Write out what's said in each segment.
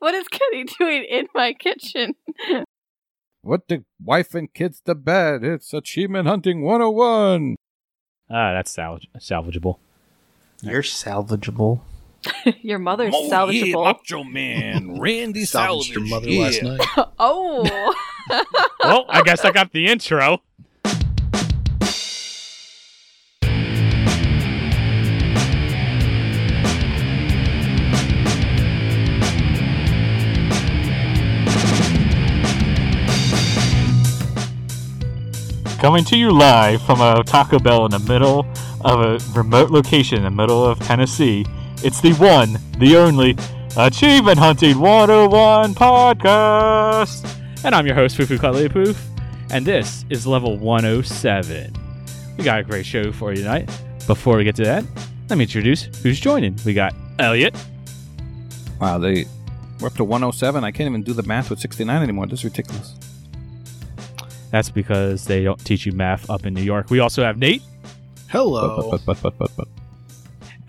What is Kenny doing in my kitchen? Put the wife and kids to bed. It's Achievement Hunting 101. Ah, that's salvageable. You're salvageable. Your mother's salvageable. Yeah, Macho Man, Randy salvaged your mother last night. Oh. Well, I guess I got the intro. Coming to you live from a Taco Bell in the middle of a remote location in the middle of Tennessee, it's the one, the only, Achievement Hunting 101 podcast! And I'm your host, Fufu Cutlery Poof, and this is level 107. We got a great show for you tonight. Before we get to that, let me introduce who's joining. We got Elliot. Wow, we're up to 107. I can't even do the math with 69 anymore. This is ridiculous. That's because they don't teach you math up in New York. We also have Nate. Hello.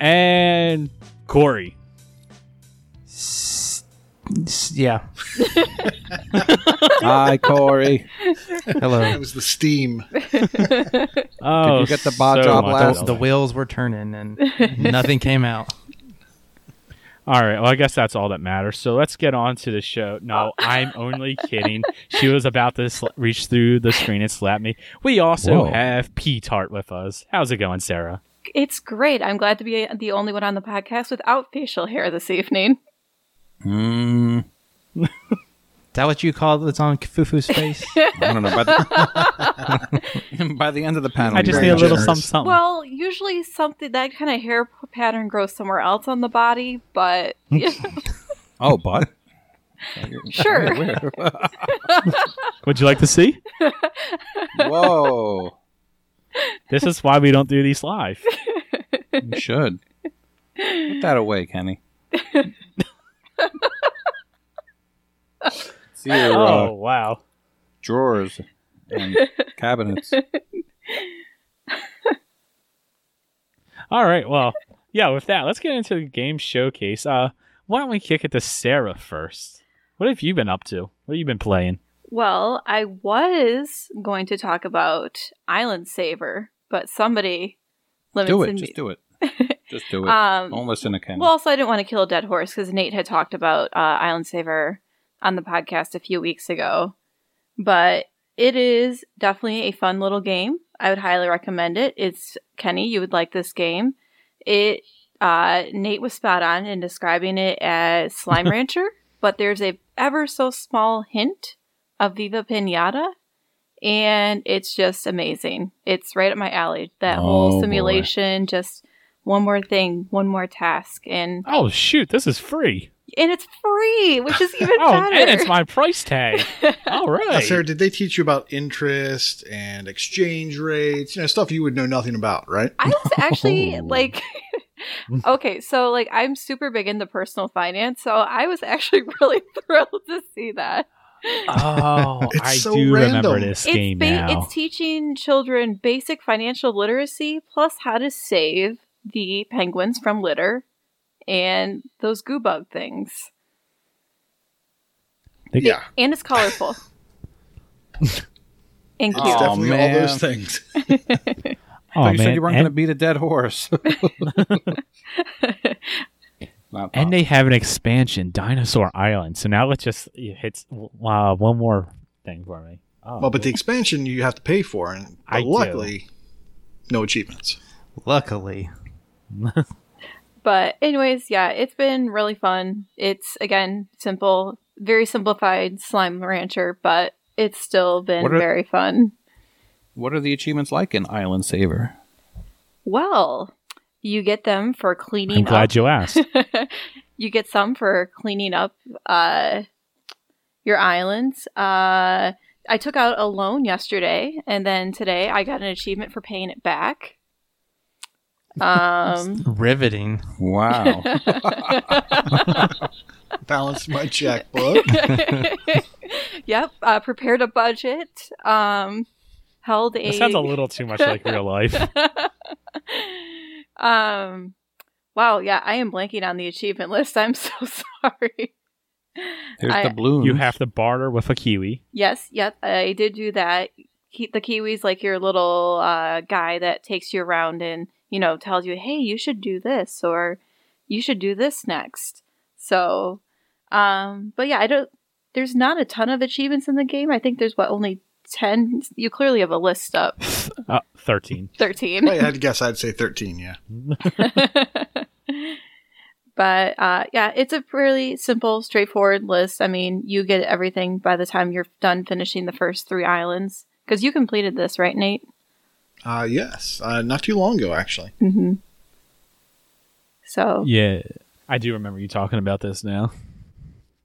And Corey. Yeah. Hi, Corey. Hello. It was the steam. Did you get the bod job last? The wheels were turning and nothing came out. All right, well, I guess that's all that matters. So let's get on to the show. No, I'm only kidding. She was about to reach through the screen and slap me. We also have P-Tart with us. How's it going, Sarah? It's great. I'm glad to be the only one on the podcast without facial hair this evening. Is that what you call that's on Fufu's face? I don't know. By the end of the panel, I just need a little something. Well, usually something that kind of hair pattern grows somewhere else on the body, but you know. Oh, but sure. Would you like to see? Whoa! This is why we don't do these live. You should put that away, Kenny. See your, wow! Drawers and cabinets. All right, well, yeah. With that, let's get into the game showcase. Why don't we kick it to Sarah first? What have you been up to? What have you been playing? Well, I was going to talk about Island Saver, but somebody limits me. Just do it. Don't listen to Ken. Well, also, I didn't want to kill a dead horse because Nate had talked about Island Saver on the podcast a few weeks ago. But it is definitely a fun little game. I would highly recommend it. It's, Kenny, you would like this game. It Nate was spot on in describing it as Slime Rancher, but there's a ever so small hint of Viva Pinata, and it's just amazing. It's right up my alley. That whole simulation, just one more thing, one more task. And oh, shoot, this is free. And it's free, which is even better. And it's my price tag. All right. Now, Sarah, did they teach you about interest and exchange rates? You know, stuff you would know nothing about, right? I was actually like, okay, so like I'm super big into personal finance, so I was actually really thrilled to see that. Oh, I so do remember this game now. It's teaching children basic financial literacy plus how to save the penguins from litter and those goo bug things. Yeah. And it's colorful. And cute. It's definitely all those things. I thought you said you weren't going to beat a dead horse. And they have an expansion, Dinosaur Island. So now let's just hit one more thing for me. Oh, well, but the expansion you have to pay for, and no achievements. Luckily. But anyways, yeah, it's been really fun. It's, again, simple, very simplified Slime Rancher, but it's still been very fun. What are the achievements like in Island Saver? Well, you get them for cleaning up. I'm glad you asked. You get some for cleaning up your islands. I took out a loan yesterday, and then today I got an achievement for paying it back. Riveting. Wow. Balance my checkbook. Yep. Prepared a budget. Held a. That sounds a little too much like real life. Wow. Yeah, I am blanking on the achievement list. I'm so sorry. There's the balloons. You have to barter with a kiwi. Yes, yep, I did do that. The kiwi's like your little guy that takes you around and, you know, tells you, hey, you should do this or you should do this next. So, but yeah, there's not a ton of achievements in the game. I think there's only 10. You clearly have a list up. 13. 13. I had to guess. I'd say 13. Yeah. But yeah, it's a really simple, straightforward list. I mean, you get everything by the time you're done finishing the first 3 islands. Because you completed this, right, Nate? Yes. Not too long ago, actually. Mm-hmm. So. Yeah, I do remember you talking about this now.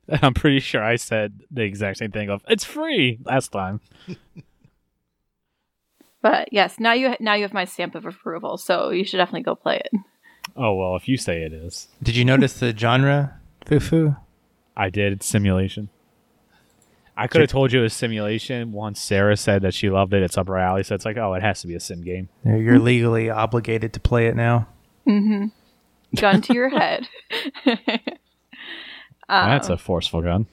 I'm pretty sure I said the exact same thing of it's free last time. But yes, now you have my stamp of approval, so you should definitely go play it. Oh well, if you say it is. Did you notice the genre, Fufu? I did. It's simulation. I could have told you it was simulation once Sarah said that she loved it. It's up her alley, so it's like, oh, it has to be a sim game. You're legally obligated to play it now. Mm-hmm. Gun to your head. That's a forceful gun.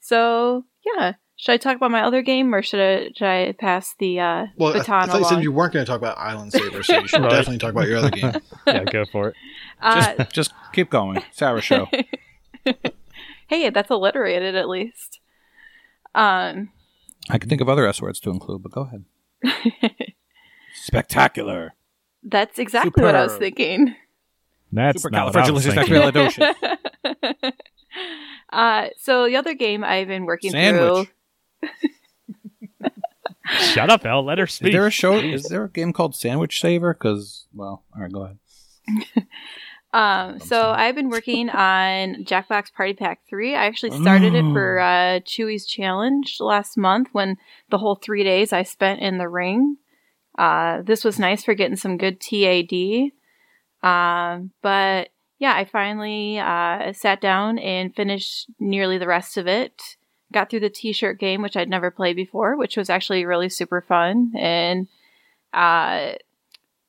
So yeah, should I talk about my other game, or should I pass the baton along? I thought you said you weren't going to talk about Island Saver, so you should definitely talk about your other game. Yeah, go for it. Just keep going. It's our show. Hey, that's alliterated at least. I can think of other S words to include, but go ahead. Spectacular. That's exactly what I was thinking. That's supercalifragilisticexpialidocious. So the other game I've been working through. Shut up, Elle. Let her speak. Is there a game called Sandwich Saver? Because, well, all right, go ahead. So I've been working on Jackbox Party Pack 3. I actually started it for Chewy's Challenge last month when the whole 3 days I spent in the ring. This was nice for getting some good TAD. But yeah, I finally sat down and finished nearly the rest of it. Got through the t-shirt game, which I'd never played before, which was actually really super fun. And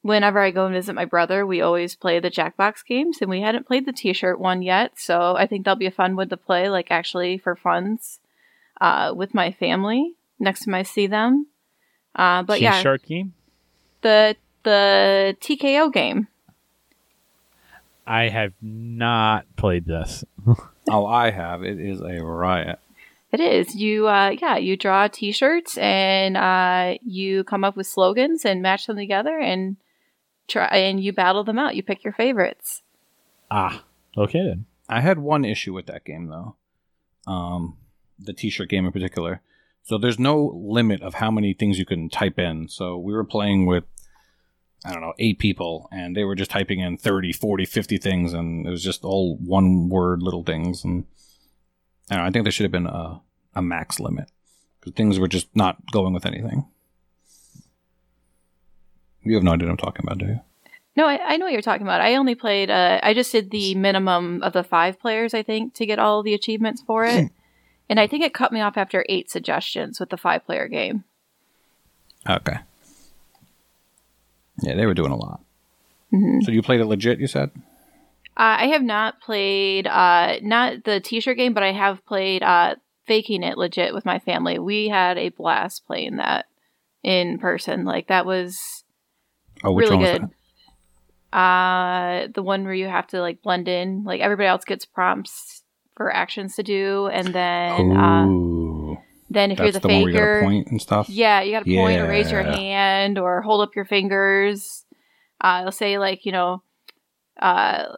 whenever I go and visit my brother, we always play the Jackbox games, and we hadn't played the t-shirt one yet. So I think that'll be a fun one to play, like actually for funs with my family next time I see them. But yeah, t-shirt game? The TKO game. I have not played this. Oh, I have. It is a riot. It is. You draw t-shirts and you come up with slogans and match them together and you battle them out. You pick your favorites. Ah, okay then. I had one issue with that game though. The t-shirt game in particular. So there's no limit of how many things you can type in. So we were playing with, I don't know, 8 people, and they were just typing in 30, 40, 50 things, and it was just all one-word little things. And I don't know, I think there should have been a max limit, because things were just not going with anything. You have no idea what I'm talking about, do you? No, I know what you're talking about. I only played, I just did the minimum of the 5 players, I think, to get all the achievements for it. And I think it cut me off after 8 suggestions with the 5-player game. Okay. Yeah, they were doing a lot. Mm-hmm. So you played it legit, you said? I have not played, not the t-shirt game, but I have played Faking It Legit with my family. We had a blast playing that in person. Like, that was really good. Was that? The one where you have to, like, blend in. Like, everybody else gets prompts for actions to do, and then... Then if you're the faker, you gotta point and stuff. Yeah, you got to point or raise your hand or hold up your fingers. They'll say like, you know, number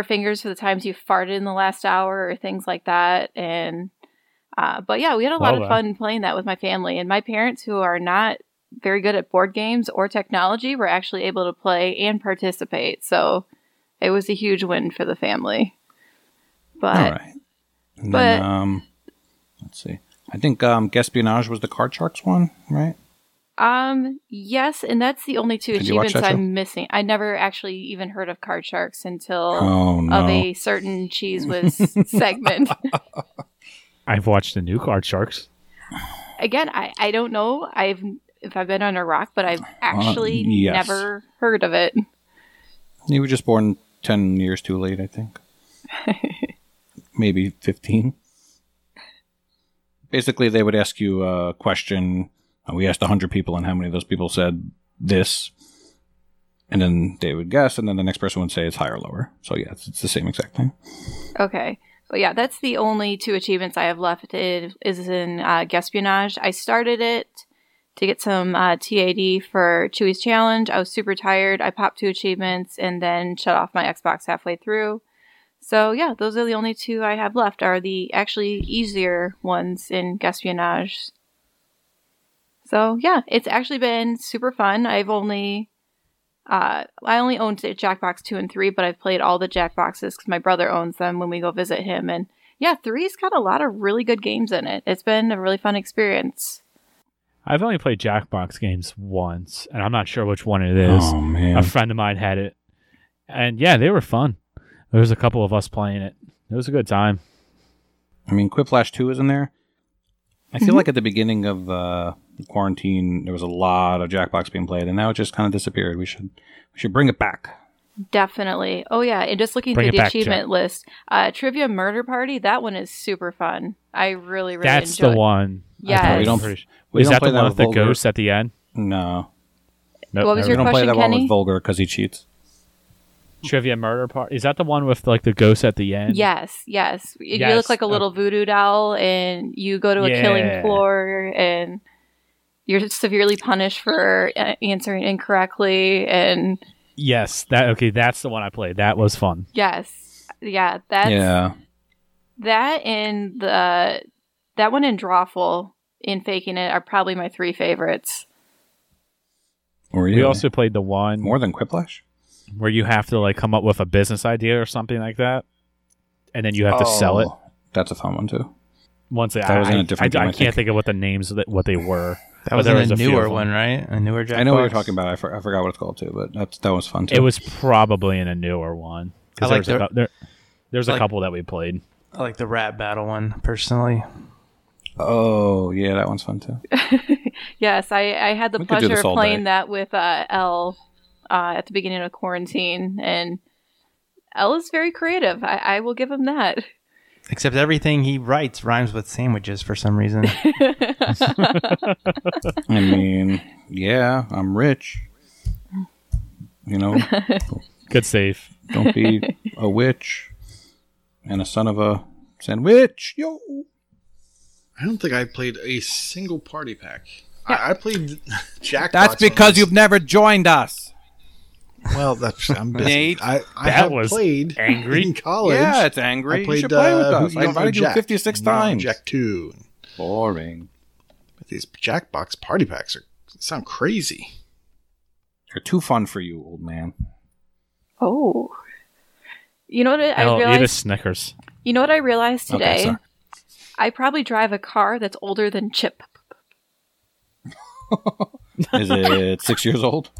of fingers for the times you farted in the last hour or things like that. And but yeah, we had a lot of fun playing that with my family, and my parents, who are not very good at board games or technology, were actually able to play and participate. So it was a huge win for the family. But. All right. And then, let's see. I think Gaspionage was the Card Sharks one, right? Yes, and that's the only 2 achievements I'm missing. I never actually even heard of Card Sharks until of a certain Cheese Whiz segment. I've watched the new Card Sharks. Again, I don't know if I've been on a rock, but I've actually never heard of it. You were just born 10 years too late, I think. Maybe 15. Basically, they would ask you a question. We asked 100 people, and how many of those people said this? And then they would guess, and then the next person would say it's higher or lower. So, yeah, it's the same exact thing. Okay. But, yeah, that's the only two achievements I have left. It is in Gaspionage. I started it to get some TAD for Chewy's Challenge. I was super tired. I popped two achievements and then shut off my Xbox halfway through. So, yeah, those are the only two I have left are the actually easier ones in Gaspionage. So, yeah, it's actually been super fun. I've only... I only owned Jackbox 2 and 3, but I've played all the Jackboxes because my brother owns them when we go visit him. And, yeah, 3's got a lot of really good games in it. It's been a really fun experience. I've only played Jackbox games once, and I'm not sure which one it is. Oh, man. A friend of mine had it. And, yeah, they were fun. There was a couple of us playing it. It was a good time. I mean, Quiplash 2 is in there. I feel like at the beginning of quarantine, there was a lot of Jackbox being played, and now it just kind of disappeared. We should bring it back. Definitely. Oh, yeah. And just looking through the achievement list, Trivia Murder Party, that one is super fun. I really, really enjoy it. That's the one. Yeah. Is that the one with the ghost at the end? No. What was your question, Kenny? We don't play that one with Vulgar because he cheats. Trivia Murder Party. Is that the one with like the ghost at the end? Yes. You look like a little voodoo doll, and you go to a killing floor, and you're severely punished for answering incorrectly. And yes, that's the one I played. That was fun. Yes, yeah, that's that and that one in Drawful in Faking It are probably my three favorites. We also played the one more than Quiplash, where you have to like come up with a business idea or something like that, and then you have to sell it. That's a fun one too. I can't think of what the names what they were. That was a newer one, right? A newer Jackbox. I know what you're talking about. I forgot what it's called too, but that was fun too. It was probably in a newer one because there's a couple that we played. I like the Rat Battle one personally. Oh yeah, that one's fun too. Yes, I had the pleasure of playing that with Elle. At the beginning of quarantine, and Elle is very creative. I will give him that. Except everything he writes rhymes with sandwiches for some reason. I mean, yeah, I'm rich. You know, good save. Don't be a witch and a son of a sandwich. Yo, I don't think I played a single party pack. Yeah. I played Jackbox. That's because you've never joined us. Well, that's I'm Nate. I that have was played angry in college. Yeah, it's angry. I played, you should play with us. I invited you 56 times. Jack 2. Boring. But these Jackbox party packs sound crazy. They're too fun for you, old man. Oh, you know what? I realized. Eat a Snickers. You know what I realized today? Okay, I probably drive a car that's older than Chip. Is it 6 years old?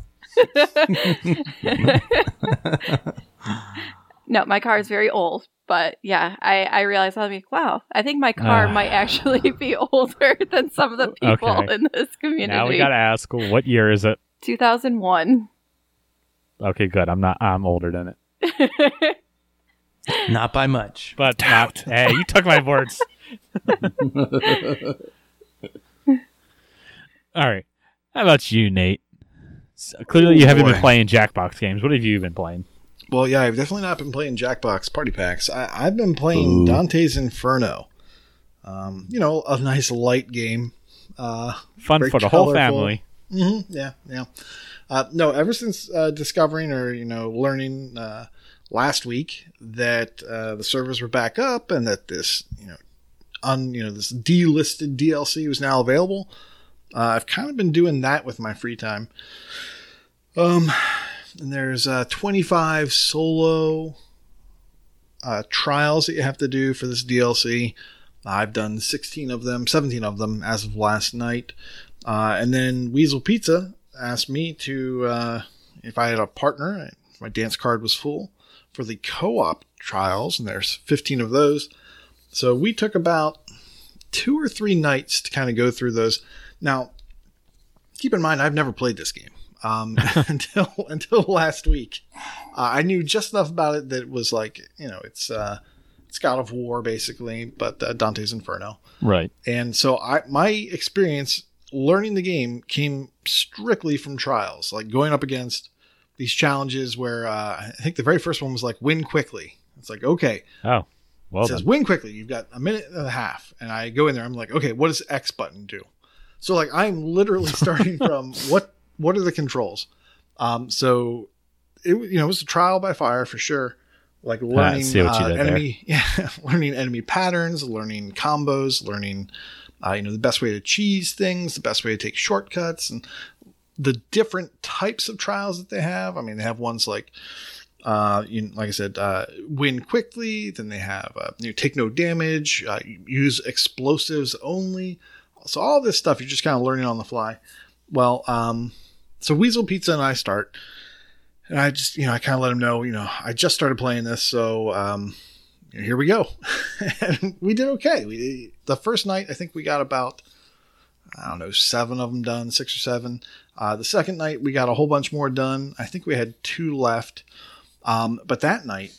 No, my car is very old, but yeah, I realized I'm like, wow, I think my car might actually be older than some of the people in this community. Now we gotta ask, what year is it? 2001. Okay, good. I'm older than it. Not by much, but hey, you took my words. All right, how about you, Nate? So clearly you haven't been playing Jackbox games. What have you been playing? Well, yeah, I've definitely not been playing Jackbox party packs. I've been playing Dante's Inferno. A nice light game. Fun for the whole family. Mm-hmm, yeah. No, ever since discovering or, learning last week that the servers were back up and that this, this delisted DLC was now available, I've kind of been doing that with my free time. And there's 25 solo trials that you have to do for this DLC. I've done 17 of them as of last night. And then Weasel Pizza asked me to, if I had a partner, my dance card was full, for the co-op trials, and there's 15 of those. So we took about 2 or 3 nights to kind of go through those. Now, keep in mind, I've never played this game. until last week. I knew just enough about it that it was like, you know, it's God of War basically, but Dante's Inferno. Right. And so my experience learning the game came strictly from trials, like going up against these challenges where I think the very first one was like win quickly. It's like, okay. Oh, well, it says win quickly. You've got a minute and a half. And I go in there. I'm like, okay, what does X button do? So like I'm literally starting from what are the controls? So it was a trial by fire for sure. Like learning learning enemy patterns, learning combos, learning the best way to cheese things, the best way to take shortcuts, and the different types of trials that they have. I mean, they have ones like, like I said, win quickly. Then they have take no damage, use explosives only. So all this stuff you're just kind of learning on the fly. Well, so Weasel Pizza and I start, and I just, I kind of let him know, I just started playing this, so here we go. And we did okay. The first night, I think we got about, 7 of them done, 6 or 7. The second night, we got a whole bunch more done. I think we had 2 left. But that night,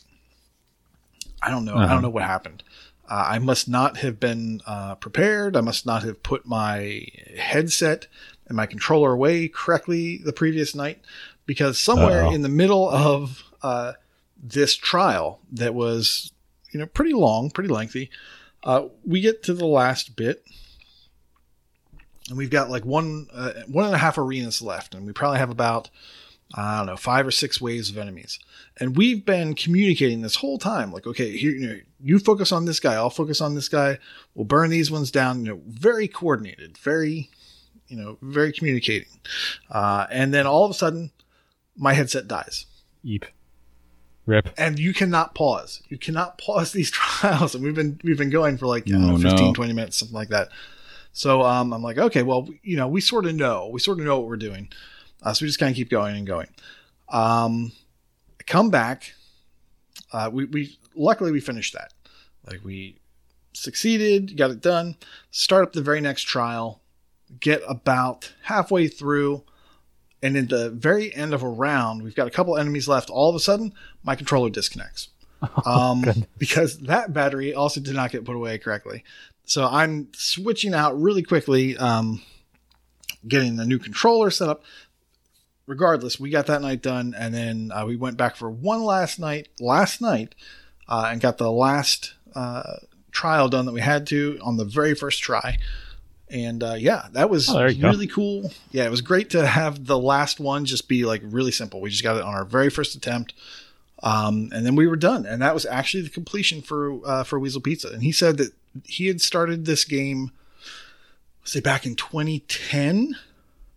I don't know. Uh-huh. I don't know what happened. I must not have been prepared. I must not have put my headset and my controller away correctly the previous night, because somewhere in the middle of this trial that was, pretty long, pretty lengthy, we get to the last bit. And we've got like one and a half arenas left. And we probably have about, 5 or 6 waves of enemies. And we've been communicating this whole time. Like, okay, here, you focus on this guy. I'll focus on this guy. We'll burn these ones down. Very coordinated, very, very communicating. And then all of a sudden, my headset dies. Yeep. Rip. And you cannot pause. You cannot pause these trials. And we've been going for like 20 minutes, something like that. So I'm like, okay, well, we sort of know what we're doing. So we just kind of keep going and going. Come back. Luckily we finished that. Like we succeeded, got it done. Start up the very next trial, get about halfway through. And in the very end of a round, we've got a couple enemies left. All of a sudden my controller disconnects, because that battery also did not get put away correctly. So I'm switching out really quickly, getting the new controller set up. Regardless, we got that night done, and then we went back for one last night, and got the last trial done that we had to on the very first try. And that was really cool. Yeah, it was great to have the last one just be like really simple. We just got it on our very first attempt. And then we were done, and that was actually the completion for Weasel Pizza. And he said that he had started this game, say back in 2010.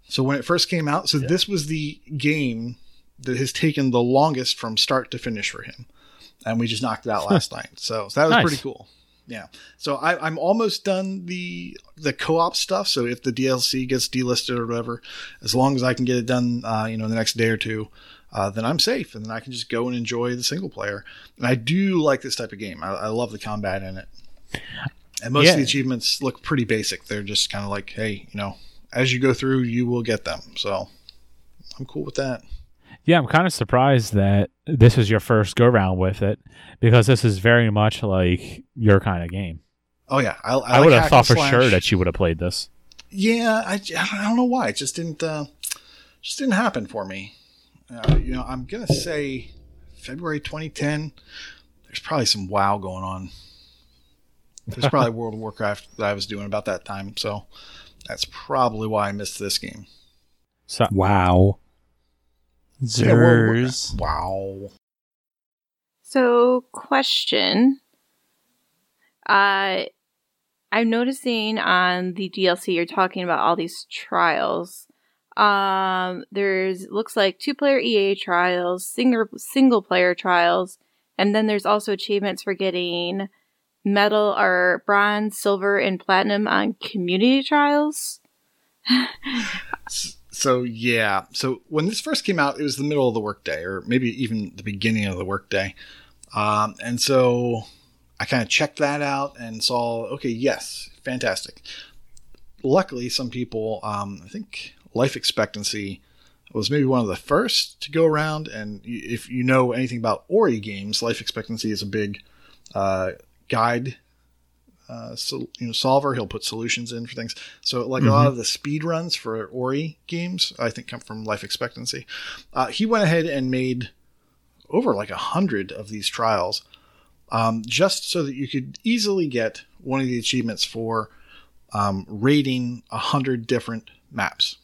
So when it first came out, This was the game that has taken the longest from start to finish for him. And we just knocked it out last night. So that was pretty cool. Yeah. So I'm almost done the co-op stuff. So if the DLC gets delisted or whatever, as long as I can get it done, the next day or two, then I'm safe, and then I can just go and enjoy the single player. And I do like this type of game. I love the combat in it. And most of the achievements look pretty basic. They're just kind of like, hey, as you go through, you will get them. So I'm cool with that. Yeah, I'm kind of surprised that this is your first go-round with it, because this is very much like your kind of game. Oh, yeah. I would have thought for sure that you would have played this. Yeah, I don't know why. It just didn't happen for me. I'm going to say February 2010. There's probably some WoW going on. There's probably World of Warcraft that I was doing about that time. So that's probably why I missed this game. So, wow. Zers. Yeah, wow. So, question. I'm noticing on the DLC you're talking about all these trials. There's looks like 2-player EA trials, single player trials, and then there's also achievements for getting metal or bronze, silver, and platinum on community trials. So when this first came out, it was the middle of the workday, or maybe even the beginning of the workday. And so I kind of checked that out and saw, okay, yes, fantastic. Luckily, some people, I think Life Expectancy was maybe one of the first to go around. And if you know anything about Ori games, life expectancy is a big guide solver. He'll put solutions in for things. So like a lot of the speed runs for Ori games, I think, come from life expectancy. He went ahead and made over like 100 of these trials just so that you could easily get one of the achievements for rating 100 different maps.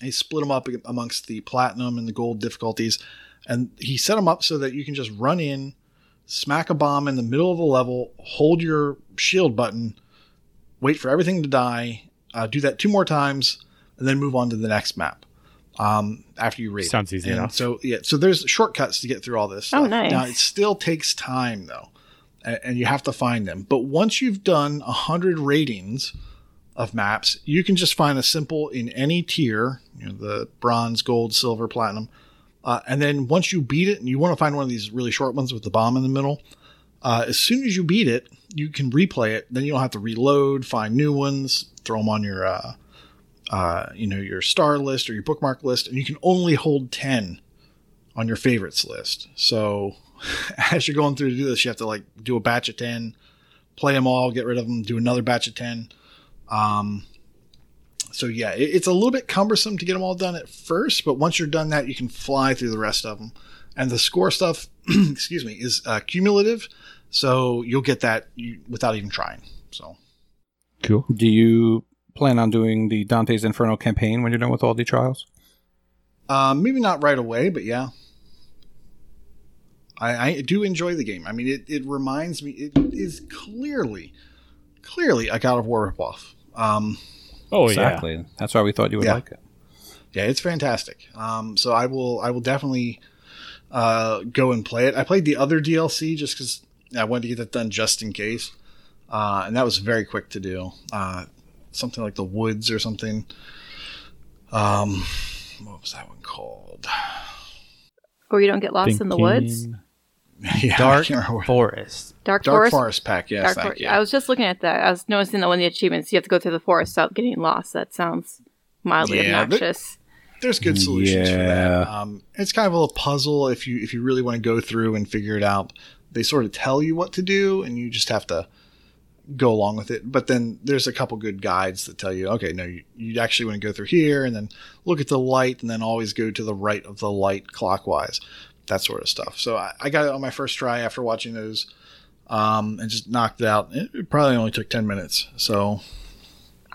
And he split them up amongst the platinum and the gold difficulties. And he set them up so that you can just run in, smack a bomb in the middle of a level, hold your shield button, wait for everything to die, do that 2 more times, and then move on to the next map after you rate. Sounds easy enough. So, yeah, so there's shortcuts to get through all this. Oh, stuff. Nice. Now, it still takes time, though, and you have to find them. But once you've done 100 ratings of maps, you can just find a simple in any tier, the bronze, gold, silver, platinum. And then once you beat it, and you want to find one of these really short ones with the bomb in the middle, as soon as you beat it, you can replay it. Then you don't have to reload, find new ones, throw them on your, your star list or your bookmark list. And you can only hold 10 on your favorites list. So as you're going through to do this, you have to like do a batch of 10, play them all, get rid of them, do another batch of 10. So yeah, it's a little bit cumbersome to get them all done at first, but once you're done that, you can fly through the rest of them. And the score stuff, is cumulative, so you'll get that without even trying. So cool. Do you plan on doing the Dante's Inferno campaign when you're done with all the trials? Maybe not right away, but yeah. I do enjoy the game. I mean, it reminds me, it is clearly a God of War ripoff. Oh, exactly. Yeah. That's why we thought you would like it. Yeah, it's fantastic. So I will definitely go and play it. I played the other DLC just because I wanted to get that done just in case. And that was very quick to do. Something like The Woods or something. What was that one called? Or you don't get lost in the woods? Yeah, Dark Forest. Dark Forest pack, yes. Yeah. I was just looking at that. I was noticing that one of the achievements, you have to go through the forest without getting lost. That sounds mildly obnoxious. There's good solutions for that. It's kind of a little puzzle if you really want to go through and figure it out. They sort of tell you what to do, and you just have to go along with it. But then there's a couple good guides that tell you, okay, no, you actually want to go through here, and then look at the light, and then always go to the right of the light clockwise. That sort of stuff. So I got it on my first try after watching those and just knocked it out. It probably only took 10 minutes. So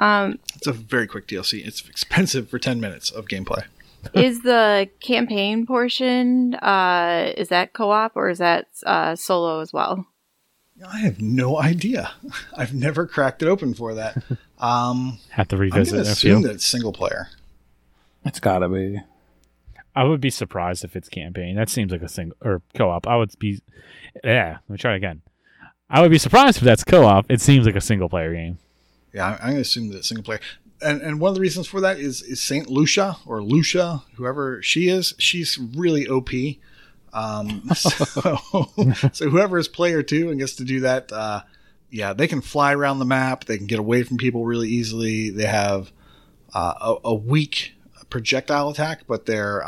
it's a very quick DLC. It's expensive for 10 minutes of gameplay. Is the campaign portion, is that co-op or is that solo as well? I have no idea. I've never cracked it open for that. Have to revisit. I'm going to assume that it's single player. It's got to be. I would be surprised if it's campaign. That seems like a single or co-op. Let me try it again. I would be surprised if that's co-op. It seems like a single player game. Yeah, I'm going to assume that it's single player. And one of the reasons for that is Saint Lucia or Lucia, whoever she is, she's really OP. So whoever is player 2 and gets to do that, they can fly around the map. They can get away from people really easily. They have a weak projectile attack, but they're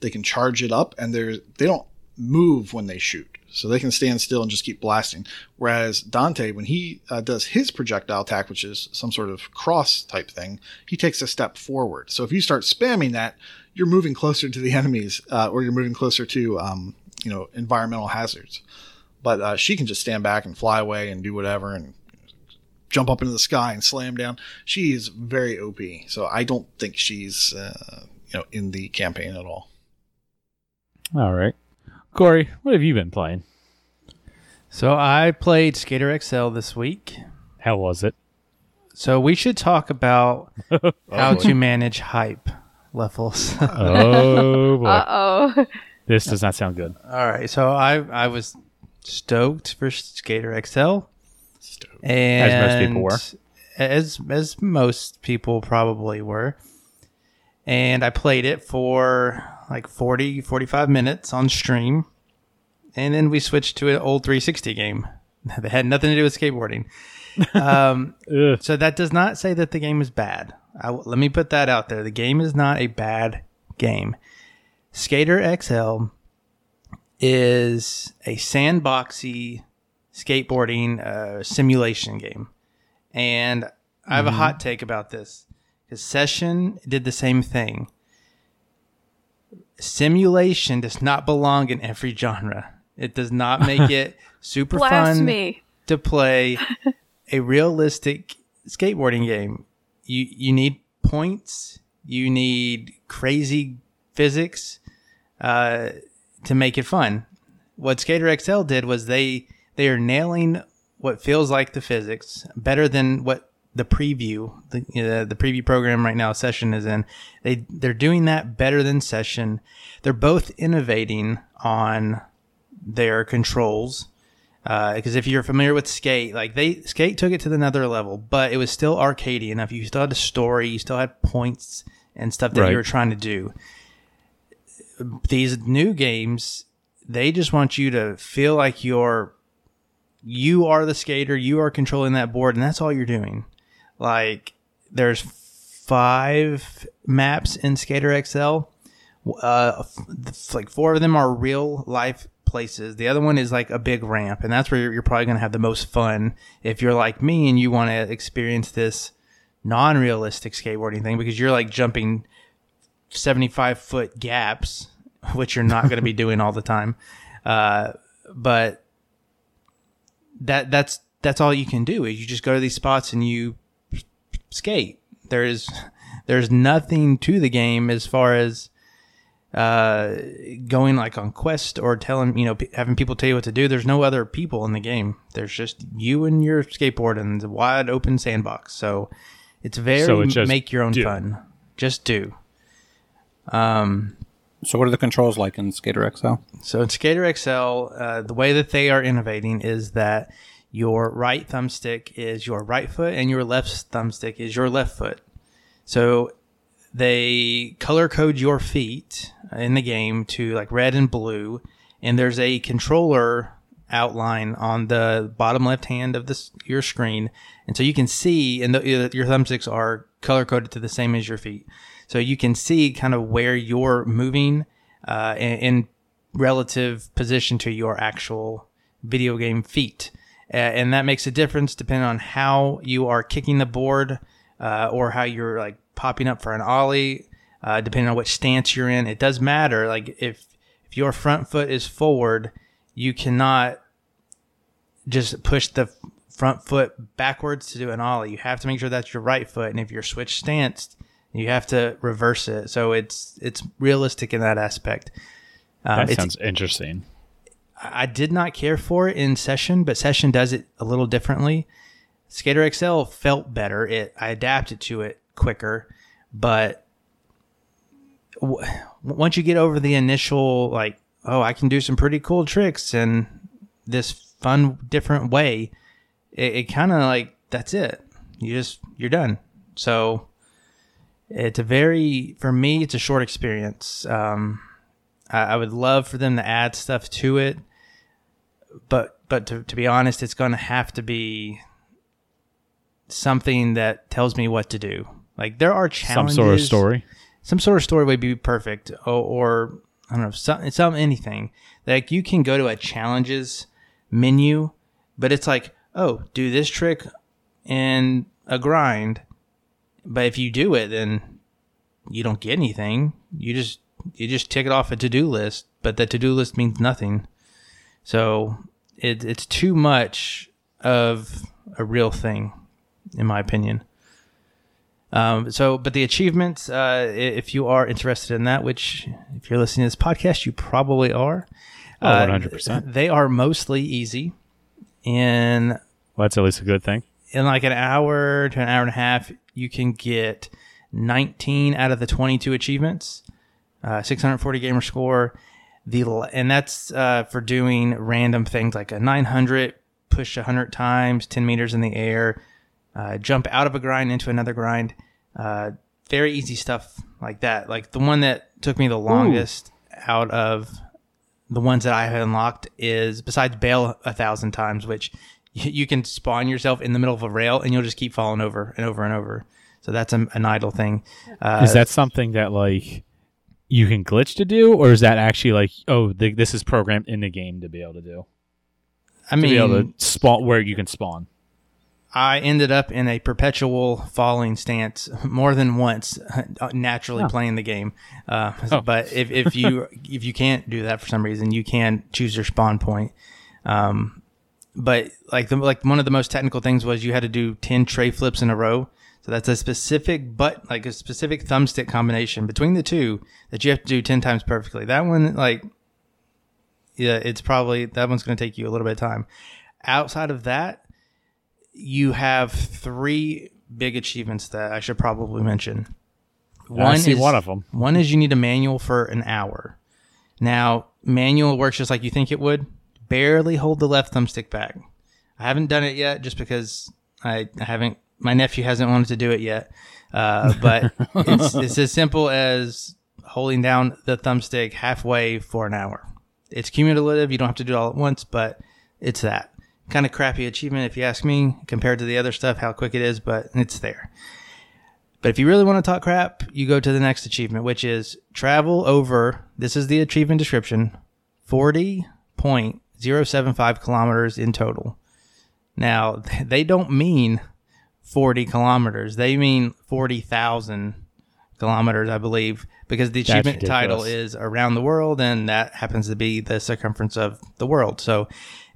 they can charge it up, and they don't move when they shoot, so they can stand still and just keep blasting. Whereas Dante, when he does his projectile attack, which is some sort of cross type thing, he takes a step forward. So if you start spamming that, you're moving closer to the enemies, or you're moving closer to environmental hazards. But she can just stand back and fly away and do whatever and jump up into the sky and slam down. She is very OP, so I don't think she's in the campaign at all. All right. Corey, what have you been playing? So I played Skater XL this week. How was it? So we should talk about how to manage hype levels. Oh, boy. Uh-oh. This does not sound good. All right, so I was stoked for Skater XL. And as most people were. As most people probably were. And I played it for like 40, 45 minutes on stream. And then we switched to an old 360 game that had nothing to do with skateboarding. So that does not say that the game is bad. Let me put that out there. The game is not a bad game. Skater XL is a sandboxy skateboarding simulation game. And I have a hot take about this, because Session did the same thing. Simulation does not belong in every genre. It does not make it super fun to play a realistic skateboarding game. You need points. You need crazy physics to make it fun. What Skater XL did was they are nailing what feels like the physics better than what the preview, the preview program right now Session is in. They're doing that better than Session. They're both innovating on their controls. Because if you're familiar with Skate, like Skate took it to another level, but it was still arcadey enough. You still had a story, you still had points and stuff that you were trying to do. These new games, they just want you to feel like you are the skater, you are controlling that board, and that's all you're doing. Like, there's 5 maps in Skater XL. Like 4 of them are real life places. The other one is like a big ramp, and that's where you're probably going to have the most fun if you're like me and you want to experience this non-realistic skateboarding thing, because you're like jumping 75-foot gaps, which you're not going to be doing all the time. But that's all you can do, is you just go to these spots and you skate. There's nothing to the game as far as going like on quest or telling, having people tell you what to do. There's no other people in the game. There's just you and your skateboard and the wide open sandbox. So it's just make your own fun. Just do. So what are the controls like in Skater XL? So in Skater XL, the way that they are innovating is that your right thumbstick is your right foot and your left thumbstick is your left foot. So they color code your feet in the game to like red and blue, and there's a controller outline on the bottom left hand of your screen, and so you can see, and your thumbsticks are color coded to the same as your feet, so you can see kind of where you're moving in relative position to your actual video game feet, and that makes a difference depending on how you are kicking the board or how you're like popping up for an ollie, depending on which stance you're in. It does matter. Like if your front foot is forward, you cannot just push the front foot backwards to do an ollie. You have to make sure that's your right foot, and if you're switch stanced, you have to reverse it. So it's realistic in that aspect. That sounds interesting. I did not care for it in Session, but Session does it a little differently. Skater XL felt better. I adapted to it quicker, but once you get over the initial like, oh, I can do some pretty cool tricks in this fun different way, it kind of like, that's it, you're done. So it's for me it's a short experience. I would love for them to add stuff to it, but to be honest, it's going to have to be something that tells me what to do. Like, there are challenges. Some sort of story. Some sort of story would be perfect. Or I don't know, anything. Like, you can go to a challenges menu, but it's like, oh, do this trick in a grind. But if you do it, then you don't get anything. You just tick it off a to-do list, but that to-do list means nothing. So it's too much of a real thing, in my opinion. But the achievements, if you are interested in that, which if you're listening to this podcast, you probably are. 100%. They are mostly easy. Well, that's at least a good thing. In like an hour to an hour and a half, you can get 19 out of the 22 achievements, 640 gamer score. And that's for doing random things like a 900, push 100 times, 10 meters in the air, jump out of a grind into another grind. Very easy stuff like that. Like, the one that took me the longest out of the ones that I have unlocked is, besides bail 1,000 times, which you can spawn yourself in the middle of a rail and you'll just keep falling over and over and over. So that's an idle thing. Is that something that like you can glitch to do, or is that actually like, oh, this is programmed in the game to be able to do? I mean, to be able to spawn where you can spawn. I ended up in a perpetual falling stance more than once, naturally playing the game. But if you can't do that for some reason, you can choose your spawn point. But like one of the most technical things was you had to do 10 tray flips in a row. So that's a specific specific thumbstick combination between the two that you have to do 10 times perfectly. That one, that one's going to take you a little bit of time. Outside of that, you have three big achievements that I should probably mention. One of them. One is you need a manual for an hour. Now, manual works just like you think it would. Barely hold the left thumbstick back. I haven't done it yet just because I haven't. My nephew hasn't wanted to do it yet. But it's as simple as holding down the thumbstick halfway for an hour. It's cumulative. You don't have to do it all at once, but it's that. Kind of crappy achievement if you ask me, compared to the other stuff, how quick it is, but it's there. But if you really want to talk crap, you go to the next achievement, which is travel over, this is the achievement description, 40.075 kilometers in total. Now, they don't mean 40 kilometers. They mean 40,000 kilometers, I believe, because the achievement title is Around the World, and that happens to be the circumference of the world. So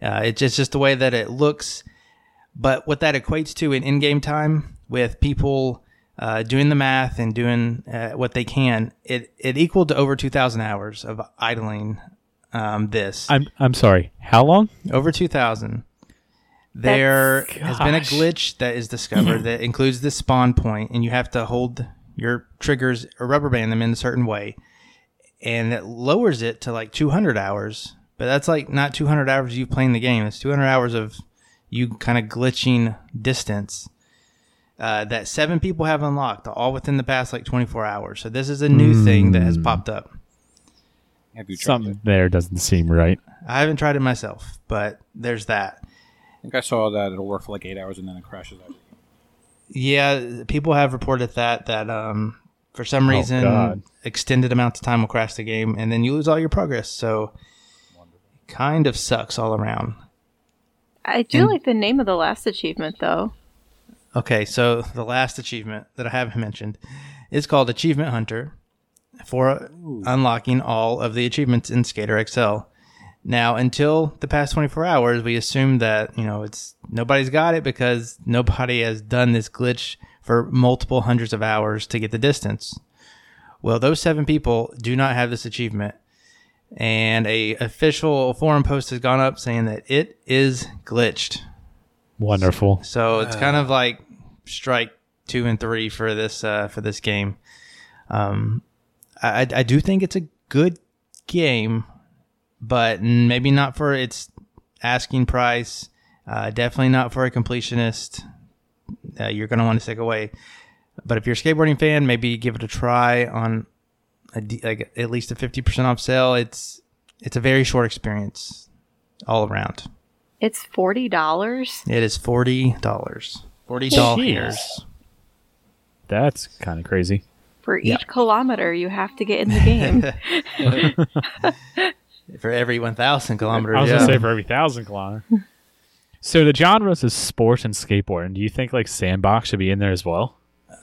it's just the way that it looks. But what that equates to in in-game time with people doing the math and doing what they can, it equaled to over 2,000 hours of idling this. I'm sorry, how long? Over 2,000. There has been a glitch that is discovered that includes this spawn point, and you have to hold your triggers or rubber band them in a certain way. And it lowers it to like 200 hours. But that's like not 200 hours of you playing the game. It's 200 hours of you kind of glitching distance that 7 people have unlocked, all within the past like 24 hours. So this is a new thing that has popped up. Something there doesn't seem right. I haven't tried it myself, but there's that. I think I saw that it'll work for like 8 hours and then it crashes out. Yeah, people have reported that for some reason, extended amounts of time will crash the game, and then you lose all your progress. So kind of sucks all around. I do like the name of the last achievement, though. Okay, so the last achievement that I haven't mentioned is called Achievement Hunter for unlocking all of the achievements in Skater XL. Now, until the past 24 hours, we assume that, it's nobody's got it because nobody has done this glitch for multiple hundreds of hours to get the distance. Well, those 7 people do not have this achievement. And a official forum post has gone up saying that it is glitched. Wonderful. So it's kind of like strike 2 and 3 for this game. I do think it's a good game, but maybe not for its asking price. Definitely not for a completionist. You're going to want to stick away. But if you're a skateboarding fan, maybe give it a try on at least a 50% off sale. It's a very short experience all around. It's $40? It is $40. $40. That's kind of crazy. For each kilometer you have to get in the game. For every 1,000 kilometers. I was going to say for every 1,000 kilometers. So the genres is sports and skateboarding. Do you think like sandbox should be in there as well?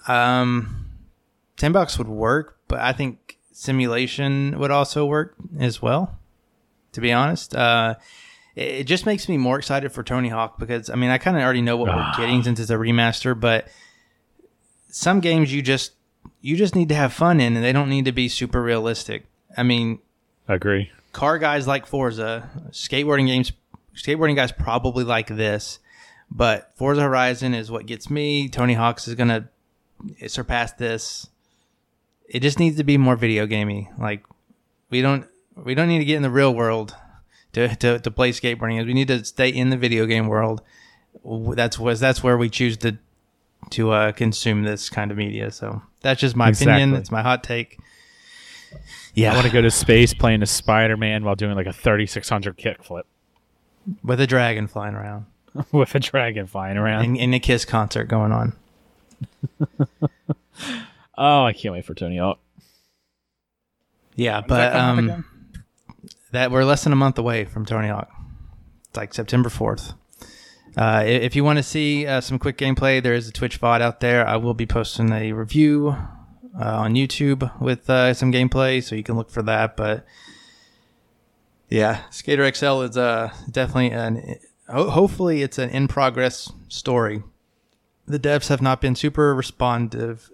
Sandbox would work, but I think simulation would also work as well, to be honest. It just makes me more excited for Tony Hawk because, I kind of already know what we're getting since it's a remaster, but some games you just need to have fun in, and they don't need to be super realistic. I agree. Car guys like Forza, skateboarding guys probably like this, but Forza Horizon is what gets me. Tony Hawk's is going to surpass this. It just needs to be more video gamey. Like we don't need to get in the real world to play skateboarding. We need to stay in the video game world. That's where we choose to consume this kind of media. So that's just my opinion. It's my hot take. Yeah, I want to go to space playing a Spider-Man while doing like a 3,600 kickflip with a dragon flying around and a Kiss concert going on. Oh, I can't wait for Tony Hawk. Yeah, but that we're less than a month away from Tony Hawk. It's like September 4th. If you want to see some quick gameplay, there is a Twitch VOD out there. I will be posting a review on YouTube with some gameplay, so you can look for that. But yeah, Skater XL is definitely hopefully it's an in-progress story. The devs have not been super responsive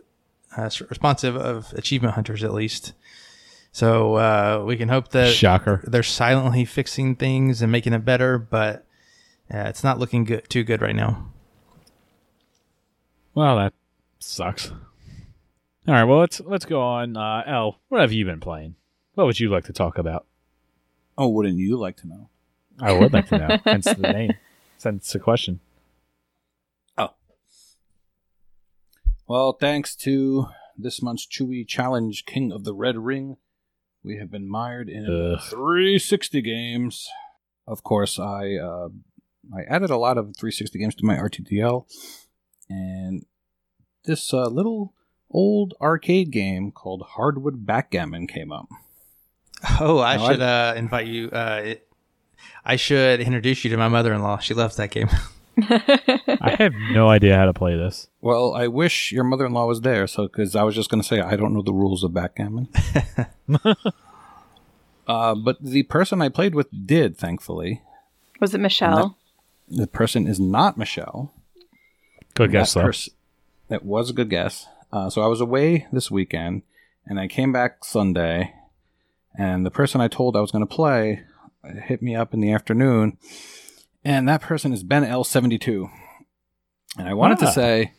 of Achievement Hunters, at least. So we can hope that they're silently fixing things and making it better, but it's not looking too good right now. Well, that sucks. All right, well, let's go on. Al, what have you been playing? What would you like to talk about? Oh, wouldn't you like to know? I would like to know. Hence the name. Hence the question. Oh. Well, thanks to this month's Chewy Challenge, King of the Red Ring, we have been mired in 360 games. Of course, I added a lot of 360 games to my RTDL, and this little old arcade game called Hardwood Backgammon came up. Oh, I should invite you. I should introduce you to my mother-in-law. She loves that game. I have no idea how to play this. Well, I wish your mother-in-law was there, because I was just going to say I don't know the rules of backgammon. But the person I played with did, thankfully. Was it Michelle? The person is not Michelle. Good guess, though. That was a good guess. So I was away this weekend, and I came back Sunday, and the person I told I was going to play hit me up in the afternoon, and that person is BenL72. And I wanted to say,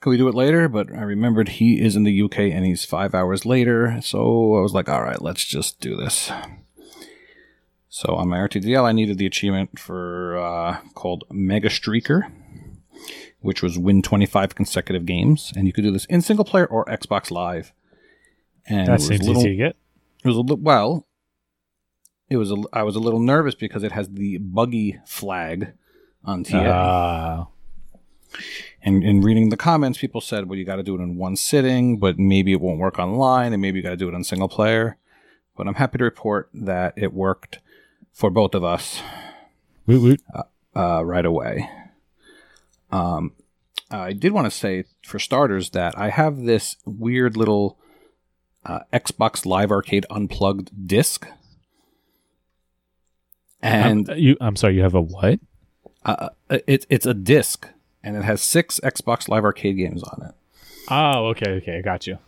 can we do it later? But I remembered he is in the UK, and he's 5 hours later, so I was like, all right, let's just do this. So on my RTDL, I needed the achievement for called Mega Streaker, which was win 25 consecutive games. And you could do this in single player or Xbox Live. And that seems easy to get. It was a little, well, it was I was a little nervous because it has the buggy flag on TA. And in reading the comments, people said, well, you got to do it in one sitting, but maybe it won't work online, and maybe you got to do it on single player. But I'm happy to report that it worked for both of us right away. I did want to say, for starters, that I have this weird little Xbox Live Arcade unplugged disc. And I'm sorry, you have a what? It's a disc, and it has 6 Xbox Live Arcade games on it. Oh, okay, I got you.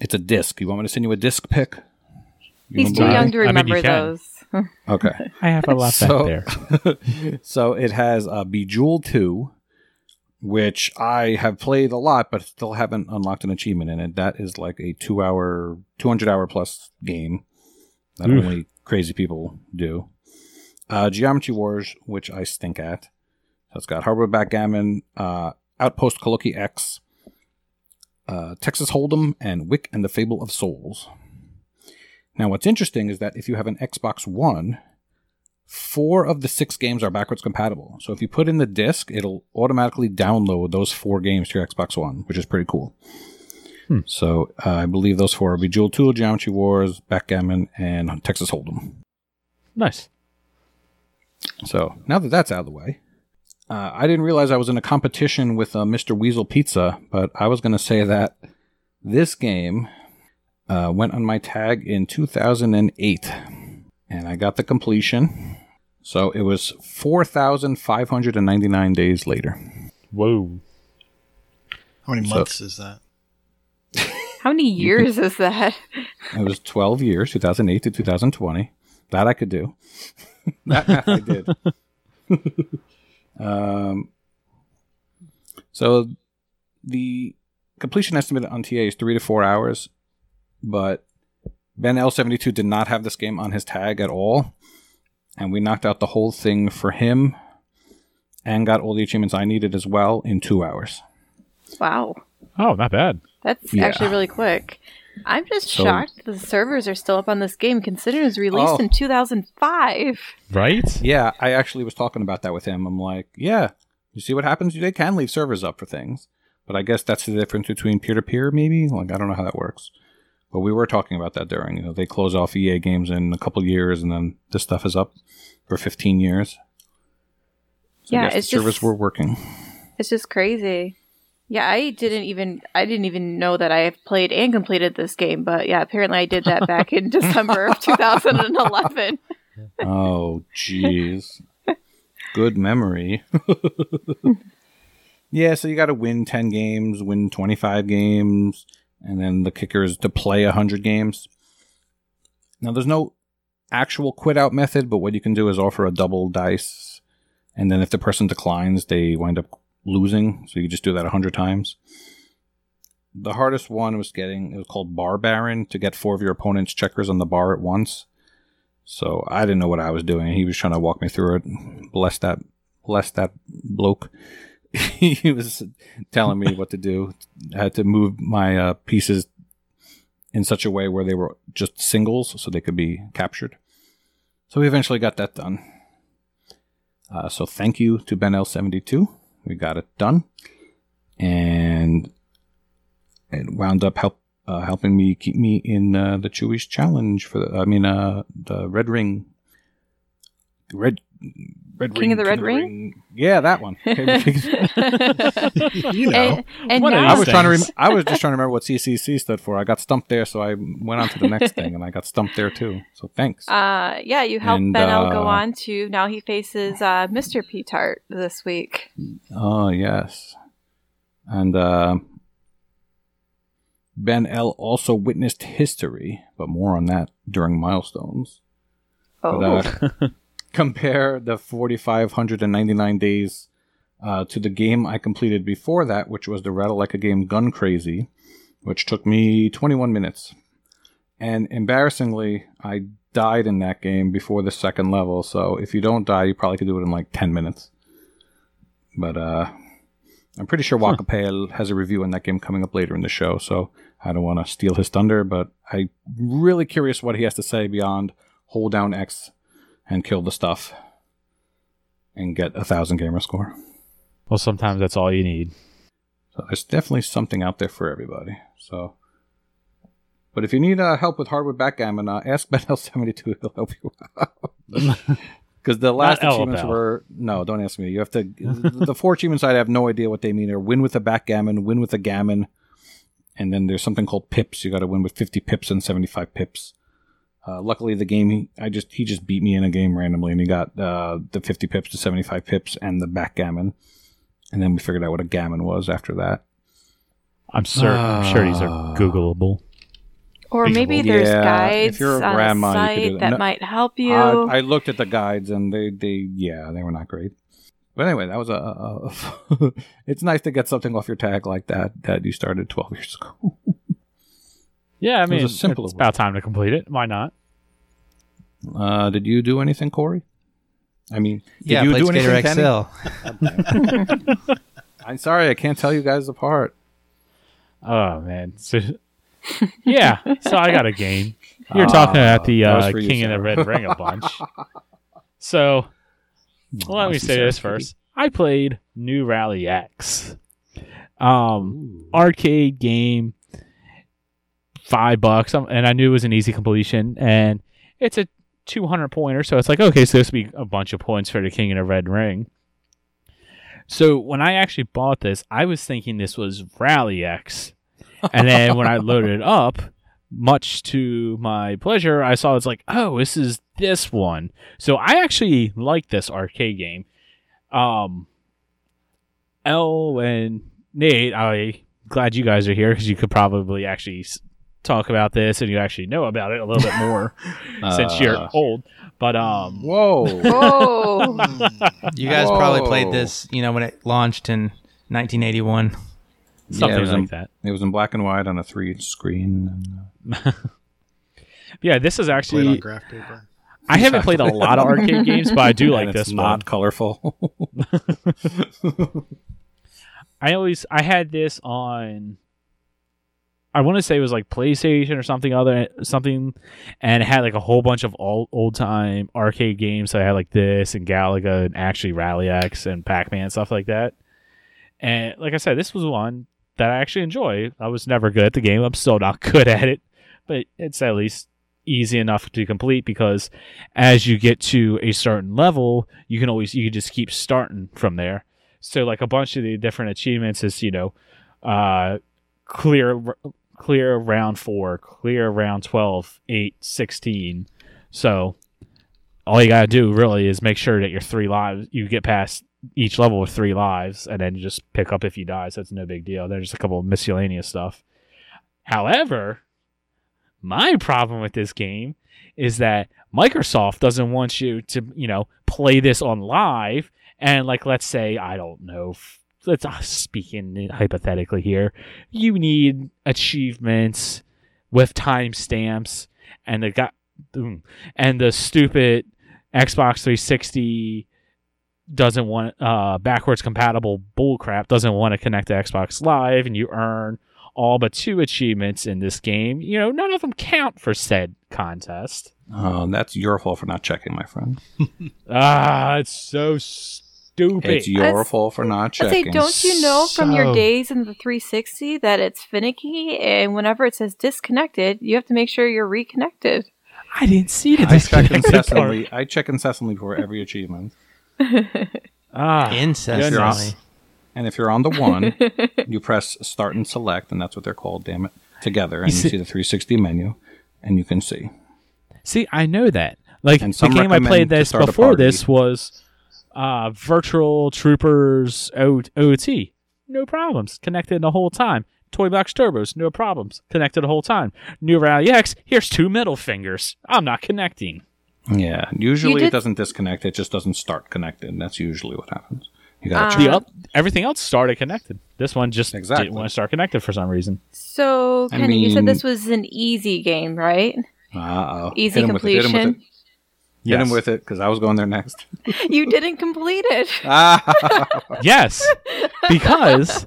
It's a disc. You want me to send you a disc pic? He's too young to remember those. Okay. I have a lot back there. So it has Bejeweled 2, which I have played a lot, but still haven't unlocked an achievement in it. That is like a 200-hour plus game that only crazy people do. Geometry Wars, which I stink at. So it's got Hardwood Backgammon, Outpost Kaluki X, Texas Hold'em, and Wick and the Fable of Souls. Now, what's interesting is that if you have an Xbox One, 4 of the 6 games are backwards compatible. So if you put in the disc, it'll automatically download those 4 games to your Xbox One, which is pretty cool. So I believe those 4 are Bejeweled 2, Geometry Wars, Backgammon, and Texas Hold'em. Nice. So now that that's out of the way, I didn't realize I was in a competition with Mr. Weasel Pizza, but I was going to say that this game went on my tag in 2008, and I got the completion. So it was 4,599 days later. Whoa. How many months is that? How many years is that? It was 12 years, 2008 to 2020. That I could do. That math I did. So the completion estimate on TA is 3 to 4 hours. But BenL72 did not have this game on his tag at all, and we knocked out the whole thing for him and got all the achievements I needed as well in 2 hours. Wow. Oh, not bad. That's actually really quick. I'm just shocked the servers are still up on this game, considering it was released in 2005. Right? Yeah, I actually was talking about that with him. I'm like, yeah, You see what happens? They can leave servers up for things. But I guess that's the difference between peer-to-peer, maybe? Like, I don't know how that works. But we were talking about that during, you know, they close off EA games in a couple years, and then this stuff is up for 15 years. So yeah, it's just... servers were working. It's just crazy. Yeah, I didn't even know that I have played and completed this game, but yeah, apparently I did that back in December of 2011. Oh, jeez. Good memory. Yeah, so you got to win 10 games, win 25 games, and then the kicker is to play 100 games. Now, there's no actual quit-out method, but what you can do is offer a double dice, and then if the person declines, they wind up losing, so you just do that 100 times. The hardest one was getting, it was called Bar Baron, to get four of your opponent's checkers on the bar at once. So I didn't know what I was doing. He was trying to walk me through it. Bless that bloke. He was telling me what to do. I had to move my pieces in such a way where they were just singles so they could be captured. So we eventually got that done. So thank you to BenL72. We got it done. And it wound up helping me keep me in the Chewy's Challenge for the Red Ring. King of the Ring? Yeah, that one. You know. And I was trying to I was just trying to remember what CCC stood for. I got stumped there, so I went on to the next thing, and I got stumped there too. So thanks. Yeah, you helped BenL go on to now he faces Mr. P-Tart this week. Oh yes, and BenL also witnessed history, but more on that during milestones. Oh. But, compare the 4,599 days to the game I completed before that, which was the Ratalaika game Gun Crazy, which took me 21 minutes. And embarrassingly, I died in that game before the second level, so if you don't die, you probably could do it in like 10 minutes. But I'm pretty sure Wakapel has a review on that game coming up later in the show, so I don't want to steal his thunder, but I'm really curious what he has to say beyond hold down X and kill the stuff and get 1,000 gamer score. Well, sometimes that's all you need. So there's definitely something out there for everybody. So, but if you need help with hardwood backgammon, ask BenL72. He'll help you out. Because the last achievements were... No, don't ask me. You have to... the four achievements, I have no idea what they mean. They're win with a backgammon, win with a gammon, and then there's something called pips. You got to win with 50 pips and 75 pips. Luckily, the game he just beat me in a game randomly, and he got the 50 pips to 75 pips and the backgammon, and then we figured out what a gammon was after that. I'm sure these are Googleable, or maybe there's guides on the site that might help you. I looked at the guides, and they were not great. But anyway, that was a it's nice to get something off your tag like that you started 12 years ago. Yeah, I mean, it's about time to complete it. Why not? Did you do anything, Corey? I mean, did you do anything, Kenny? XL. I'm sorry, I can't tell you guys apart. Oh, man. So, yeah, so I got a game. You're talking about the King of the Red Ring a bunch. So, let me say this first. I played New Rally X. Arcade game. $5, and I knew it was an easy completion, and it's a 200-pointer, so it's like, okay, so this will be a bunch of points for the King in a Red Ring. So when I actually bought this, I was thinking this was Rally X, and then when I loaded it up, much to my pleasure, I saw it's like, oh, this is this one. So I actually like this arcade game. Elle and Nate, I'm glad you guys are here, because you could probably actually talk about this, and you actually know about it a little bit more since you're old. But whoa, you guys probably played this, you know, when it launched in 1981. Something like that. It was in black and white on a 3-inch screen. Yeah, this is actually on graph paper. I haven't played a lot of arcade games, but I do like this one. Not colorful. I had this on I want to say it was like PlayStation or something, and it had like a whole bunch of old time arcade games. So I had like this and Galaga and actually Rally X and Pac-Man, stuff like that. And like I said, this was one that I actually enjoy. I was never good at the game. I'm still not good at it, but it's at least easy enough to complete, because as you get to a certain level, you can just keep starting from there. So like a bunch of the different achievements is, clear round 4, clear round 12, 8, 16. So all you got to do really is make sure that you get past each level with 3 lives, and then you just pick up if you die. So it's no big deal. There's just a couple of miscellaneous stuff. However, my problem with this game is that Microsoft doesn't want you to, play this on live. And like, let's say, I don't know, let's speak in hypothetically here. You need achievements with timestamps, and the stupid Xbox 360 doesn't want backwards compatible bullcrap. Doesn't want to connect to Xbox Live, and you earn all but 2 achievements in this game. None of them count for said contest. Oh, that's your fault for not checking, my friend. It's so stupid. It's your fault for not checking. I say, don't you know from your days in the 360 that it's finicky, and whenever it says disconnected, you have to make sure you're reconnected. I didn't see the disconnected. I check incessantly for every achievement. Incessantly. And if you're on the one, you press start and select, and that's what they're called, damn it, together. And you see the 360 menu, and you can see. See, I know that. Like, the game I played this before this was Virtual Troopers OT. No problems. Connected the whole time. Toy Box Turbos. No problems. Connected the whole time. New Rally X. Here's 2 middle fingers. I'm not connecting. Yeah. Usually it doesn't disconnect. It just doesn't start connected. That's usually what happens. You got everything else started connected. This one just didn't want to start connected for some reason. So, Kenny, you said this was an easy game, right? Uh-oh. Easy completion. Hit him with it, because I was going there next. You didn't complete it. Yes, because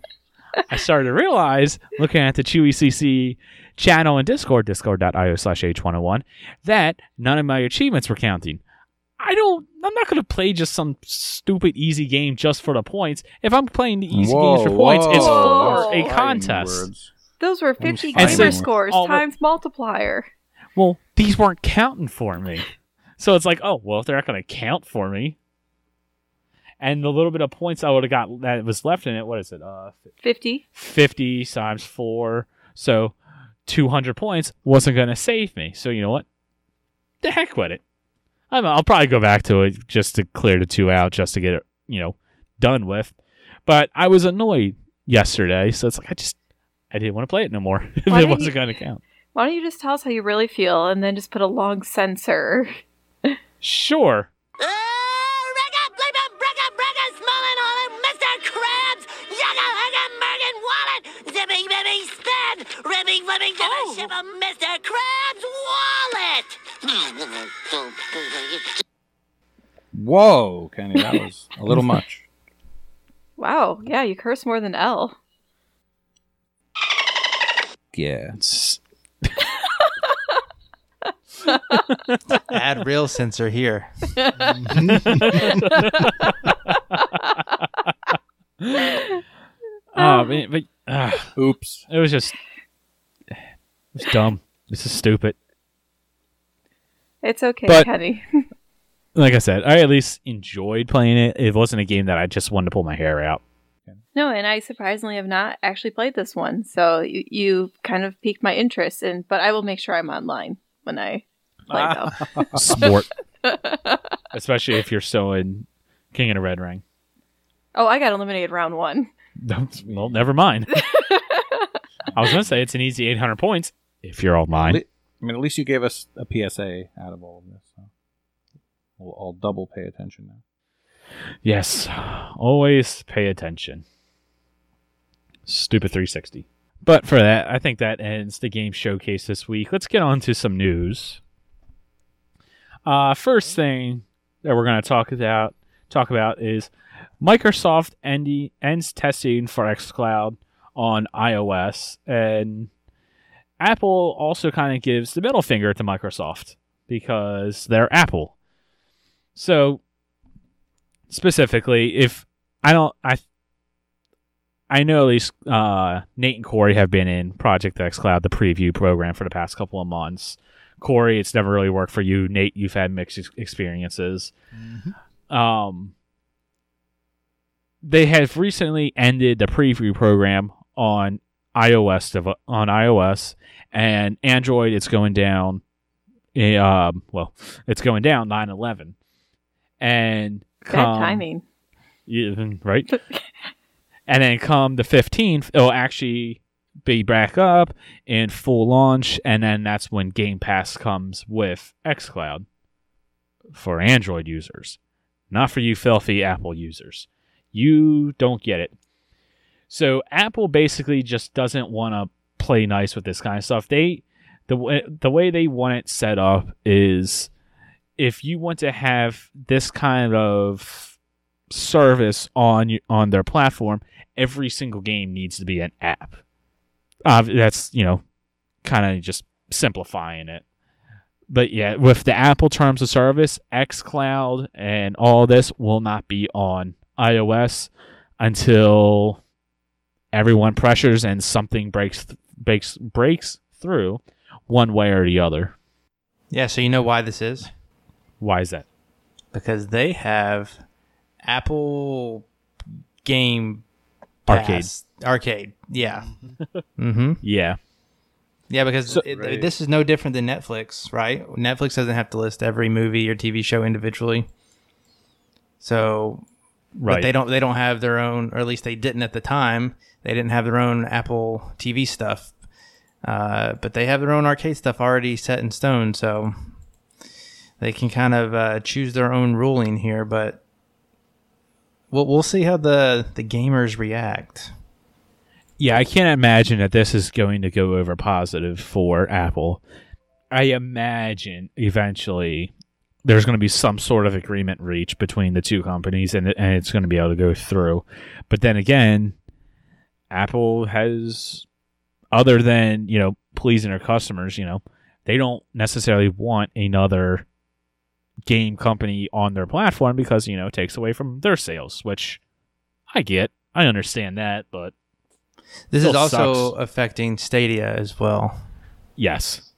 I started to realize, looking at the Chewy CC channel and Discord, discord.io/H101, that none of my achievements were counting. I'm not going to play just some stupid easy game just for the points. If I'm playing the easy games for points, it's for a contest. Those were 50 gamer scores times multiplier. Well, these weren't counting for me. So it's like, oh, well, if they're not going to count for me. And the little bit of points I would have got that was left in it, what is it? 50. 50 times 4. So 200 points wasn't going to save me. So you know what? The heck with it. I'll probably go back to it just to clear the 2 out, just to get it, done with. But I was annoyed yesterday. So it's like, I didn't want to play it no more. It wasn't going to count. Why don't you just tell us how you really feel, and then just put a long censor? Sure. Break up, smallin' all Mr. Krabs! Yugga, hugga, mergin' wallet! Zipping, bibbing, spin! Ribbing, flipping, dipping, ship of Mr. Krabs' wallet! Whoa, Kenny, that was a little much. Wow, yeah, you curse more than L. Yeah, add real sensor here. Man, but oops! It was dumb. This is stupid. It's okay, but, Kenny. Like I said, I at least enjoyed playing it. It wasn't a game that I just wanted to pull my hair out. No, and I surprisingly have not actually played this one, so you kind of piqued my interest. But I will make sure I'm online when I play though. Sport. Especially if you're still in King of the Red Ring. Oh, I got eliminated round 1. Well, never mind. I was going to say it's an easy 800 points if you're online. I mean, at least you gave us a PSA out of all of this. So I'll double pay attention now. Yes, always pay attention. Stupid 360. But for that, I think that ends the game showcase this week. Let's get on to some news. First thing that we're going to talk about is Microsoft ends testing for xCloud on iOS, and Apple also kind of gives the middle finger to Microsoft because they're Apple. So specifically, if I don't, I know at least Nate and Corey have been in Project xCloud, the preview program, for the past couple of months. Corey, it's never really worked for you. Nate, you've had mixed experiences. Mm-hmm. They have recently ended the preview program on iOS, and Android, it's going down. It's going down 9/11, and bad timing. Yeah, right. And then come the 15th, it'll actually be back up in full launch, and then that's when Game Pass comes with xCloud for Android users. Not for you filthy Apple users. You don't get it. So Apple basically just doesn't want to play nice with this kind of stuff. The way they want it set up is, if you want to have this kind of service on their platform, every single game needs to be an app. That's, kind of just simplifying it. But yeah, with the Apple terms of service, xCloud and all this will not be on iOS until everyone pressures and something breaks through one way or the other. Yeah, so you know why this is? Why is that? Because they have Apple Game Pass. Arcade. Yeah. Mm-hmm. Yeah. Yeah, because this is no different than Netflix, right? Netflix doesn't have to list every movie or TV show individually. So, right. But they don't have their own, or at least they didn't at the time. They didn't have their own Apple TV stuff. But they have their own arcade stuff already set in stone, so they can kind of choose their own ruling here, but we'll see how the gamers react. Yeah, I can't imagine that this is going to go over positive for Apple. I imagine eventually there's going to be some sort of agreement reached between the two companies, and it's going to be able to go through. But then again, Apple has, other than, pleasing their customers, they don't necessarily want another game company on their platform because, it takes away from their sales, which I get. I understand that, but this is also affecting Stadia as well. Yes.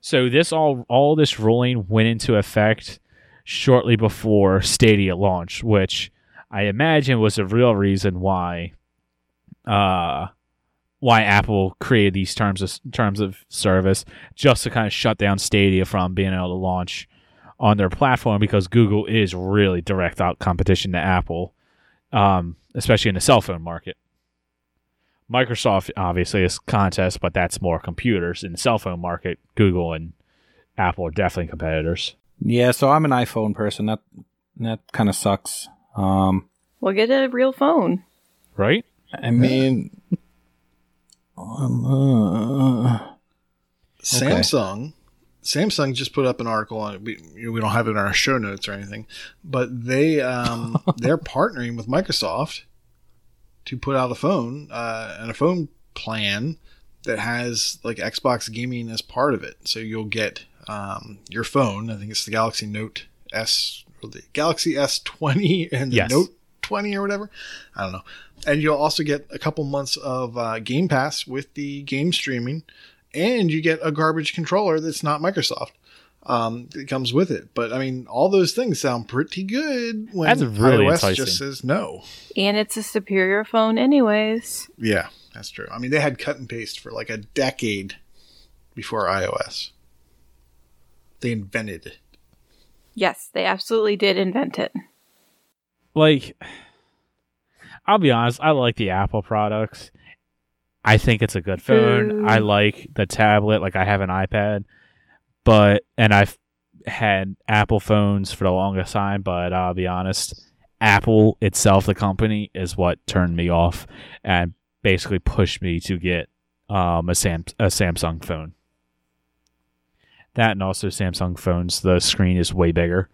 So this all this ruling went into effect shortly before Stadia launch, which I imagine was a real reason why Apple created these terms of service, just to kind of shut down Stadia from being able to launch on their platform, because Google is really direct out competition to Apple, especially in the cell phone market. Microsoft obviously is contest, but that's more computers. In the cell phone market, Google and Apple are definitely competitors. Yeah, so I'm an iPhone person. That kind of sucks. Well, get a real phone. Right? I mean, Samsung... Okay. Samsung just put up an article on it. We don't have it in our show notes or anything, but they they're partnering with Microsoft to put out a phone and a phone plan that has like Xbox gaming as part of it. So you'll get your phone. I think it's the Galaxy Note S, or the Galaxy S20 and the Note 20 or whatever. I don't know. And you'll also get a couple months of Game Pass with the game streaming. And you get a garbage controller that's not Microsoft. It comes with it. But, I mean, all those things sound pretty good when iOS just says no. And it's a superior phone anyways. Yeah, that's true. I mean, they had cut and paste for like a decade before iOS. They invented it. Yes, they absolutely did invent it. Like, I'll be honest, I like the Apple products. I think it's a good phone. I like the tablet. Like, I have an iPad, and I've had Apple phones for the longest time, but I'll be honest, Apple itself, the company, is what turned me off and basically pushed me to get a Samsung phone. That, and also Samsung phones, the screen is way bigger.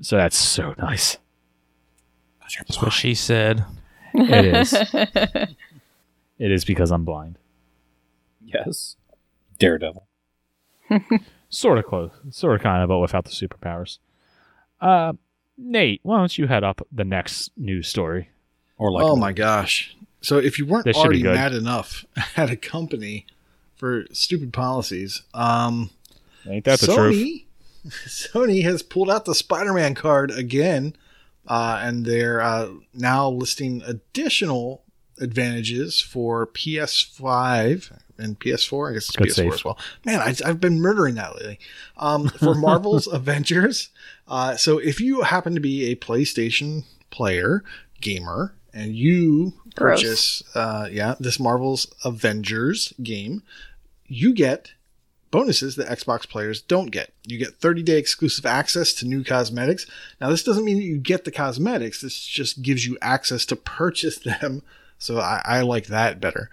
So that's so nice. That's what she said. It is. It is because I'm blind. Yes. Daredevil. Sort of close. Sort of kind of, but without the superpowers. Nate, why don't you head up the next news story? Oh my gosh. So if you weren't already mad enough at a company for stupid policies, ain't that the truth? Sony has pulled out the Spider-Man card again, and they're now listing additional advantages for PS5 and PS4. I guess it's PS4 as well. Man, I've been murdering that lately. For Marvel's Avengers. So if you happen to be a PlayStation player, gamer, and you purchase this Marvel's Avengers game, you get bonuses that Xbox players don't get. You get 30-day exclusive access to new cosmetics. Now, this doesn't mean that you get the cosmetics. This just gives you access to purchase them. So I like that better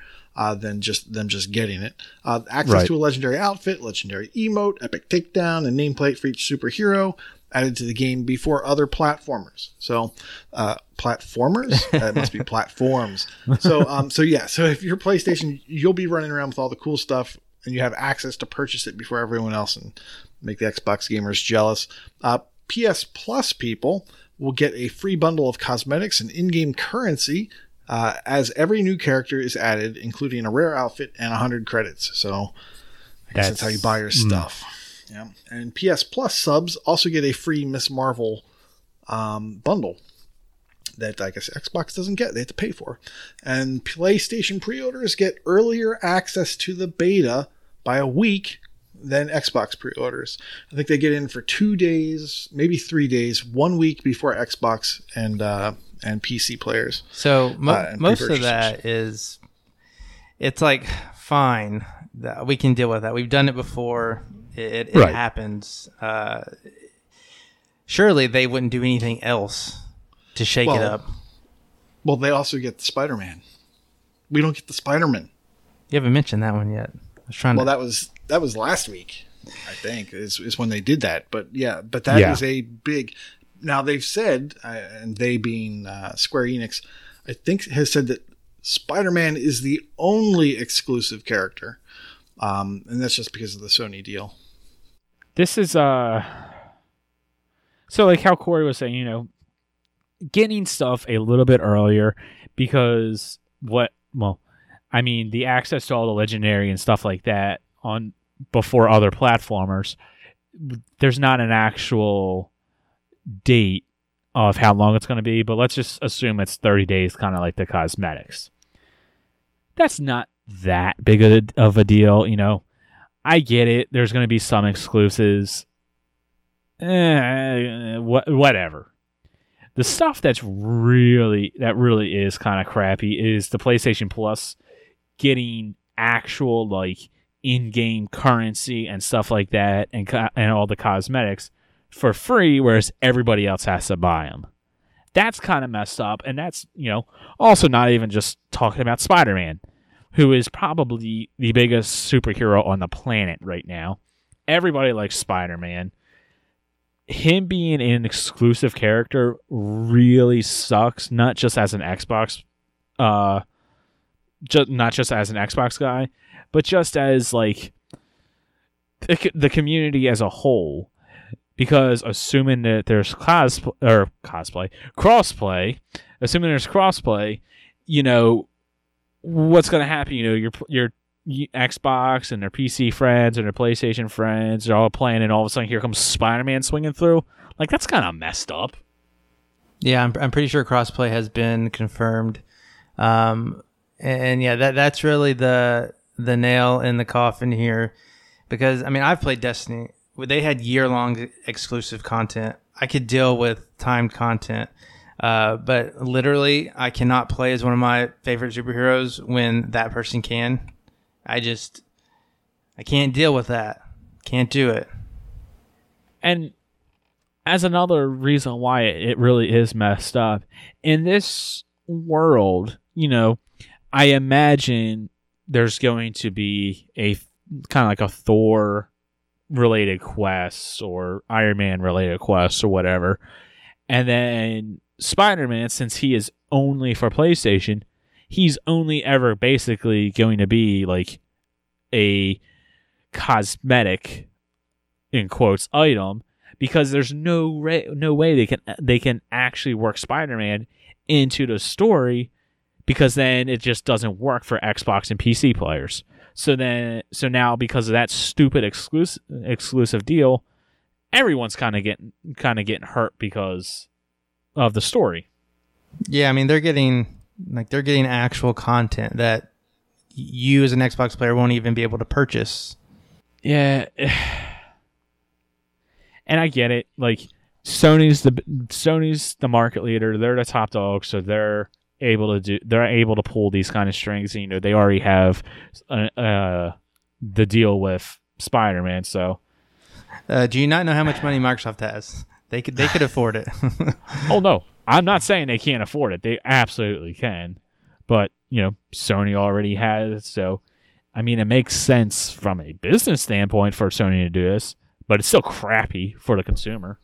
than just them just getting it. Access to a legendary outfit, legendary emote, epic takedown, and nameplate for each superhero added to the game before other platformers. So platformers? That must be platforms. So if you're PlayStation, you'll be running around with all the cool stuff, and you have access to purchase it before everyone else and make the Xbox gamers jealous. PS Plus people will get a free bundle of cosmetics and in-game currency as every new character is added, including a rare outfit and 100 credits. So I guess that's how you buy your stuff. Yeah. And PS Plus subs also get a free Ms. Marvel bundle that I guess Xbox doesn't get. They have to pay for. And PlayStation pre-orders get earlier access to the beta by a week than Xbox pre-orders. I think they get in for 2 days, maybe 3 days, 1 week before Xbox and PC players. So most of that is, it's like, fine, we can deal with that. We've done it before. It happens. Surely they wouldn't do anything else to shake it up. Well, they also get the Spider-Man. We don't get the Spider-Man. You haven't mentioned that one yet. I was trying that was last week, I think, is when they did that. But yeah, but that is a big. Now they've said, and they being Square Enix, I think has said that Spider-Man is the only exclusive character, and that's just because of the Sony deal. This is so like how Corey was saying, you know, getting stuff a little bit earlier because the access to all the legendary and stuff like that on before other platformers, there's not an actual date of how long it's going to be, but let's just assume it's 30 days, kind of like the cosmetics. That's not that big of a deal. You know, I get it. There's going to be some exclusives, whatever. The stuff that really is kind of crappy is the PlayStation Plus getting actual like in-game currency and stuff like that, and all the cosmetics for free, whereas everybody else has to buy them. That's kind of messed up, and that's, you know, also not even just talking about Spider-Man, who is probably the biggest superhero on the planet right now. Everybody likes Spider-Man. Him being an exclusive character really sucks, not just as an Xbox guy, but just as like the community as a whole, because assuming that there's crossplay, you know, what's going to happen? You know, your Xbox and their PC friends and their PlayStation friends are all playing, and all of a sudden here comes Spider-Man swinging through. Like, that's kind of messed up. Yeah, I'm pretty sure crossplay has been confirmed, and yeah, that's really the nail in the coffin here, because I mean, I've played Destiny. They had year-long exclusive content. I could deal with timed content, but literally, I cannot play as one of my favorite superheroes when that person can. I can't deal with that. Can't do it. And as another reason why it really is messed up, in this world, you know, I imagine there's going to be a kind of like a Thor-related quest or Iron Man-related quest or whatever. And then Spider-Man, since he is only for PlayStation, he's only ever basically going to be like a cosmetic, in quotes, item, because there's no way they can actually work Spider-Man into the story, because then it just doesn't work for Xbox and PC players. So now because of that stupid exclusive deal, everyone's kind of getting hurt because of the story. Yeah, I mean, they're getting actual content that you as an Xbox player won't even be able to purchase. Yeah. And I get it. Like, Sony's the market leader. They're the top dog, so they're able to pull these kind of strings. You know, they already have the deal with Spider-Man, so do you not know how much money Microsoft has? They could afford it. Oh no, I'm not saying they can't afford it. They absolutely can. But, you know, Sony already has it, so I mean, it makes sense from a business standpoint for Sony to do this, but it's still crappy for the consumer.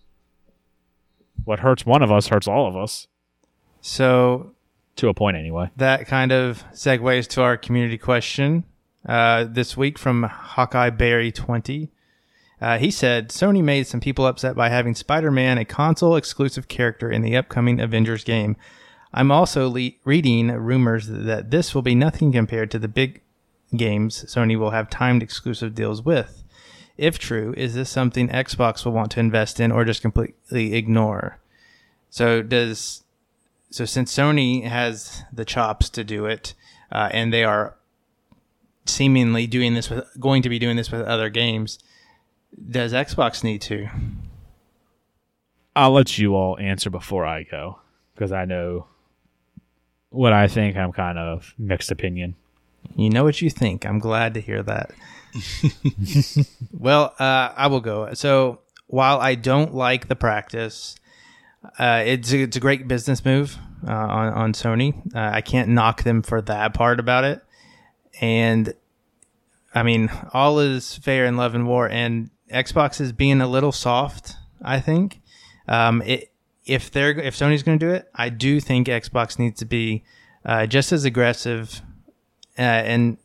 What hurts one of us hurts all of us. So, to a point anyway. That kind of segues to our community question this week from Hawkeye Barry 20. He said, Sony made some people upset by having Spider-Man, a console-exclusive character in the upcoming Avengers game. I'm also reading rumors that this will be nothing compared to the big games Sony will have timed exclusive deals with. If true, is this something Xbox will want to invest in or just completely ignore? So since Sony has the chops to do it, and they are seemingly going to be doing this with other games, does Xbox need to? I'll let you all answer before I go, because I know what I think. I'm kind of mixed opinion. You know what you think. I'm glad to hear that. Well, I will go. So while I don't like the practice, it's a great business move on Sony. I can't knock them for that part about it. And I mean, all is fair in love and war. And Xbox is being a little soft, I think. If Sony's going to do it, I do think Xbox needs to be just as aggressive. And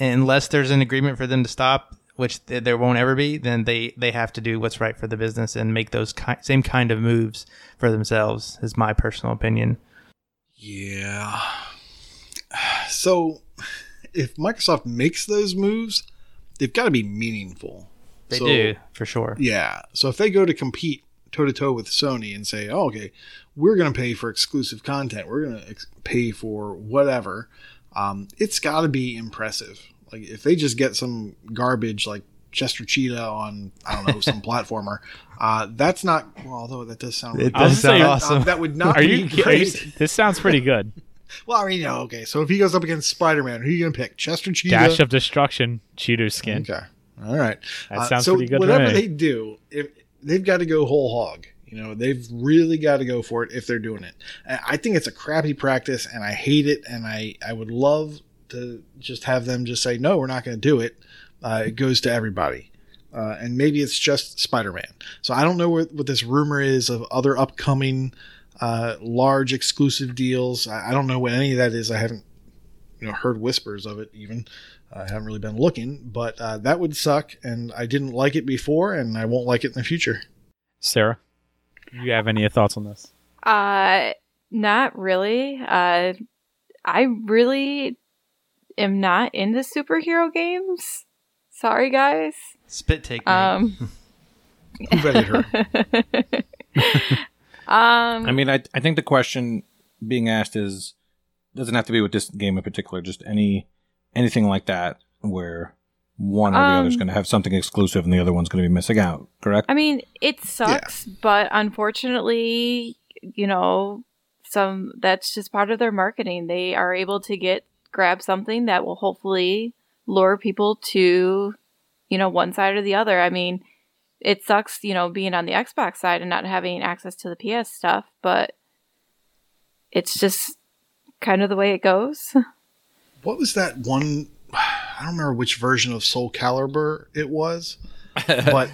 unless there's an agreement for them to stop, which there won't ever be, then they have to do what's right for the business and make those same kind of moves for themselves, is my personal opinion. Yeah. So if Microsoft makes those moves, they've got to be meaningful. They do, for sure. Yeah. So if they go to compete toe-to-toe with Sony and say, oh, okay, we're going to pay for exclusive content, we're going to pay for whatever, it's got to be impressive. Like, if they just get some garbage like Chester Cheetah on, I don't know, some platformer, that's not. Well, although that does sound really good. Does sound awesome. That would not. Are you this sounds pretty good. Well, I mean, yeah, okay. So if he goes up against Spider-Man, who are you gonna pick? Chester Cheetah, Dash of Destruction, Cheeto Skin. Okay, all right. That sounds pretty good. Whatever they do, if they've got to go whole hog. You know, they've really got to go for it if they're doing it. I think it's a crappy practice, and I hate it, and I would love to just have them just say, no, we're not going to do it. It goes to everybody. And maybe it's just Spider-Man. So I don't know what this rumor is of other upcoming large exclusive deals. I don't know what any of that is. I haven't heard whispers of it even. I haven't really been looking, but that would suck. And I didn't like it before, and I won't like it in the future. Sarah, do you have any thoughts on this? Not really. I really am not into superhero games. Sorry, guys. Spit take me. Who vetted her? I mean, I think the question being asked is, doesn't have to be with this game in particular, just anything like that where one or the other is going to have something exclusive and the other one's going to be missing out, correct? I mean, it sucks, yeah. But unfortunately, that's just part of their marketing. They are able to grab something that will hopefully lure people to, one side or the other. I mean, it sucks, being on the Xbox side and not having access to the PS stuff, but it's just kind of the way it goes. What was that one? I don't remember which version of Soul Calibur it was, but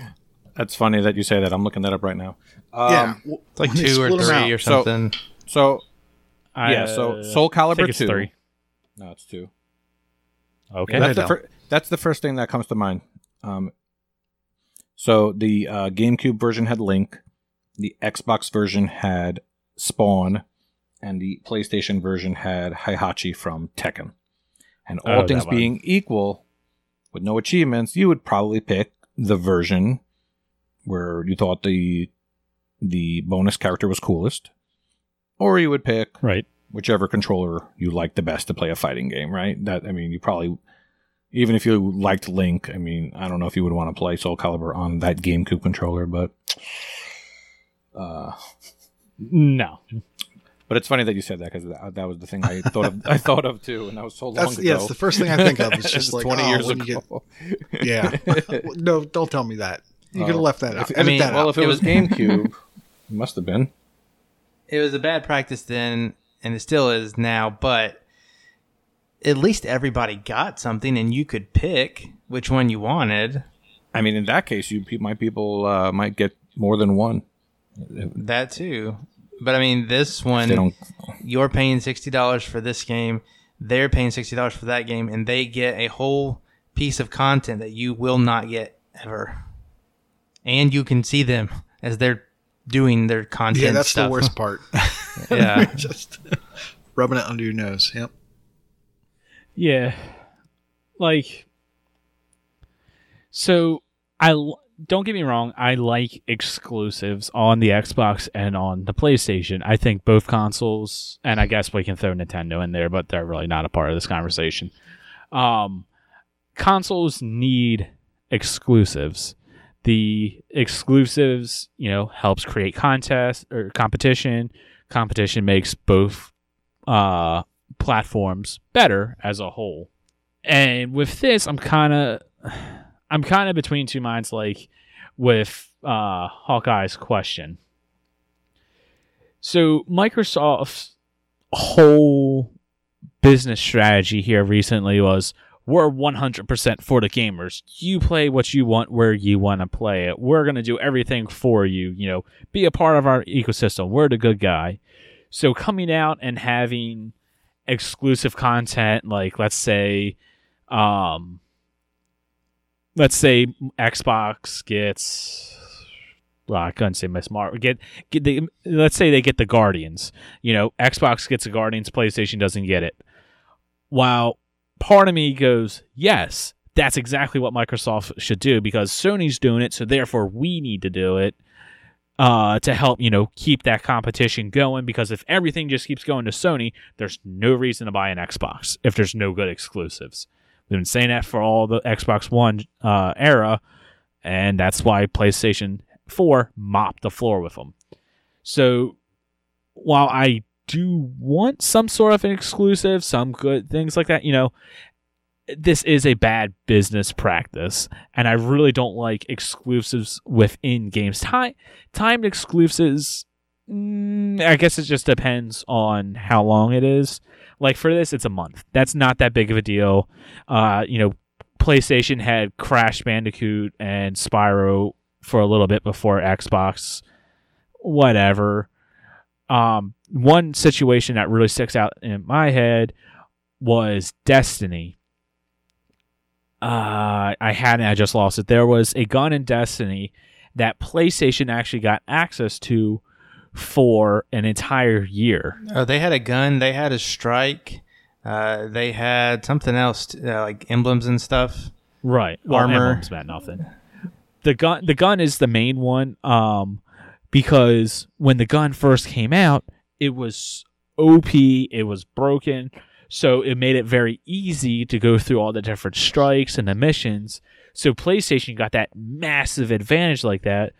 that's funny that you say that. I'm looking that up right now. Yeah, it's like 2 or 3 or something. So Soul Calibur 2. I think it's 3. No, it's 2. Okay. That's the first thing that comes to mind. So the GameCube version had Link, the Xbox version had Spawn, and the PlayStation version had Heihachi from Tekken. And all things being equal, with no achievements, you would probably pick the version where you thought the bonus character was coolest, or you would pick whichever controller you liked the best to play a fighting game, right? That, I mean, you probably, even if you liked Link, I mean, I don't know if you would want to play Soul Calibur on that GameCube controller, but no. But it's funny that you said that because that was the thing I thought of. I thought of too, and that was so long ago. Yeah, it's the first thing I think of. It's just like 20 years ago. No, don't tell me that. You could have left that out. If it was GameCube, it must have been. It was a bad practice then, and it still is now. But at least everybody got something, and you could pick which one you wanted. I mean, in that case, people might get more than one. That too. But I mean, this one, you're paying $60 for this game, they're paying $60 for that game, and they get a whole piece of content that you will not get ever. And you can see them as they're doing their content stuff. Yeah, that's the worst part. Yeah. Just rubbing it under your nose. Yep. Yeah. Like, so don't get me wrong, I like exclusives on the Xbox and on the PlayStation. I think both consoles, and I guess we can throw Nintendo in there, but they're really not a part of this conversation. Consoles need exclusives. The exclusives, helps create contest or competition. Competition makes both platforms better as a whole. And with this, I'm kind of between two minds, like with Hawkeye's question. So Microsoft's whole business strategy here recently was, we're 100% for the gamers. You play what you want where you want to play it. We're going to do everything for you. Be a part of our ecosystem. We're the good guy. So coming out and having exclusive content, like let's say Xbox gets, well, I couldn't say Miss Marvel. Let's say they get the Guardians. Xbox gets the Guardians, PlayStation doesn't get it. While part of me goes, yes, that's exactly what Microsoft should do because Sony's doing it, so therefore we need to do it to help, keep that competition going, because if everything just keeps going to Sony, there's no reason to buy an Xbox if there's no good exclusives. We've been saying that for all the Xbox One era, and that's why PlayStation 4 mopped the floor with them. So while I do want some sort of an exclusive, some good things like that, this is a bad business practice, and I really don't like exclusives within games. Timed exclusives, I guess it just depends on how long it is. Like for this, it's a month. That's not that big of a deal. PlayStation had Crash Bandicoot and Spyro for a little bit before Xbox. Whatever. One situation that really sticks out in my head was Destiny. I just lost it. There was a gun in Destiny that PlayStation actually got access to for an entire year. Oh, they had a gun. They had a strike. They had something else, like emblems and stuff. Right, armor. Well, emblems meant nothing. The gun is the main one, because when the gun first came out, it was OP. It was broken, so it made it very easy to go through all the different strikes and the missions. So PlayStation got that massive advantage like that.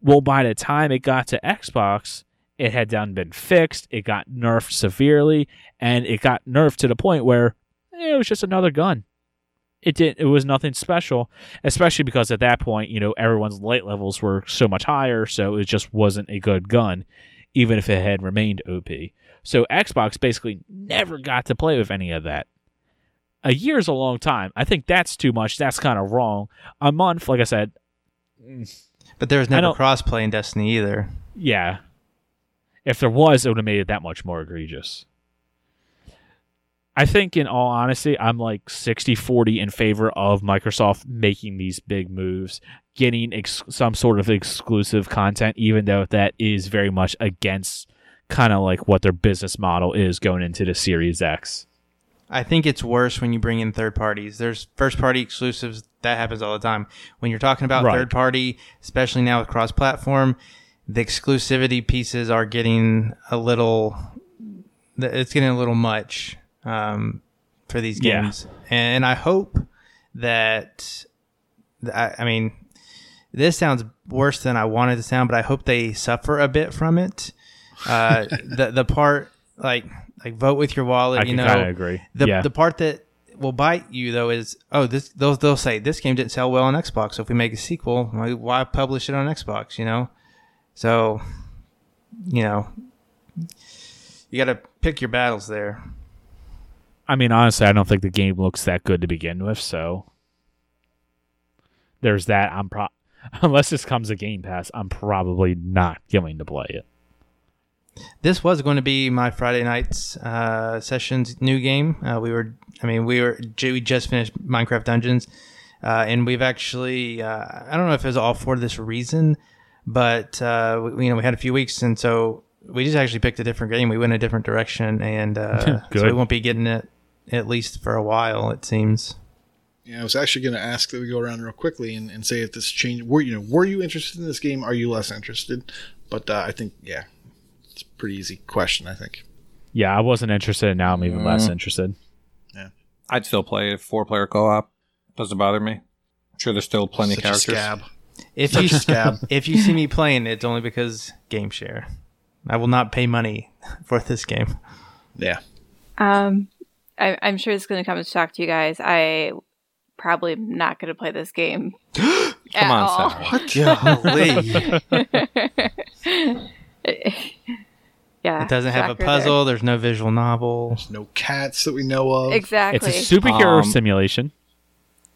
Well, by the time it got to Xbox, it had done been fixed, it got nerfed severely, and it got nerfed to the point where it was just another gun. It was nothing special, especially because at that point, everyone's light levels were so much higher, so it just wasn't a good gun, even if it had remained OP. So Xbox basically never got to play with any of that. A year's a long time. I think that's too much. That's kind of wrong. A month, like I said... But there was never cross-play in Destiny either. Yeah. If there was, it would have made it that much more egregious. I think in all honesty, I'm like 60-40 in favor of Microsoft making these big moves, getting some sort of exclusive content, even though that is very much against kind of like what their business model is going into the Series X. I think it's worse when you bring in third parties. There's first-party exclusives. That happens all the time. When you're talking about third-party, especially now with cross-platform, the exclusivity pieces are getting a little... It's getting a little much for these games. Yeah. And I hope that... I mean, this sounds worse than I wanted to sound, but I hope they suffer a bit from it. The part... Like vote with your wallet, you know. I agree. The part that will bite you though is they'll say this game didn't sell well on Xbox, so if we make a sequel, why publish it on Xbox, you know? So, you know, you got to pick your battles there. I mean, honestly, I don't think the game looks that good to begin with, so there's that. Unless this comes a Game Pass, I'm probably not going to play it. This was going to be my Friday night's Session's new game. We just finished Minecraft Dungeons, and we've actually, I don't know if it was all for this reason, but we had a few weeks, and so we just actually picked a different game. We went a different direction, and so we won't be getting it at least for a while, it seems. Yeah, I was actually going to ask that we go around real quickly and say if this changed. Were you interested in this game? Are you less interested? But I think, yeah. It's a pretty easy question, I think. Yeah, I wasn't interested, and now I'm even less interested. Yeah, I'd still play a 4-player co-op. Doesn't bother me. I'm sure there's still plenty of characters. If you see me playing, it's only because game share. I will not pay money for this game. Yeah. I'm sure it's going to come and shock to you guys. I probably not going to play this game. Come on, Sarah. What? Golly. Yeah, it doesn't have a puzzle. There's no visual novel. There's no cats that we know of. Exactly, it's a superhero simulation.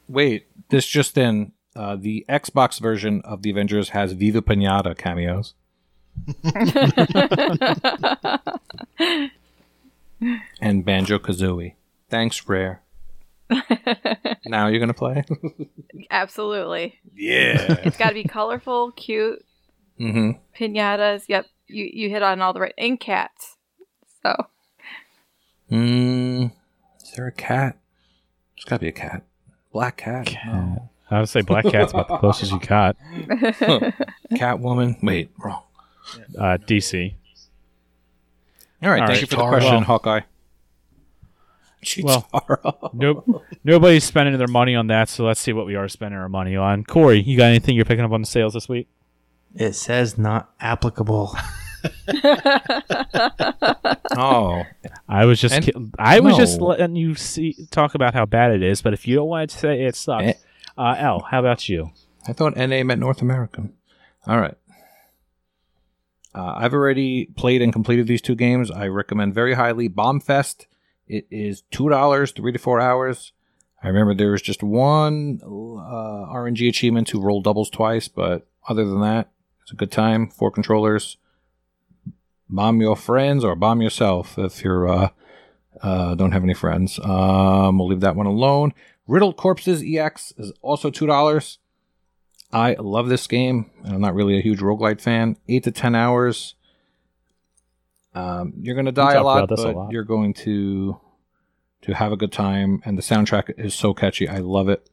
Wait, this just in: the Xbox version of the Avengers has Viva Pinata cameos. And Banjo-Kazooie. Thanks, Rare. Now you're gonna play? Absolutely. Yeah. It's got to be colorful, cute. Mm-hmm. Pinatas. Yep. You hit on all the right, and cats. So, is there a cat? There's got to be a cat. Black cat. No. I would say black cat's about the closest you got. Catwoman. Wait, wrong. DC. All right. Thank you for the question, Hawkeye. Well, nobody's spending their money on that, so let's see what we are spending our money on. Corey, you got anything you're picking up on the sales this week? It says not applicable. Oh, I was just letting you talk about how bad it is. But if you don't want to say it sucks, L, how about you? I thought NA meant North American. All right. I've already played and completed these two games. I recommend very highly Bombfest. It is $2, 3 to 4 hours. I remember there was just one RNG achievement to roll doubles twice, but other than that, it's a good time. 4 controllers. Bomb your friends or bomb yourself if you don't have any friends. We'll leave that one alone. Riddled Corpses EX is also $2. I love this game, and I'm not really a huge roguelite fan. 8 to 10 hours. You're going to die a lot, but you're going to have a good time, and the soundtrack is so catchy. I love it.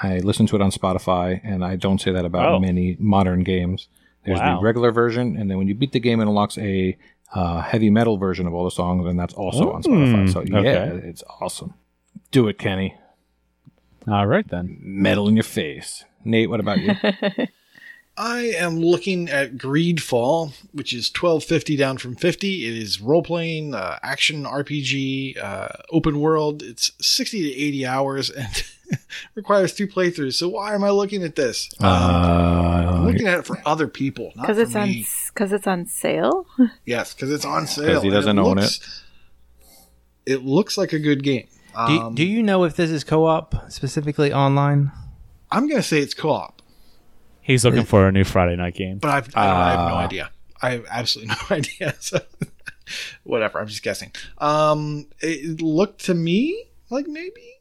I listen to it on Spotify, and I don't say that about many modern games. There's the regular version, and then when you beat the game, it unlocks a heavy metal version of all the songs, and that's also on Spotify. So, it's awesome. Do it, Kenny. All right, then. Metal in your face. Nate, what about you? I am looking at Greedfall, which is $12.50 down from $50. It is role-playing, action RPG, open world. It's 60 to 80 hours, and... requires 2 playthroughs, so why am I looking at this? I'm looking at it for other people, not for me. Because it's on sale? Yes, because it's on sale. Because he doesn't own it. It looks like a good game. Do you know if this is co-op, specifically online? I'm going to say it's co-op. He's looking for a new Friday night game. But I have no idea. I have absolutely no idea. So Whatever, I'm just guessing. It looked to me like maybe.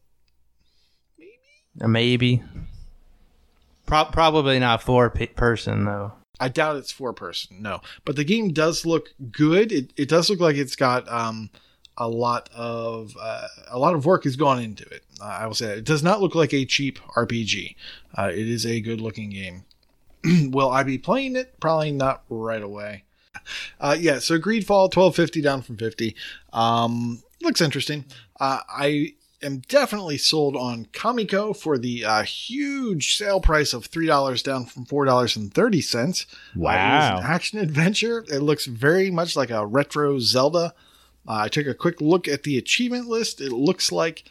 Probably not four person, though. I doubt it's four person, no. But the game does look good. It does look like it's got a lot of work has gone into it. I will say that. It does not look like a cheap RPG. It is a good-looking game. Will I be playing it? Probably not right away. Yeah, so Greedfall, $12.50 down from $50. Looks interesting. I am definitely sold on Comico for the huge sale price of $3 down from $4.30. Wow. It was an action-adventure. It looks very much like a retro Zelda. I took a quick look at the achievement list. It looks like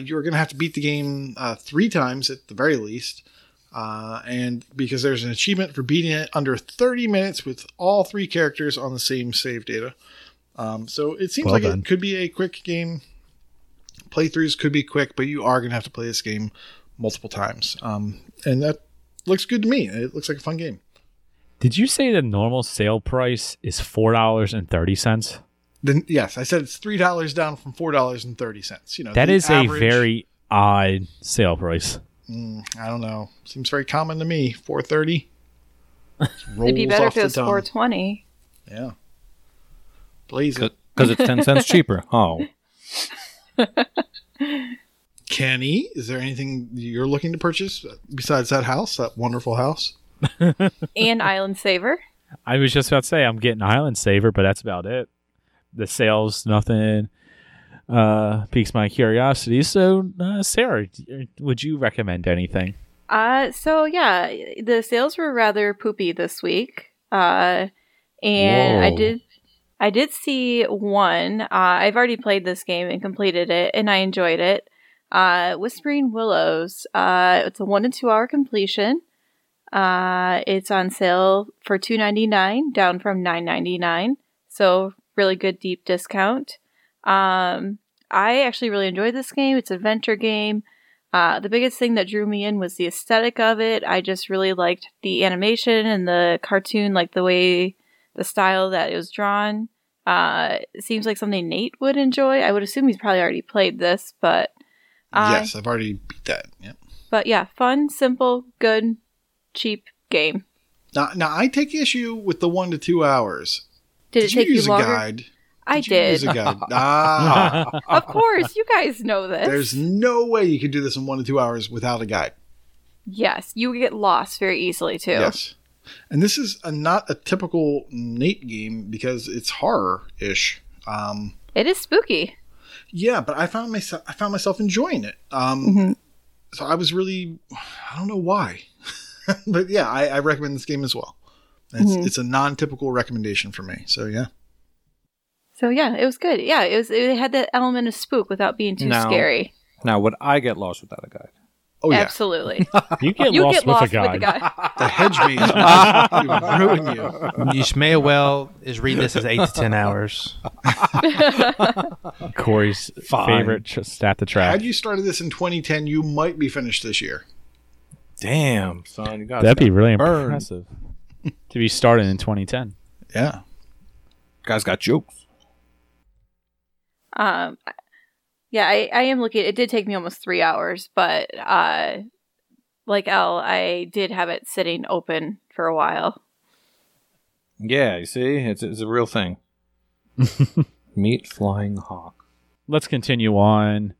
you're going to have to beat the game 3 times at the very least. And because there's an achievement for beating it under 30 minutes with all 3 characters on the same save data. So it seems like it could be a quick game. Playthroughs could be quick, but you are going to have to play this game multiple times. And that looks good to me. It looks like a fun game. Did you say the normal sale price is $4.30? Then yes, I said it's $3 down from $4.30. You know, that is average, a very odd sale price. I don't know. Seems very common to me. $4.30. It'd be better if it was $4.20. Yeah. Please. Because it's 10 cents cheaper. Oh. Kenny, is there anything you're looking to purchase besides that house, that wonderful house? And Island Saver. I was just about to say, I'm getting Island Saver, but that's about it. The sales, nothing piques my curiosity. So, Sarah, would you recommend anything? So, yeah, the sales were rather poopy this week. And whoa. I did see one. I've already played this game and completed it, and I enjoyed it. Whispering Willows. It's a 1 and 2 hour completion. It's on sale for $2.99, down from $9.99. So, really good deep discount. I actually really enjoyed this game. It's an adventure game. The biggest thing that drew me in was the aesthetic of it. I just really liked the animation and the cartoon, like the way, the style that it was drawn. It seems like something Nate would enjoy. I would assume he's probably already played this, but... yes, I've already beat that. Yeah. But yeah, fun, simple, good, cheap game. Now I take issue with the 1 to 2 hours. Did it take you longer? I did. Use a guide? Ah. Of course, you guys know this. There's no way you can do this in 1 to 2 hours without a guide. Yes, you get lost very easily too. Yes, and this is not a typical Nate game because it's horror-ish. It is spooky. Yeah, but I found myself enjoying it. Mm-hmm. So I was really, I don't know why, but yeah, I recommend this game as well. It's a non-typical recommendation for me. So, yeah. So, yeah, it was good. Yeah, it had that element of spook without being too scary. Now, would I get lost without a guide? Oh, yeah. Absolutely. You get lost with a guide. The hedge maze will ruin you. You may well read this as 8 to 10 hours. Corey's favorite stat to track. Had you started this in 2010, you might be finished this year. Damn, son. You got that'd be really impressive. To be started in 2010. Yeah. Guys got jokes. Yeah, I am looking. It did take me almost 3 hours, but like Elle, I did have it sitting open for a while. Yeah, you see? It's a real thing. Meet Flying Hawk. Let's continue on,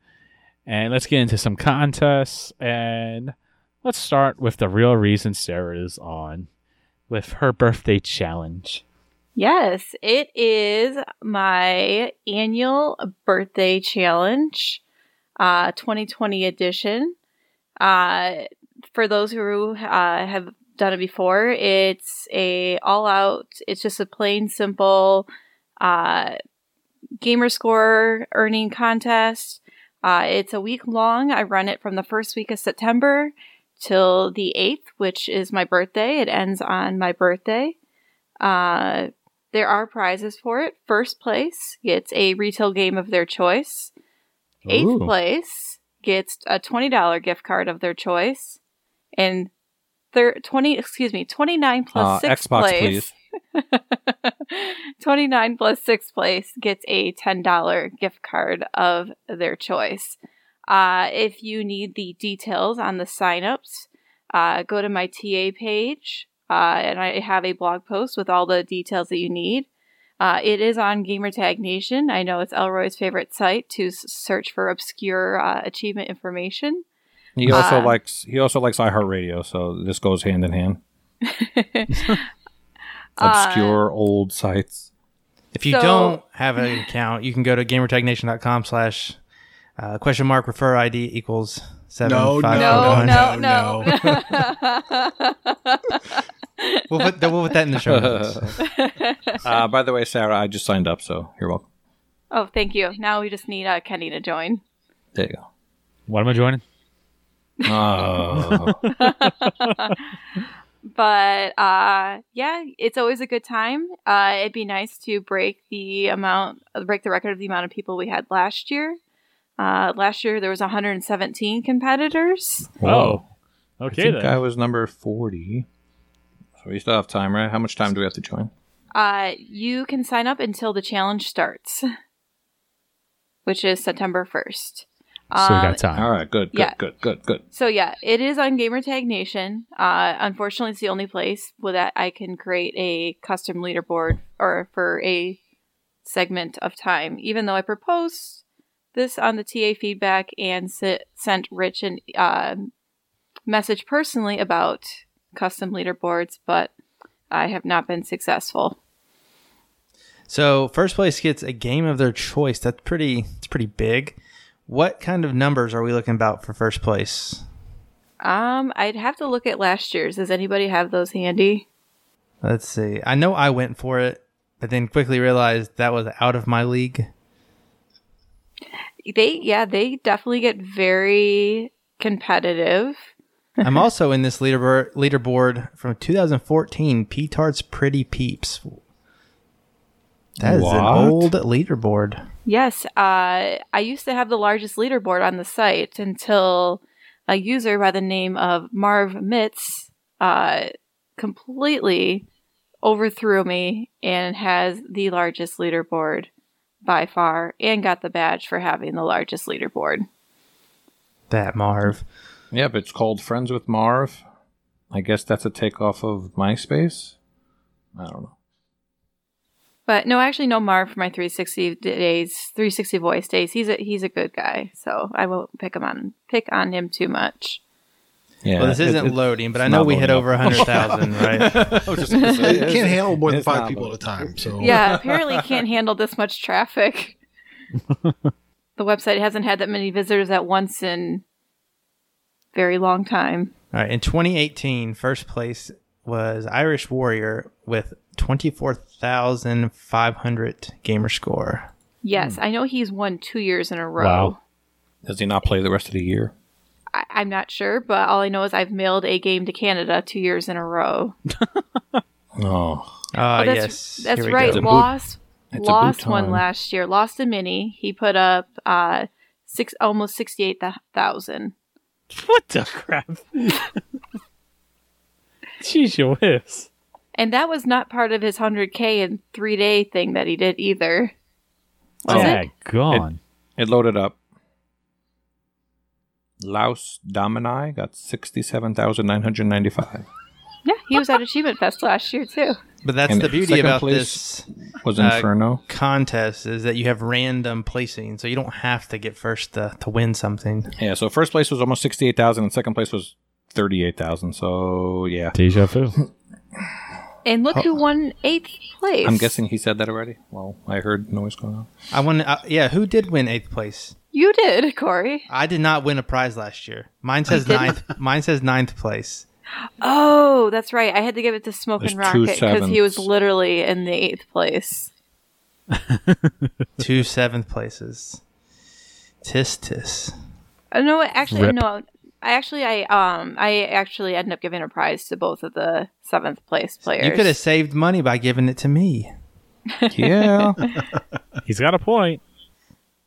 and let's get into some contests, and let's start with the real reason Sarah is on. With her birthday challenge. Yes, it is my annual birthday challenge, 2020 edition. For those who have done it before, it's a all-out. It's just a plain, simple gamer score earning contest. It's a week long. I run it from the first week of September till the 8th, which is my birthday. It ends on my birthday. There are prizes for it. First place gets a retail game of their choice. Ooh. 8th place gets a $20 gift card of their choice. And 29 plus 6th place 29 plus 6th place gets a $10 gift card of their choice. If you need the details on the signups, go to my TA page, and I have a blog post with all the details that you need. It is on Gamertag Nation. I know it's Elroy's favorite site to search for obscure achievement information. He also likes iHeartRadio, so this goes hand in hand. Obscure old sites. If you don't have an account, you can go to gamertagnation.com/question mark refer ID equals 7. No. We'll put that in the show notes. By the way, Sarah, I just signed up, so you're welcome. Oh, thank you. Now we just need Kenny to join. There you go. What am I joining? Oh. But yeah, it's always a good time. It'd be nice to break the record of the amount of people we had last year. Last year there was 117 competitors. Whoa. Okay. I think I was number 40. So we still have time, right? How much time do we have to join? You can sign up until the challenge starts, which is September 1st. So we got time. All right, good. So yeah, it is on Gamertag Nation. Unfortunately, it's the only place where that I can create a custom leaderboard or for a segment of time. Even though I proposed this on the TA feedback and sent Rich a message personally about custom leaderboards, but I have not been successful. So first place gets a game of their choice. It's pretty big. What kind of numbers are we looking about for first place? I'd have to look at last year's. Does anybody have those handy? Let's see. I know I went for it, but then quickly realized that was out of my league. They definitely get very competitive. I'm also in this leaderboard from 2014, P-Tart's Pretty Peeps. That is an old leaderboard. Yes, I used to have the largest leaderboard on the site until a user by the name of Marv Mitz completely overthrew me and has the largest leaderboard by far and got the badge for having the largest leaderboard. That Marv. Yep, it's called Friends with Marv. I guess that's a takeoff of MySpace. I don't know. But no, I actually know Marv for my 360 voice days. He's a good guy, so I won't pick on him too much. Yeah, well, this isn't loading, but I know we hit over 100,000, right? I was just gonna say, you can't handle more than five people at a time. So yeah, apparently you can't handle this much traffic. The website hasn't had that many visitors at once in a very long time. All right, in 2018, first place was Irish Warrior with 24,500 gamer score. Yes, I know he's won 2 years in a row. Wow. Does he not play the rest of the year? I'm not sure, but all I know is I've mailed a game to Canada 2 years in a row. That's right. Lost one last year. Lost a mini. He put up almost 68,000. What the crap? Jeez, your whiffs. And that was not part of his 100K in 3-day thing that he did either. Gone. It loaded up. Laos Domini got 67,995. Yeah, he was at Achievement Fest last year too. But that's the beauty about this was Inferno contest is that you have random placing, so you don't have to get first to win something. Yeah, so first place was almost 68,000, and second place was 38,000. So yeah, deja vu. And look who won 8th place. I'm guessing he said that already. Well, I heard noise going on. Who did win 8th place? You did, Corey. I did not win a prize last year. Mine says 9th place. Oh, that's right. I had to give it to Smoke and Rocket because he was literally in the 8th place. 2 7th places. Tis. No, actually, Rip. No. I actually ended up giving a prize to both of the 7th place players. You could have saved money by giving it to me. Yeah. He's got a point.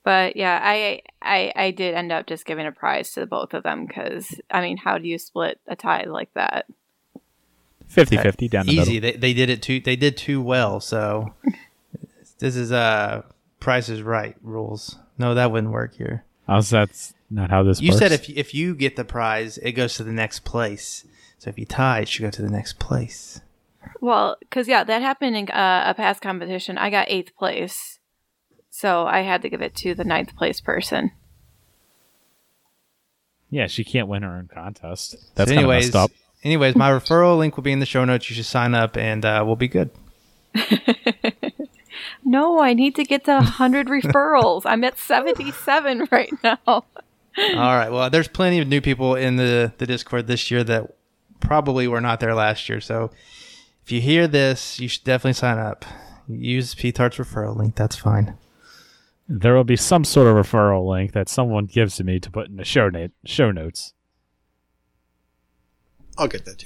But yeah, I did end up just giving a prize to both of them because, I mean, how do you split a tie like that? 50-50 down the middle. Easy. They did too well, so This is Price is Right rules. No, that wouldn't work here. That's not how this works. You said if you get the prize, it goes to the next place. So if you tie, it should go to the next place. Well, because, yeah, that happened in a past competition. I got 8th place. So I had to give it to the 9th place person. Yeah, she can't win her own contest. That's so anyways, messed up. Anyways, my referral link will be in the show notes. You should sign up and we'll be good. No, I need to get to 100 referrals. I'm at 77 right now. All right. Well, there's plenty of new people in the Discord this year that probably were not there last year. So if you hear this, you should definitely sign up. Use P-Tart's referral link. That's fine. There will be some sort of referral link that someone gives to me to put in the show notes. I'll get that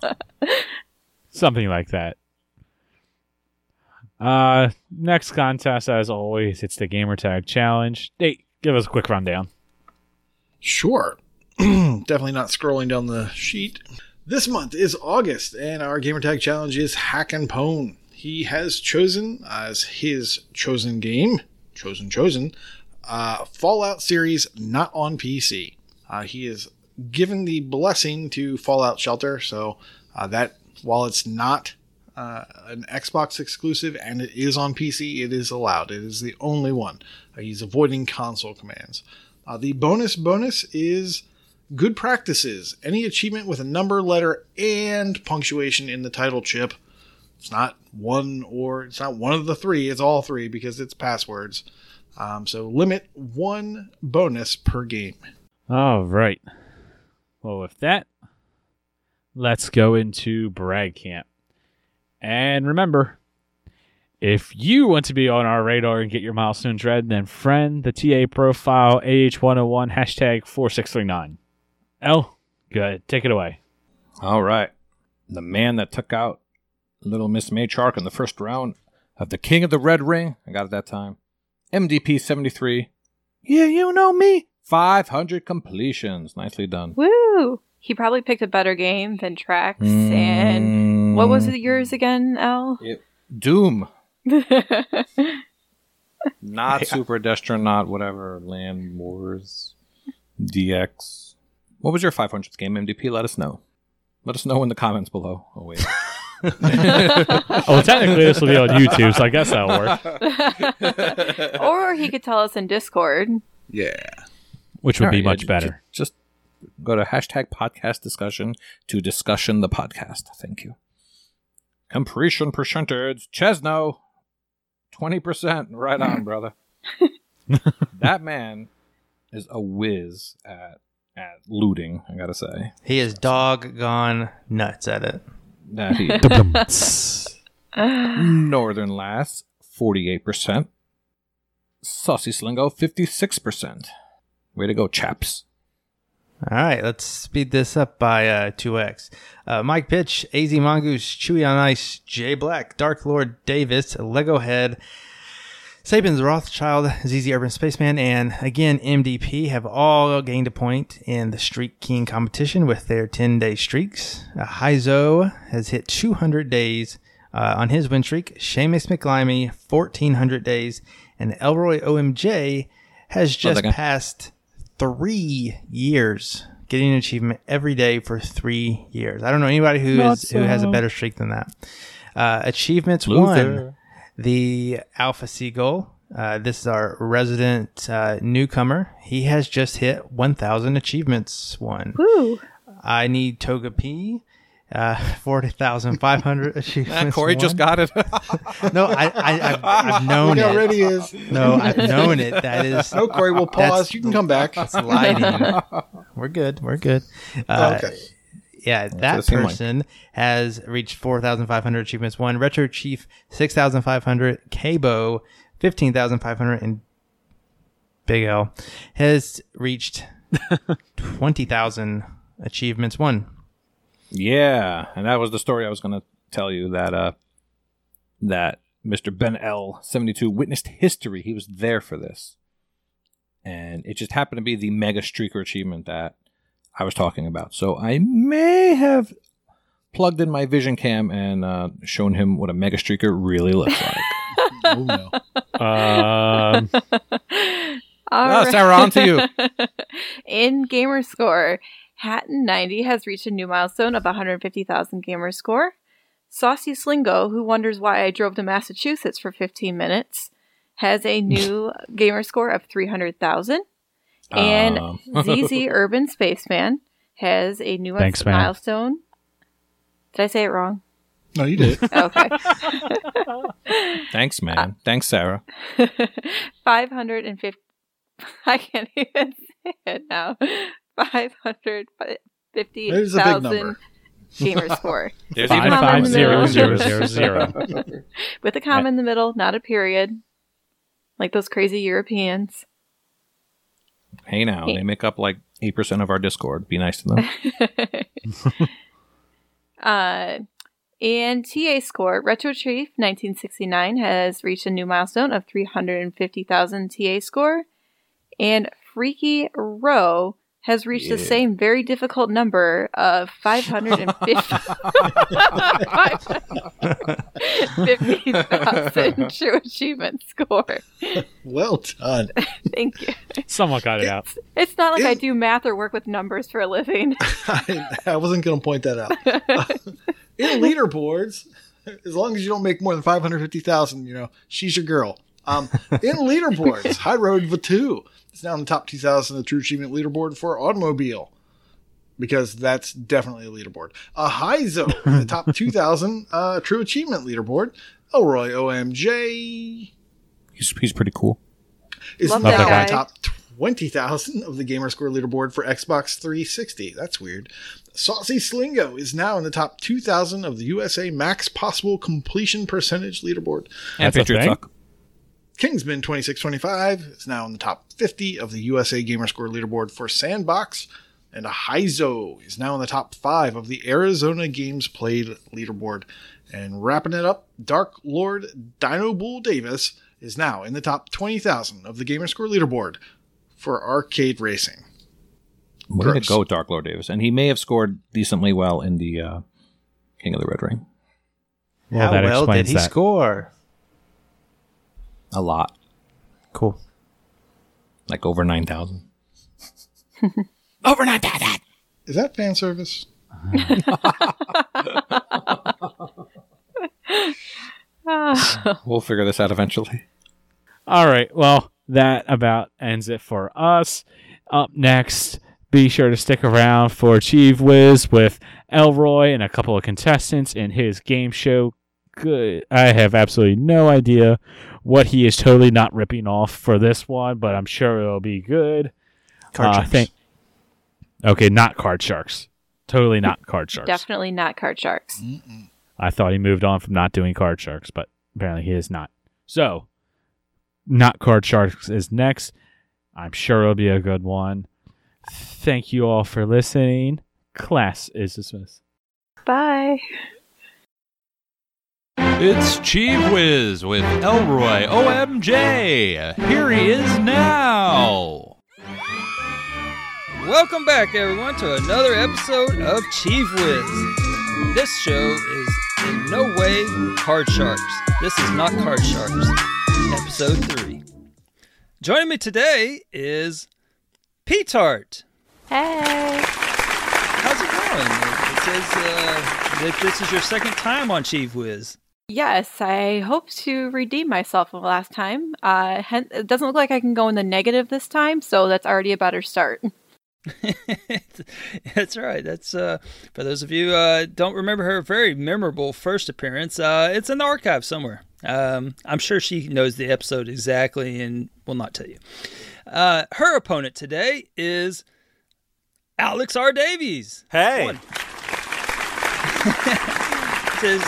to you. Something like that. Next contest, as always, it's the Gamertag Challenge. Nate, give us a quick rundown. Sure. Definitely not scrolling down the sheet. This month is August, and our Gamertag Challenge is Hack and Pwn. He has chosen as his chosen game, Fallout series not on PC. He is given the blessing to Fallout Shelter, so that while it's not an Xbox exclusive and it is on PC, it is allowed. It is the only one. He's avoiding console commands. The bonus is good practices. Any achievement with a number, letter, and punctuation in the title chip. It's not one of the three. It's all three because it's passwords. So limit one bonus per game. All right. Well, with that, let's go into Brag Camp. And remember, if you want to be on our radar and get your milestones read, then friend the TA profile AH101 hashtag 4639. L, go ahead. Take it away. All right. The man that took out Little Miss Maychark in the first round of the King of the Red Ring. I got it that time. MDP73. Yeah, you know me. 500 completions. Nicely done. Woo! He probably picked a better game than Trax and... What was yours again, Al? Doom. Not Super Destronaut, whatever. Land Wars. DX. What was your 500th game, MDP? Let us know. Let us know in the comments below. Oh, wait. Well, technically this will be on YouTube, so I guess that'll work. Or he could tell us in Discord. Yeah. Which would be much better. Just go to hashtag podcast discussion to discussion the podcast. Thank you. Completion percentage. Chesno. 20%. Right on, brother. That man is a whiz at looting, I gotta say. He is doggone nuts at it. That he Northern Lass, 48%. Saucy Slingo, 56%. Way to go, chaps. All right, let's speed this up by 2x. Mike Pitch, AZ Mongoose, Chewy on Ice, J Black, Dark Lord Davis, Lego Head, Sabin's Rothschild, ZZ Urban Spaceman, and again MDP have all gained a point in the Streak King competition with their 10-day streaks. Hyzo has hit 200 days on his win streak. Seamus McLimey, 1,400 days. And Elroy OMJ has just passed 3 years, getting an achievement every day for 3 years. I don't know anybody who has a better streak than that. Achievements won the Alpha Seagull. This is our resident newcomer. He has just hit 1,000 achievements won. Woo. I need Toga P. 40,500 achievements. Corey just got it. No, I've known it. It already is. No, I've known it. That is. No, Corey, we'll pause. You can come back. That's lighting. We're good. Okay. Yeah, that person has reached 4,500 achievements. One Retro Chief 6,500, Cabo 15,500, and Big L has reached 20,000 achievements. One. Yeah, and that was the story I was going to tell you, that Mr. BenL72 witnessed history. He was there for this. And it just happened to be the mega streaker achievement that I was talking about. So I may have plugged in my vision cam and shown him what a mega streaker really looks like. Oh, no. Right. Sarah, on to you. In gamer score, Hatton90 has reached a new milestone of 150,000 gamer score. Saucy Slingo, who wonders why I drove to Massachusetts for 15 minutes, has a new gamer score of 300,000. And ZZ Urban Spaceman has a new milestone. Did I say it wrong? No, you did. Okay. Thanks, man. Thanks, Sarah. 550. I can't even say it now. 550,000 gamer score. There's even a comma in the middle. 0, 0, 0, 0. With a comma in the middle, not a period. Like those crazy Europeans. Hey, now. Hey. They make up like 8% of our Discord. Be nice to them. And TA score, Retro Chief 1969 has reached a new milestone of 350,000 TA score. And Freaky Row has reached the same very difficult number of 550,000 true achievement score. Well done. Thank you. Someone got it out. It's not like I do math or work with numbers for a living. I wasn't going to point that out. In leaderboards, as long as you don't make more than 550,000, you know, she's your girl. In leaderboards, High Road V2 is now in the top 2,000 of the True Achievement leaderboard for automobile, because that's definitely a leaderboard. High Zone, the top 2,000 True Achievement leaderboard. Elroy OMJ. He's pretty cool. Is now in the top 20,000 of the Gamerscore leaderboard for Xbox 360. That's weird. Saucy Slingo is now in the top 2,000 of the USA Max Possible Completion Percentage leaderboard. And Patriot Suck. Kingsman 2625 is now in the top 50 of the USA Gamerscore leaderboard for Sandbox, and Ahizo is now in the top 5 of the Arizona Games Played leaderboard. And wrapping it up, Dark Lord Dino Bull Davis is now in the top 20,000 of the Gamerscore leaderboard for arcade racing. Where did it go, Dark Lord Davis? And he may have scored decently well in the King of the Red Ring. Well, how well did he score? A lot. Cool. Like over 9,000. Over 9,000! Is that fan service? We'll figure this out eventually. All right. Well, that about ends it for us. Up next, be sure to stick around for Chief Wiz with Elroy and a couple of contestants in his game show. Good. I have absolutely no idea what he is totally not ripping off for this one, but I'm sure it'll be good. Card Sharks. Okay, not Card Sharks. Totally not Card Sharks. Definitely not Card Sharks. Mm-mm. I thought he moved on from not doing Card Sharks, but apparently he is not. So, not Card Sharks is next. I'm sure it'll be a good one. Thank you all for listening. Class is dismissed. Bye. It's Chief Wiz with Elroy OMJ. Here he is now. Welcome back, everyone, to another episode of Chief Wiz. This show is in no way Card Sharks. This is not Card Sharks. Episode 3. Joining me today is P-Tart. Hey. How's it going? It says that this is your second time on Chief Wiz. Yes, I hope to redeem myself from last time. It doesn't look like I can go in the negative this time, so that's already a better start. That's right. That's for those of you who don't remember her very memorable first appearance, it's in the archive somewhere. I'm sure she knows the episode exactly and will not tell you. Her opponent today is Alex R. Davies. Hey. It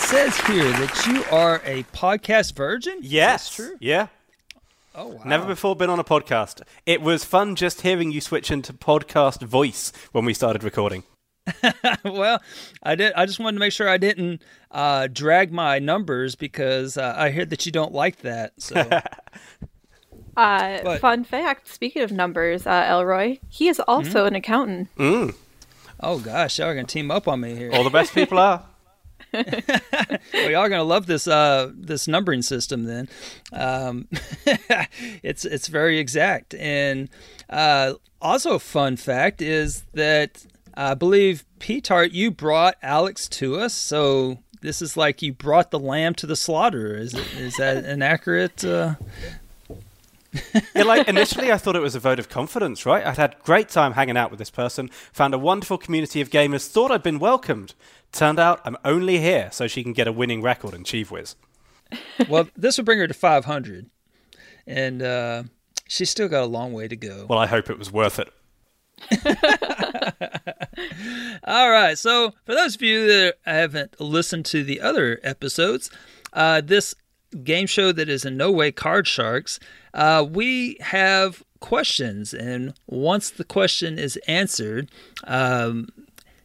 says here that you are a podcast virgin? Yes. That's true. Yeah. Oh, wow. Never before been on a podcast. It was fun just hearing you switch into podcast voice when we started recording. Well, I just wanted to make sure I didn't drag my numbers because I heard that you don't like that. So. Fun fact, speaking of numbers, Elroy, he is also an accountant. Mm. Oh gosh, y'all are gonna team up on me here. All the best people are. Well, y'all are gonna love this this numbering system. Then it's very exact. And also, a fun fact is that I believe P-Tart, you brought Alex to us, so this is like you brought the lamb to the slaughter. Is that an accurate? Yeah, like initially I thought it was a vote of confidence, right? I'd had great time hanging out with this person, found a wonderful community of gamers, thought I'd been welcomed. Turned out I'm only here so she can get a winning record in Chief Wiz. Well, this would bring her to 500, and she's still got a long way to go. Well, I hope it was worth it. All right, so for those of you that haven't listened to the other episodes, this game show that is in no way Card Sharks, we have questions, and once the question is answered, we'll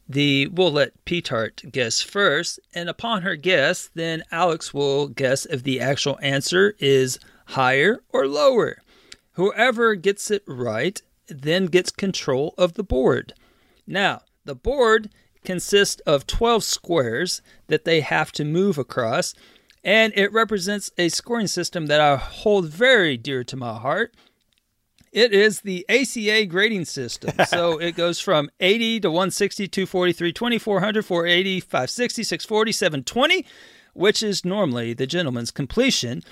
let P-Tart guess first, and upon her guess, then Alex will guess if the actual answer is higher or lower. Whoever gets it right then gets control of the board. Now, the board consists of 12 squares that they have to move across, and it represents a scoring system that I hold very dear to my heart. It is the ACA grading system. So it goes from 80 to 160, 243, 2400, 480, 560, 640, 720, which is normally the gentleman's completion.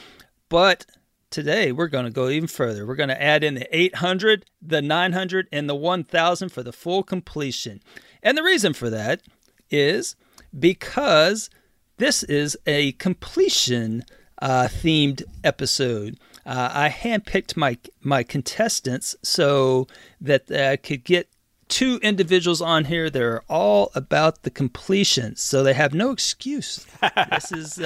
But today we're going to go even further. We're going to add in the 800, the 900, and the 1000 for the full completion. And the reason for that is because this is a completion themed episode. I handpicked my contestants so that I could get two individuals on here that are all about the completion, so they have no excuse. This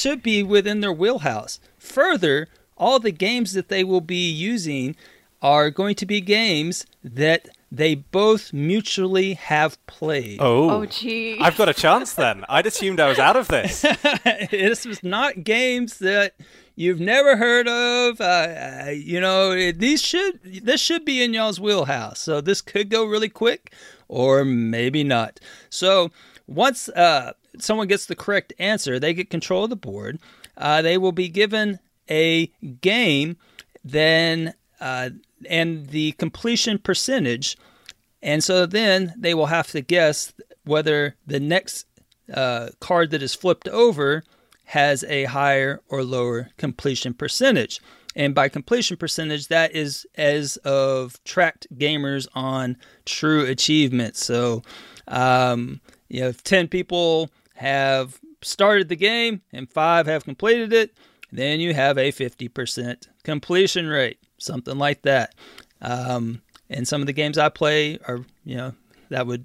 should be within their wheelhouse. Further, all the games that they will be using are going to be games that they both mutually have played. Oh, gee. I've got a chance then. I'd assumed I was out of this. This was not games that you've never heard of. This should be in y'all's wheelhouse. So this could go really quick, or maybe not. So once someone gets the correct answer, they get control of the board. They will be given a game, then. And the completion percentage, and so then they will have to guess whether the next card that is flipped over has a higher or lower completion percentage. And by completion percentage, that is as of tracked gamers on TrueAchievements. So if 10 people have started the game and 5 have completed it, then you have a 50% completion rate. Something like that. And some of the games I play are, that would...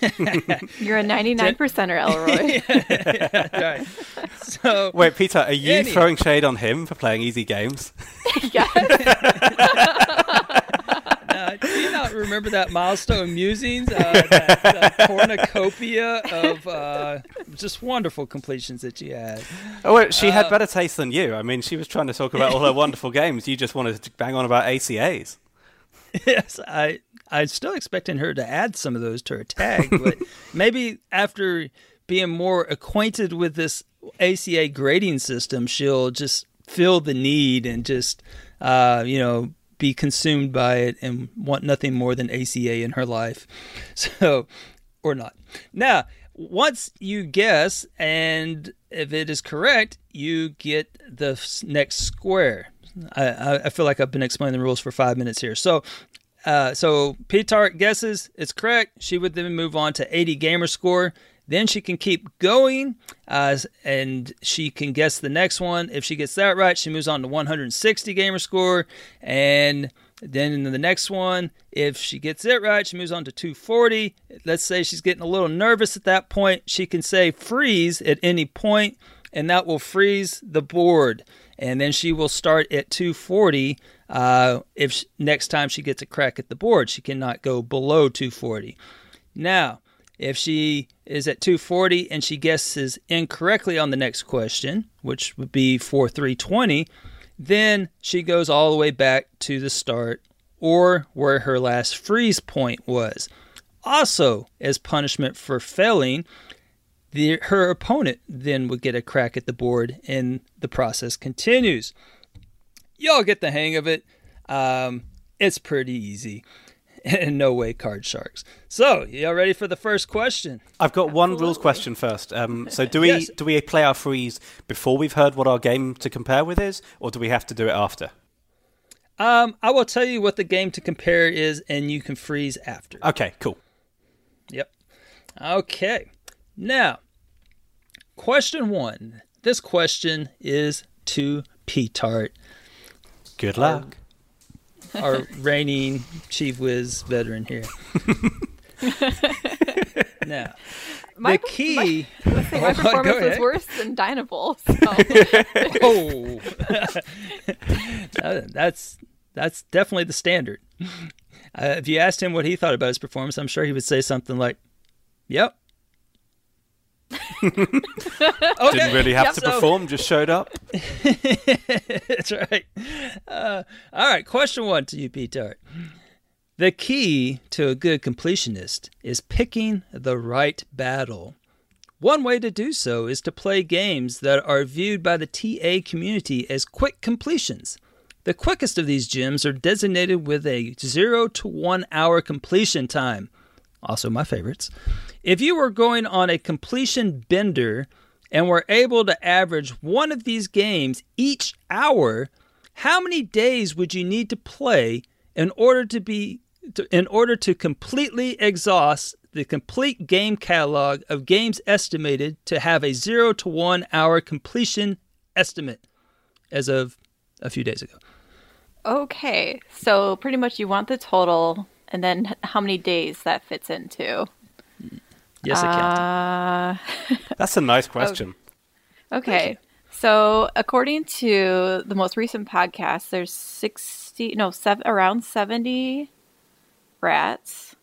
You're a 99%er, Elroy. Yeah, right. So, wait, Peter, are you throwing shade on him for playing easy games? Yes. Do you not remember that Milestone Musings, that cornucopia of just wonderful completions that you had? Oh, wait, she had better taste than you. I mean, she was trying to talk about all her wonderful games. You just wanted to bang on about ACAs. Yes, I'm still expecting her to add some of those to her tag, but maybe after being more acquainted with this ACA grading system, she'll just feel the need and just, be consumed by it and want nothing more than ACA in her life. So, or not. Now, once you guess, and if it is correct, you get the next square. I feel like I've been explaining the rules for 5 minutes here. So P-Tart guesses it's correct. She would then move on to 80 gamer score. Then she can keep going, and she can guess the next one. If she gets that right, she moves on to 160 gamer score. And then in the next one, if she gets it right, she moves on to 240. Let's say she's getting a little nervous at that point. She can say freeze at any point, and that will freeze the board. And then she will start at 240. If next time she gets a crack at the board, she cannot go below 240. Now, if she is at 240 and she guesses incorrectly on the next question, which would be 4320, then she goes all the way back to the start or where her last freeze point was. Also, as punishment for failing, her opponent then would get a crack at the board, and the process continues. Y'all get the hang of it. It's pretty easy. In no way, Card Sharks. So, y'all ready for the first question? I've got one rules question first. So do we yes. do we play our freeze before we've heard what our game to compare with is, or do we have to do it after? I will tell you what the game to compare is, and you can freeze after. Okay, cool. Yep. Okay. Now, question one. This question is to P-Tart. Good luck. Our reigning Chief Wiz veteran here. Now, my performance was worse than Dynable. So. Oh, that's definitely the standard. If you asked him what he thought about his performance, I'm sure he would say something like, "Yep." Okay. Didn't really have to perform, just showed up. That's right. All right, question one to you, P-Tart. The key to a good completionist is picking the right battle. One way to do so is to play games that are viewed by the TA community as quick completions. The quickest of these gems are designated with a 0 to 1 hour completion time. Also my favorites. If you were going on a completion bender and were able to average one of these games each hour, how many days would you need to play in order to completely exhaust the complete game catalog of games estimated to have a 0 to 1 hour completion estimate as of a few days ago? Okay, so pretty much you want the total and then how many days that fits into. Yes, I can. That's a nice question. Okay. So according to the most recent podcast, there's around 70 rats.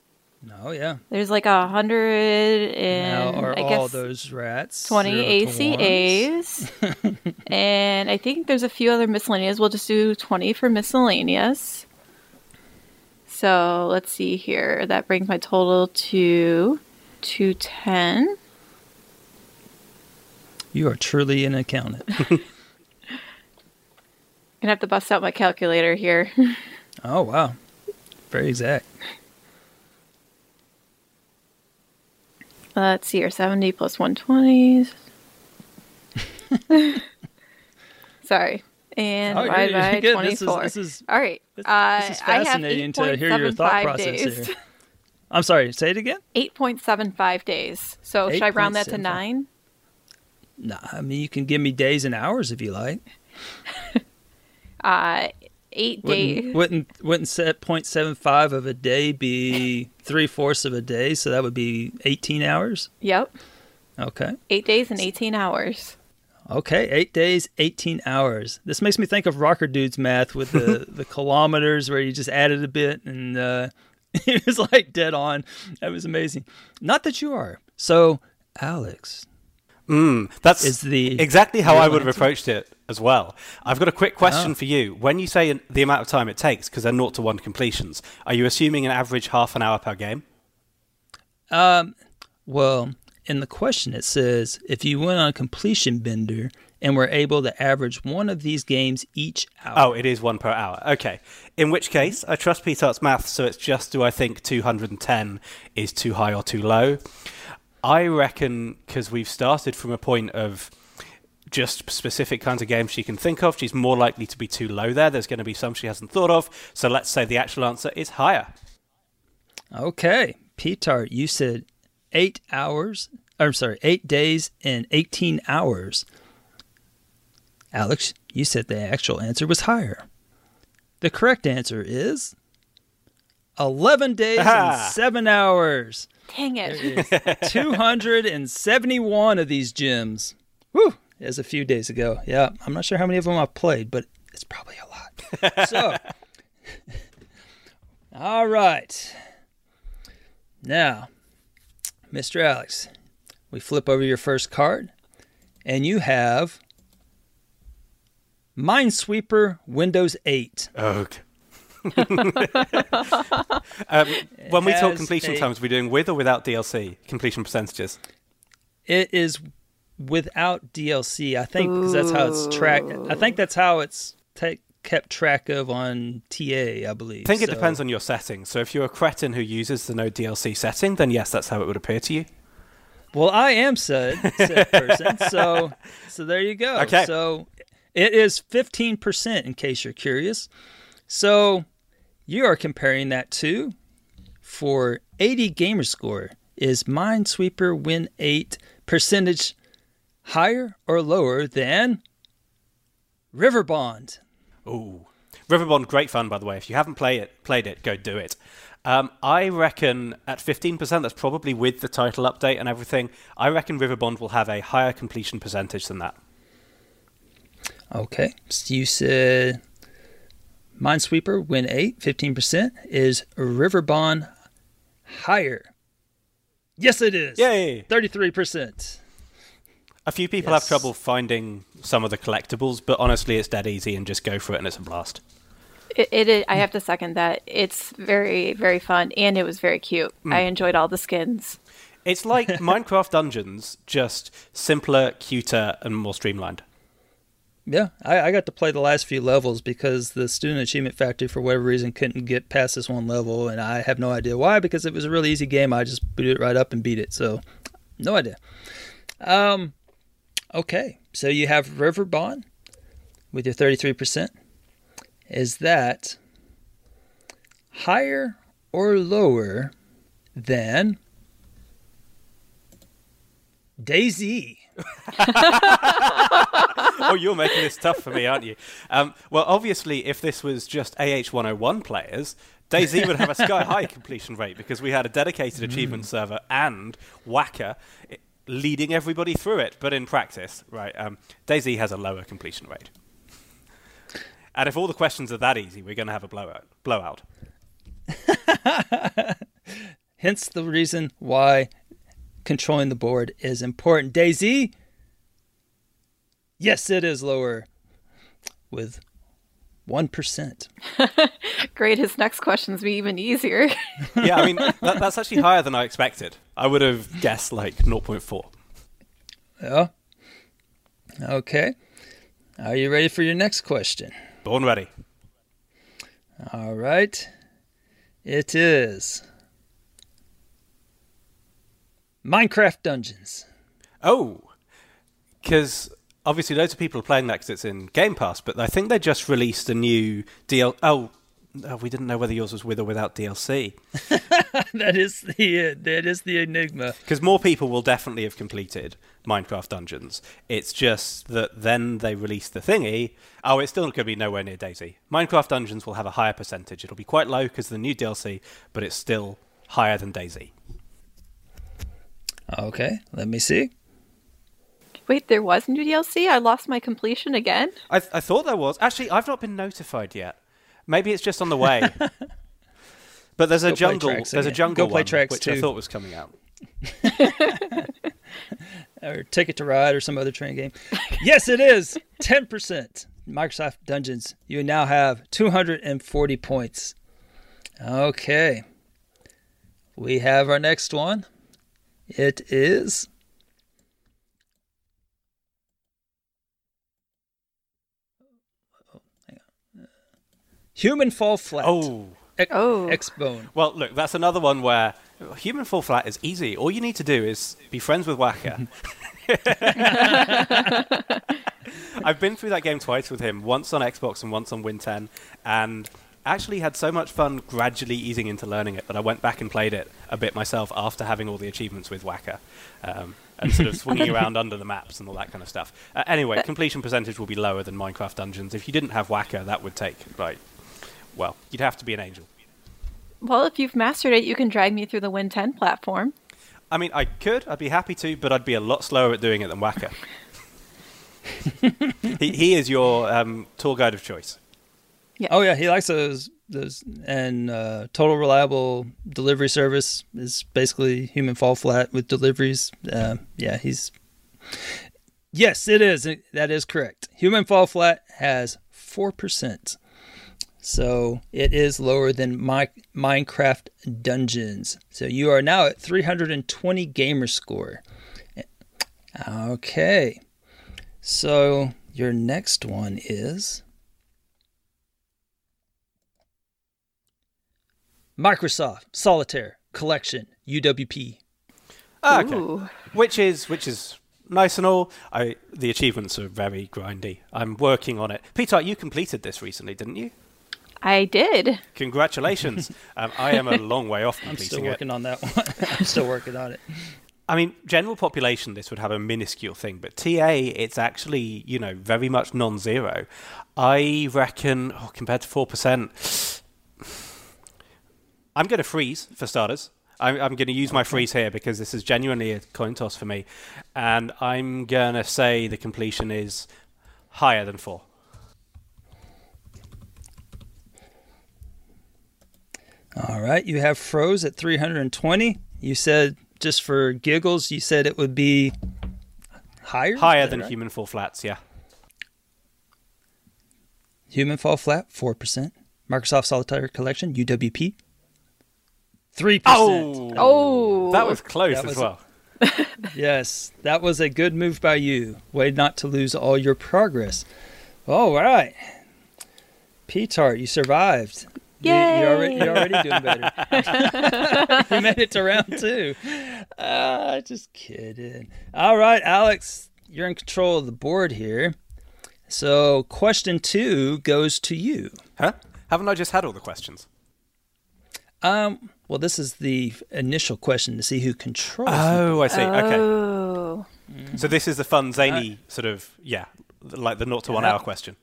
Oh, yeah. There's like 100 and now are I guess all those rats. 20 ACAs. And I think there's a few other miscellaneous. We'll just do 20 for miscellaneous. So let's see here. That brings my total to 210. You are truly an accountant. I'm going to have to bust out my calculator here. Oh, wow. Very exact. Let's see here. 70 plus 120. Sorry. And divide by 24. This is, all right. This is fascinating to hear your thought process here. I'm sorry, say it again? 8.75 days. So should I round that to 9? Nah, I mean, you can give me days and hours if you like. 8 days. Wouldn't 0.75 of a day be 3/4 of a day? So that would be 18 hours? Yep. Okay. 8 days and 18 hours. Okay, 8 days, 18 hours. This makes me think of Rocker Dude's math with the kilometers where you just added a bit and... It was like dead on. That was amazing. Not that you are. So, Alex. That's exactly how I would have approached it as well. I've got a quick question for you. When you say the amount of time it takes, because they're 0 to 1 completions, are you assuming an average half an hour per game? Well, in the question it says, if you went on a completion bender and were able to average one of these games each hour. Oh, it is one per hour. Okay. In which case, I trust P-Tart's math, so it's just do I think 210 is too high or too low? I reckon because we've started from a point of just specific kinds of games she can think of, she's more likely to be too low there. There's going to be some she hasn't thought of. So let's say the actual answer is higher. Okay. P-Tart, you said 8 days and 18 hours. Alex, you said the actual answer was higher. The correct answer is 11 days and 7 hours. Dang it. There is 271 of these gems. Woo! As a few days ago. Yeah, I'm not sure how many of them I've played, but it's probably a lot. So, all right. Now, Mr. Alex, we flip over your first card, and you have... Minesweeper Windows 8. Oh, okay. When we talk completion times, we're doing with or without DLC completion percentages? It is without DLC, I think, because that's how it's tracked. I think that's how it's kept track of on TA, I believe. I think it depends on your settings. So if you're a cretin who uses the no DLC setting, then yes, that's how it would appear to you. Well, I am said person, so there you go. Okay. So it is 15% in case you're curious. So you are comparing that to, for 80 Gamerscore, is Minesweeper Win 8 percentage higher or lower than Riverbond? Ooh, Riverbond, great fun, by the way. If you haven't played it, go do it. I reckon at 15%, that's probably with the title update and everything, I reckon Riverbond will have a higher completion percentage than that. Okay, so you said Minesweeper Win 8, 15%. Is Riverbond higher? Yes, it is. Yay! 33%. A few people have trouble finding some of the collectibles, but honestly, it's dead easy and just go for it, and it's a blast. It I have to second that. It's very, very fun, and it was very cute. I enjoyed all the skins. It's like Minecraft Dungeons, just simpler, cuter, and more streamlined. Yeah, I got to play the last few levels because the Student Achievement Factory, for whatever reason, couldn't get past this one level, and I have no idea why, because it was a really easy game. I just booted it right up and beat it, so no idea. Okay, so you have Riverbond with your 33%. Is that higher or lower than DayZ? Oh, you're making this tough for me, aren't you? Well, obviously, if this was just AH101 players, DayZ would have a sky-high completion rate because we had a dedicated achievement server and Wacker leading everybody through it. But in practice, right, DayZ has a lower completion rate. And if all the questions are that easy, we're going to have a blowout. Hence the reason why controlling the board is important. DayZ? Yes, it is lower with 1%. Great. His next question's be even easier. Yeah, I mean, that's actually higher than I expected. I would have guessed like 0.4. Yeah. Okay. Are you ready for your next question? Born ready. All right. It is Minecraft Dungeons. Oh, because obviously loads of people are playing that because it's in Game Pass, but I think they just released a new DLC. Oh, we didn't know whether yours was with or without DLC. That is the enigma. Because more people will definitely have completed Minecraft Dungeons. It's just that then they release the thingy. Oh, it's still going to be nowhere near DayZ. Minecraft Dungeons will have a higher percentage. It'll be quite low because of the new DLC, but it's still higher than DayZ. Okay, let me see. Wait, there was new DLC? I lost my completion again? I thought there was. Actually, I've not been notified yet. Maybe it's just on the way. But there's a jungle. There's a jungle one, which I thought was coming out. Or Ticket to Ride or some other train game. Yes, it is. 10%. Microsoft Dungeons. You now have 240 points. Okay. We have our next one. It is Human Fall Flat. Oh. X-Bone. Well, look, that's another one where Human Fall Flat is easy. All you need to do is be friends with Wacker. I've been through that game twice with him, once on Xbox and once on Win 10, and actually had so much fun gradually easing into learning it that I went back and played it a bit myself after having all the achievements with Wacker, and sort of swinging around under the maps and all that kind of stuff. Anyway, completion percentage will be lower than Minecraft Dungeons. If you didn't have Wacker, that would take, like, well, you'd have to be an angel. Well, if you've mastered it, you can drag me through the Win 10 platform. I mean, I could. I'd be happy to, but I'd be a lot slower at doing it than Wacker. he is your tour guide of choice. Yeah. Oh, yeah. He likes those. And total reliable delivery service is basically Human Fall Flat with deliveries. Yes, it is. That is correct. Human Fall Flat has 4%. So it is lower than Minecraft Dungeons. So you are now at 320 gamer score. Okay. So your next one is Microsoft Solitaire Collection UWP. Okay. Ooh. Which is nice and all. The achievements are very grindy. I'm working on it. P-Tart, you completed this recently, didn't you? I did. Congratulations. I am a long way off completing it. I'm still working on it. I mean, general population, this would have a minuscule thing, but TA, it's actually, very much non-zero. I reckon, compared to 4%, I'm going to freeze, for starters. I'm going to use my freeze here because this is genuinely a coin toss for me. And I'm going to say the completion is higher than 4. All right, you have Froze at 320. You said, just for giggles, you said it would be higher? Higher than Human Fall Flats, yeah. Human Fall Flat, 4%. Microsoft Solitaire Collection, UWP, 3%. Oh! That was close as well. Yes, that was a good move by you. Way not to lose all your progress. All right. P-Tart, you survived. You're already doing better. You made it to round 2. Just kidding. All right, Alex, you're in control of the board here. So question 2 goes to you. Huh? Haven't I just had all the questions? Well, this is the initial question to see who controls. Oh, I see. Okay. Oh. So this is the fun, zany sort of, like the 0 to 1 hour question.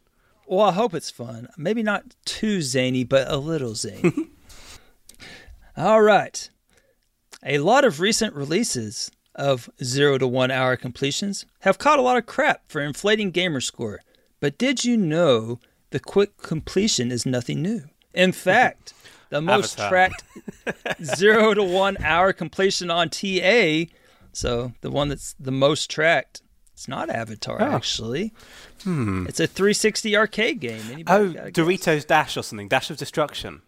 Well, I hope it's fun. Maybe not too zany, but a little zany. All right. A lot of recent releases of 0 to 1 hour completions have caught a lot of crap for inflating gamer score. But did you know the quick completion is nothing new? In fact, the most tracked 0 to 1 hour completion on TA, so the one that's the most tracked, it's not Avatar, actually. It's a 360 arcade game. Doritos Dash or something. Dash of Destruction.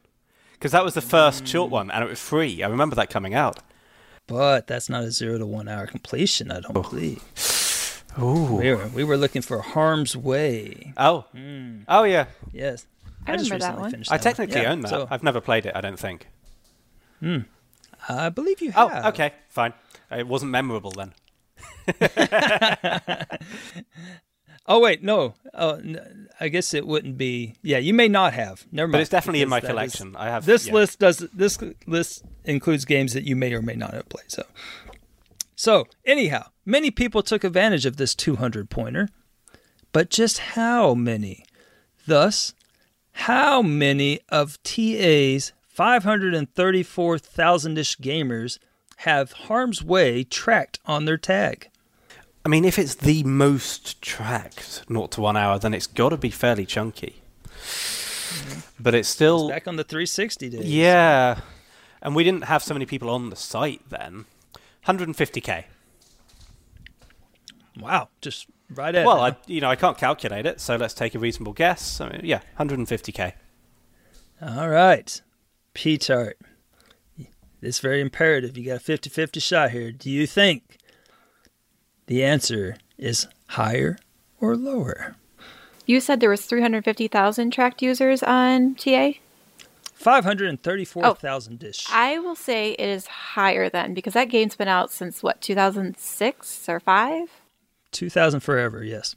Because that was the first short one, and it was free. I remember that coming out. But that's not a 0 to 1 hour completion, I don't believe. Ooh. We were looking for Harm's Way. Oh. Mm. Oh, yeah. Yes. I just remember that one. Finished that. I technically own that. So, I've never played it, I don't think. I believe you have. Oh, okay. Fine. It wasn't memorable then. I guess it wouldn't be. Yeah, you may not have. Never mind. But it's definitely in my collection. I have this list. This list includes games that you may or may not have played. So anyhow, many people took advantage of this 200-pointer, but just how many? Thus, how many of TA's 534,000-ish gamers have Harm's Way tracked on their tag? I mean, if it's the most tracked 0 to 1 hour, then it's got to be fairly chunky. Mm-hmm. But it's still... It's back on the 360 days. Yeah. And we didn't have so many people on the site then. 150K. Wow. Just right at... Well, I can't calculate it, so let's take a reasonable guess. I mean, 150K. All right. P-Tart. It's very imperative. You got a 50-50 shot here. Do you think the answer is higher or lower? You said there was 350,000 tracked users on TA? 534,000-ish. I will say it is higher then, because that game's been out since, 2006 or 5? 2000 forever, yes.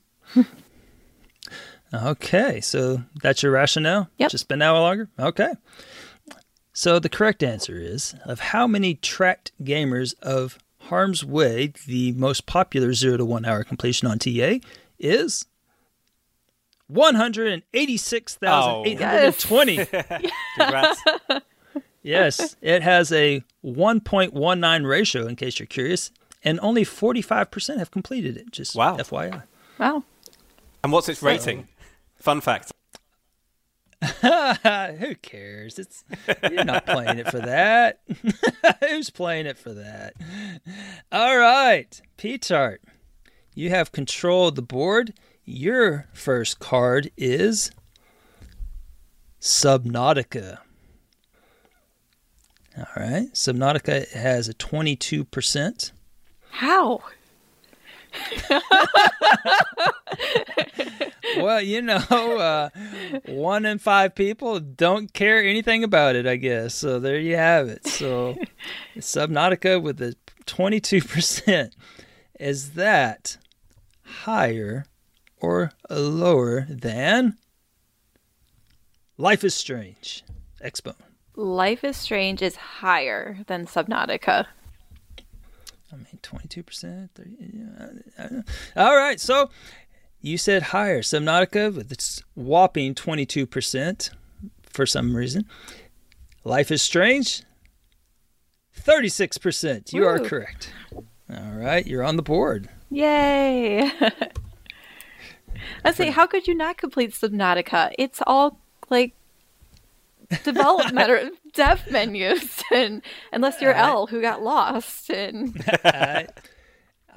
Okay, so that's your rationale? Yep. Just been out longer? Okay. So the correct answer is, of how many tracked gamers of Harm's Way, the most popular 0 to 1 hour completion on TA, is 186,820. Yes. Congrats. Yes, it has a 1.19 ratio, in case you're curious, and only 45% have completed it, just FYI. Wow. And what's its rating? Fun fact. Who cares? You're not playing it for that. Who's playing it for that? All right, P-Tart, you have control of the board. Your first card is Subnautica. All right. Subnautica has a 22%. How? Well, you know, 1 in 5 people don't care anything about it, I guess. So there you have it. So Subnautica with a 22%. Is that higher or lower than Life is Strange? Expo. Life is Strange is higher than Subnautica. I mean, 22%. All right, so you said higher. Subnautica with its whopping 22% for some reason. Life is Strange, 36%. You are correct. All right, you're on the board. Yay. Let's see, how could you not complete Subnautica? It's all like development dev menus, and unless you're L, who got lost. And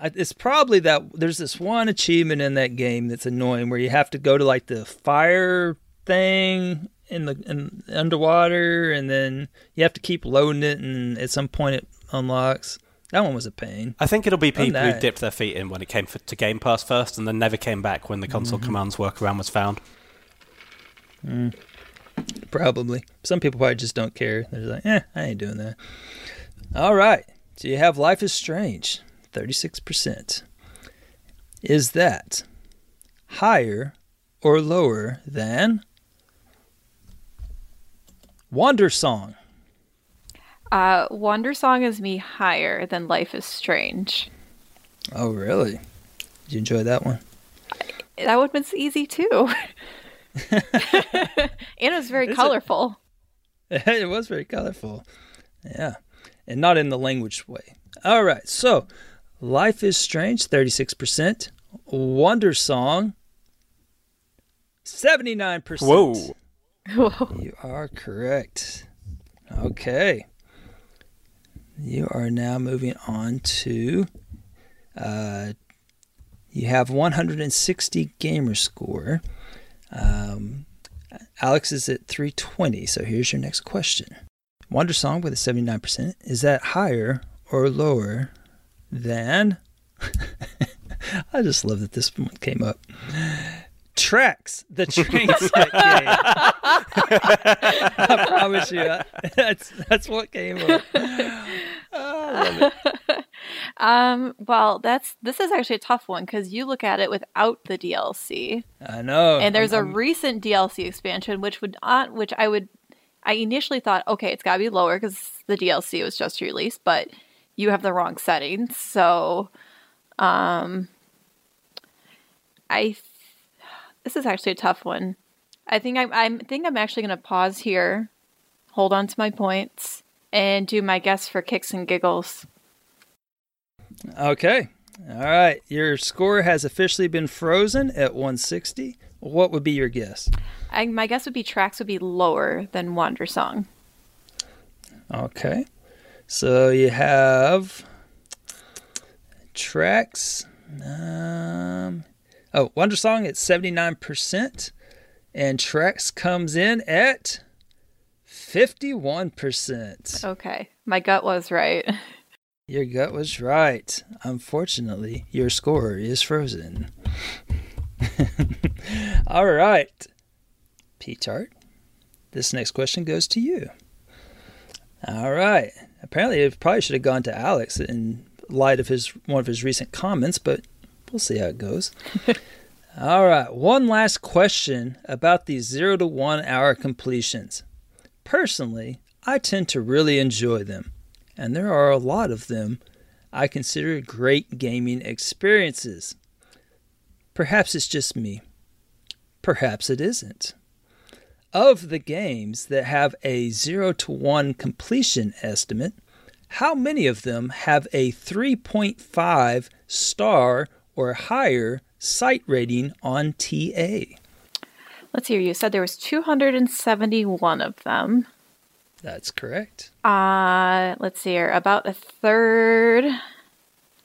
it's probably that there's this one achievement in that game that's annoying, where you have to go to like the fire thing in underwater, and then you have to keep loading it, and at some point it unlocks. That one was a pain. I think it'll be people who dipped their feet in when it came to Game Pass first, and then never came back when the console commands workaround was found. Mm. Probably. Some people probably just don't care. They're just like, I ain't doing that. All right. So you have Life is Strange, 36%. Is that higher or lower than Wandersong? Wandersong is me higher than Life is Strange. Oh, really? Did you enjoy that one? That one was easy, too. And it was very colorful. It was very colorful. Yeah. And not in the language way. All right. So Life is Strange, 36%. Wondersong, 79%. Whoa. You are correct. Okay. You are now moving on to... you have 160 gamer score. Alex is at 320, so here's your next question. Wondersong with a 79%. Is that higher or lower than... I just love that this one came up. Tracks, the train set game. I promise you, that's what came up. I love it. Well, this is actually a tough one, because you look at it without the DLC. I know. And there's a recent DLC expansion, I initially thought, okay, it's got to be lower because the DLC was just released, but you have the wrong settings. So, this is actually a tough one. I think I'm actually going to pause here, hold on to my points, and do my guess for kicks and giggles. Okay. All right. Your score has officially been frozen at 160. What would be your guess? My guess would be Tracks would be lower than Wandersong. Okay. So you have Tracks. Wondersong at 79%. And Tracks comes in at 51%. Okay. My gut was right. Your gut was right. Unfortunately, your score is frozen. All right. P-Tart, this next question goes to you. All right. Apparently, it probably should have gone to Alex in light of one of his recent comments, but we'll see how it goes. All right. One last question about these 0 to 1 hour completions. Personally, I tend to really enjoy them, and there are a lot of them I consider great gaming experiences. Perhaps it's just me. Perhaps it isn't. Of the games that have a 0 to 1 completion estimate, how many of them have a 3.5 star or higher site rating on TA? Let's hear you. You said there was 271 of them. That's correct. Let's see here. About a third.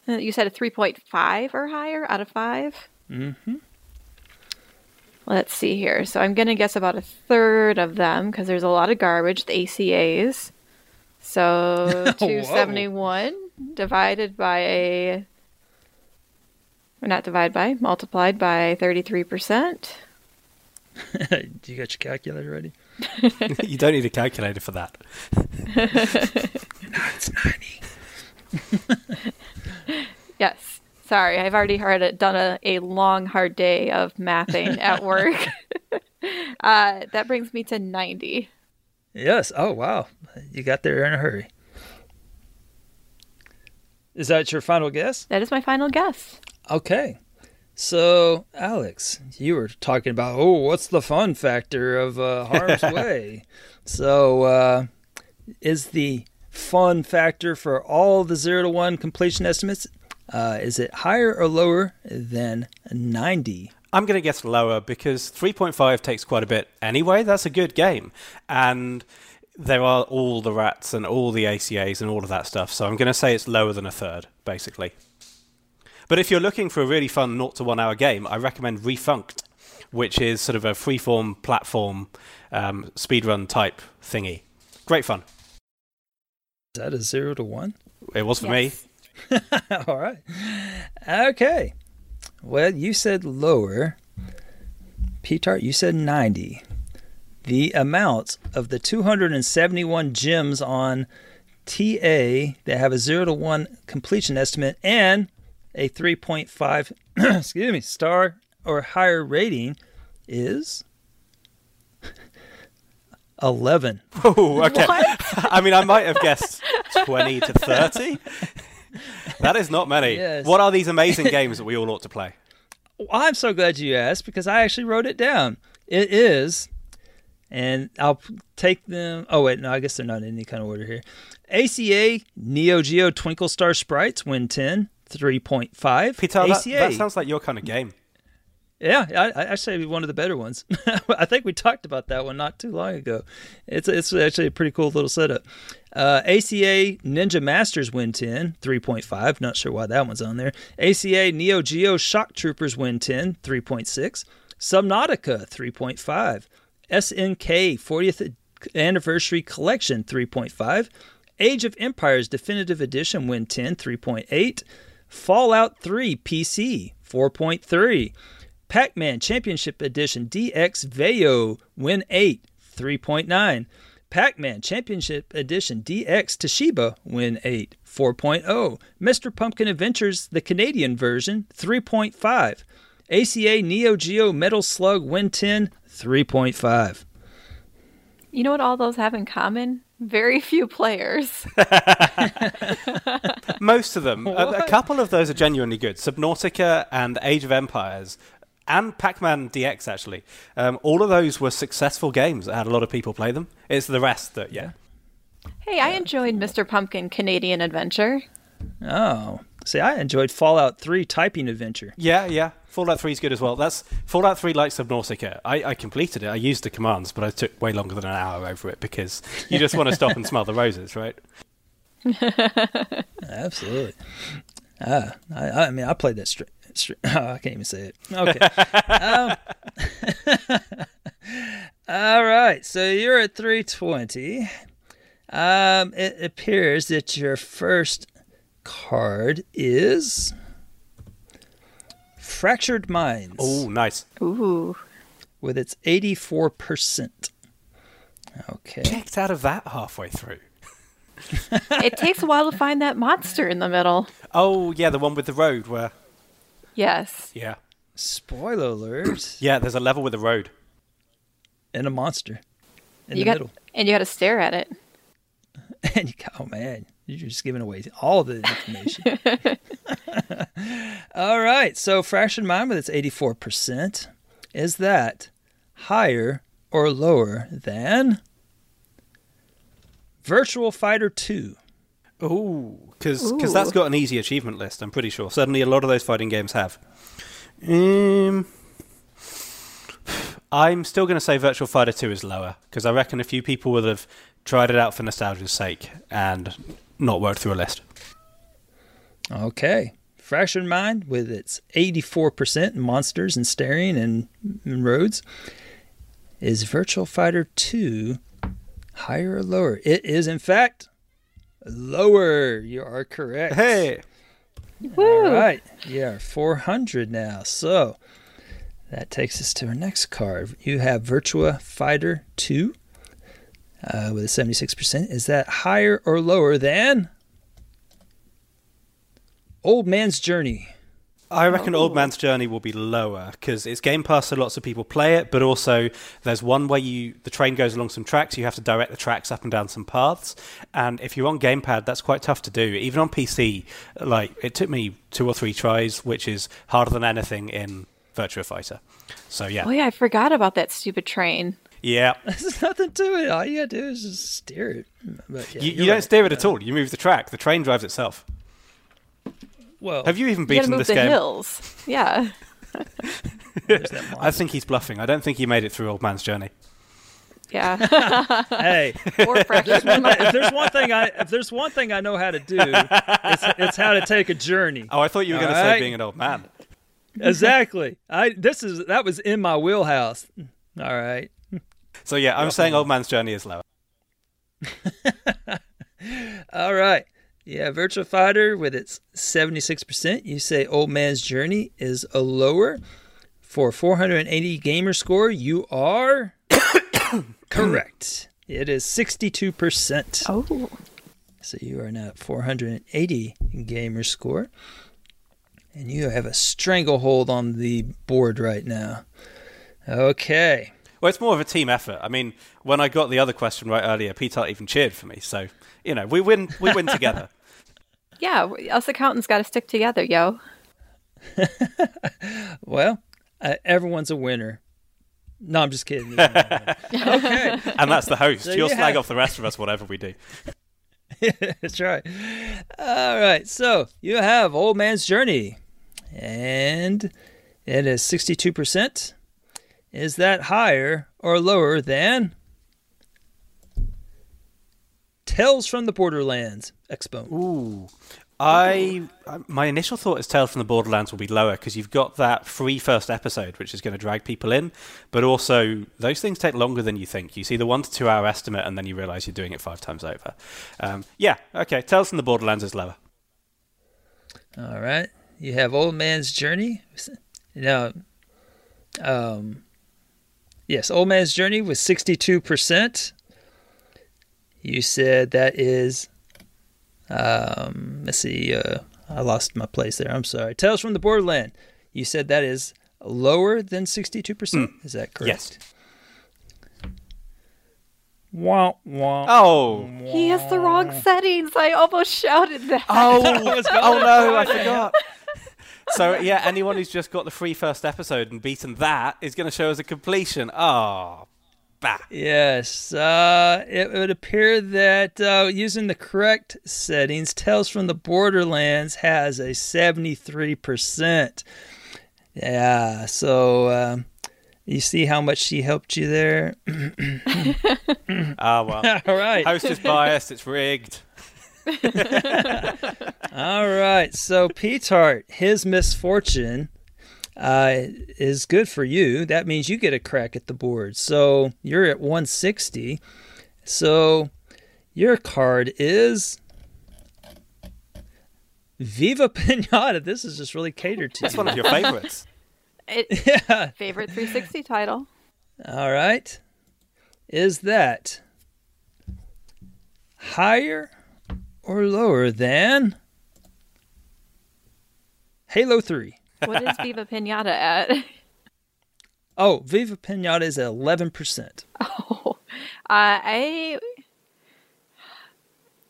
You said a 3.5 or higher out of 5? Mm-hmm. Let's see here. So I'm going to guess about a third of them because there's a lot of garbage, the ACAs. So 271 divided by a... Or not divided by, multiplied by 33%. You got your calculator ready? You don't need a calculator for that. No, it's 90. Yes. Sorry, I've already done a long, hard day of mathing at work. That brings me to 90. Yes. Oh, wow. You got there in a hurry. Is that your final guess? That is my final guess. Okay. So, Alex, you were talking about, what's the fun factor of Harm's Way? So, is the fun factor for all the 0 to 1 completion estimates, is it higher or lower than 90? I'm going to guess lower because 3.5 takes quite a bit anyway. That's a good game. And there are all the rats and all the ACAs and all of that stuff. So I'm going to say it's lower than a third, basically. But if you're looking for a really fun 0 to 1 hour game, I recommend Refunct, which is sort of a freeform platform speedrun type thingy. Great fun. Is that a 0 to 1? It was for me. All right. Okay. Well, you said lower. P-Tart, you said 90. The amount of the 271 gems on TA that have a 0 to 1 completion estimate and a 3.5 star or higher rating is 11. Oh, okay. What? I mean, I might have guessed 20 to 30. That is not many. Yes. What are these amazing games that we all ought to play? Well, I'm so glad you asked because I actually wrote it down. It is, and I'll take them. Oh, wait, no, I guess they're not in any kind of order here. ACA Neo Geo Twinkle Star Sprites win 10. 3.5. Peter, that sounds like your kind of game. Yeah, I actually one of the better ones. I think we talked about that one not too long ago. It's actually a pretty cool little setup. ACA Ninja Masters Win 10, 3.5. Not sure why that one's on there. ACA Neo Geo Shock Troopers Win 10, 3.6. Subnautica, 3.5. SNK 40th Anniversary Collection, 3.5. Age of Empires Definitive Edition Win 10, 3.8. Fallout 3 PC, 4.3. Pac-Man Championship Edition DX Veo Win 8, 3.9. Pac-Man Championship Edition DX Toshiba Win 8, 4.0. Mr. Pumpkin Adventures, the Canadian version, 3.5. ACA Neo Geo Metal Slug Win 10, 3.5. You know what all those have in common? Very few players. Most of them. A couple of those are genuinely good. Subnautica and Age of Empires and Pac-Man DX, actually. All of those were successful games. I had a lot of people play them. It's the rest that, yeah. Hey, I enjoyed Mr. Pumpkin Canadian Adventure. Oh. See, I enjoyed Fallout 3 Typing Adventure. Yeah. Fallout 3 is good as well. Fallout 3 likes Subnautica. I completed it. I used the commands, but I took way longer than an hour over it because you just want to stop and smell the roses, right? Absolutely. I mean, I played that I can't even say it. Okay. All right. So you're at 320. It appears that your first card is Fractured Minds. Oh, nice. Ooh. With its 84%. Okay. Checked out of that halfway through. It takes a while to find that monster in the middle. Oh, yeah, the one with the road where... Yes. Yeah. Spoiler alert. Yeah, there's a level with a road. And a monster in the middle. And you got to stare at it. And you go, oh, man. You're just giving away all the information. All right. So Fractured Mind with its 84%. Is that higher or lower than Virtual Fighter 2? Oh, because that's got an easy achievement list, I'm pretty sure. Certainly a lot of those fighting games have. I'm still going to say Virtual Fighter 2 is lower because I reckon a few people would have tried it out for nostalgia's sake and not worked through a list. Okay. Fraction Mine with its 84% monsters and staring and roads. Is Virtual Fighter 2 higher or lower? It is, in fact, lower. You are correct. Hey. Woo. All right. Yeah, 400 now. So that takes us to our next card. You have Virtua Fighter 2 with a 76%. Is that higher or lower than Old Man's Journey? I reckon Old Man's Journey will be lower because it's Game Pass, so lots of people play it. But also, there's one where the train goes along some tracks. You have to direct the tracks up and down some paths. And if you're on Gamepad, that's quite tough to do. Even on PC, like it took me 2 or 3 tries, which is harder than anything in Virtua Fighter. So yeah. Oh yeah, I forgot about that stupid train. Yeah. There's nothing to it. All you gotta do is just steer it. But yeah, you don't steer it at all. You move the track. The train drives itself. Well, have you even beaten this game? Hills. Yeah. I think he's bluffing. I don't think he made it through Old Man's Journey. Yeah. Hey. Or Freshman Mine. If there's one thing I know how to do, it's how to take a journey. Oh, I thought you were going to say being an old man. Exactly. That was in my wheelhouse. All right. So yeah, I'm saying Old Man's Journey is lower. All right. Yeah, Virtua Fighter with its 76%. You say Old Man's Journey is a lower. For 480 gamer score, you are correct. It is 62%. Oh. So you are now at 480 gamer score. And you have a stranglehold on the board right now. Okay. Well, it's more of a team effort. I mean, when I got the other question right earlier, P-Tart even cheered for me. So, you know, we win together. Yeah, us accountants got to stick together, yo. Well, everyone's a winner. No, I'm just kidding. Okay. And that's the host. So you'll slag off the rest of us, whatever we do. That's right. All right. So you have Old Man's Journey, and it is 62%. Is that higher or lower than Tales from the Borderlands Expo? Ooh. My initial thought is Tales from the Borderlands will be lower because you've got that free first episode, which is going to drag people in. But also, those things take longer than you think. You see the 1 to 2 hour estimate, and then you realize you're doing it 5 times over. Yeah, okay. Tales from the Borderlands is lower. All right. You have Old Man's Journey. Now, yes, Old Man's Journey was 62%. You said that is, let's see, I lost my place there. I'm sorry. Tales from the Borderland. You said that is lower than 62%. Is that correct? Yes. Wah, wah, oh. Wah. He has the wrong settings. I almost shouted that. Oh no, I forgot. So, yeah, anyone who's just got the free first episode and beaten that is going to show as a completion. Oh, bah. Yes. It would appear that using the correct settings, Tales from the Borderlands has a 73%. Yeah, so you see how much she helped you there? Well. All right. Host is biased. It's rigged. All right, so P-Tart, his misfortune is good for you. That means you get a crack at the board. So you're at 160. So your card is Viva Pinata. This is just really catered to you. That's one of your favorites. Favorite 360 title. All right. Is that higher or lower than Halo 3? What is Viva Pinata at? Oh, Viva Pinata is at 11%. Oh,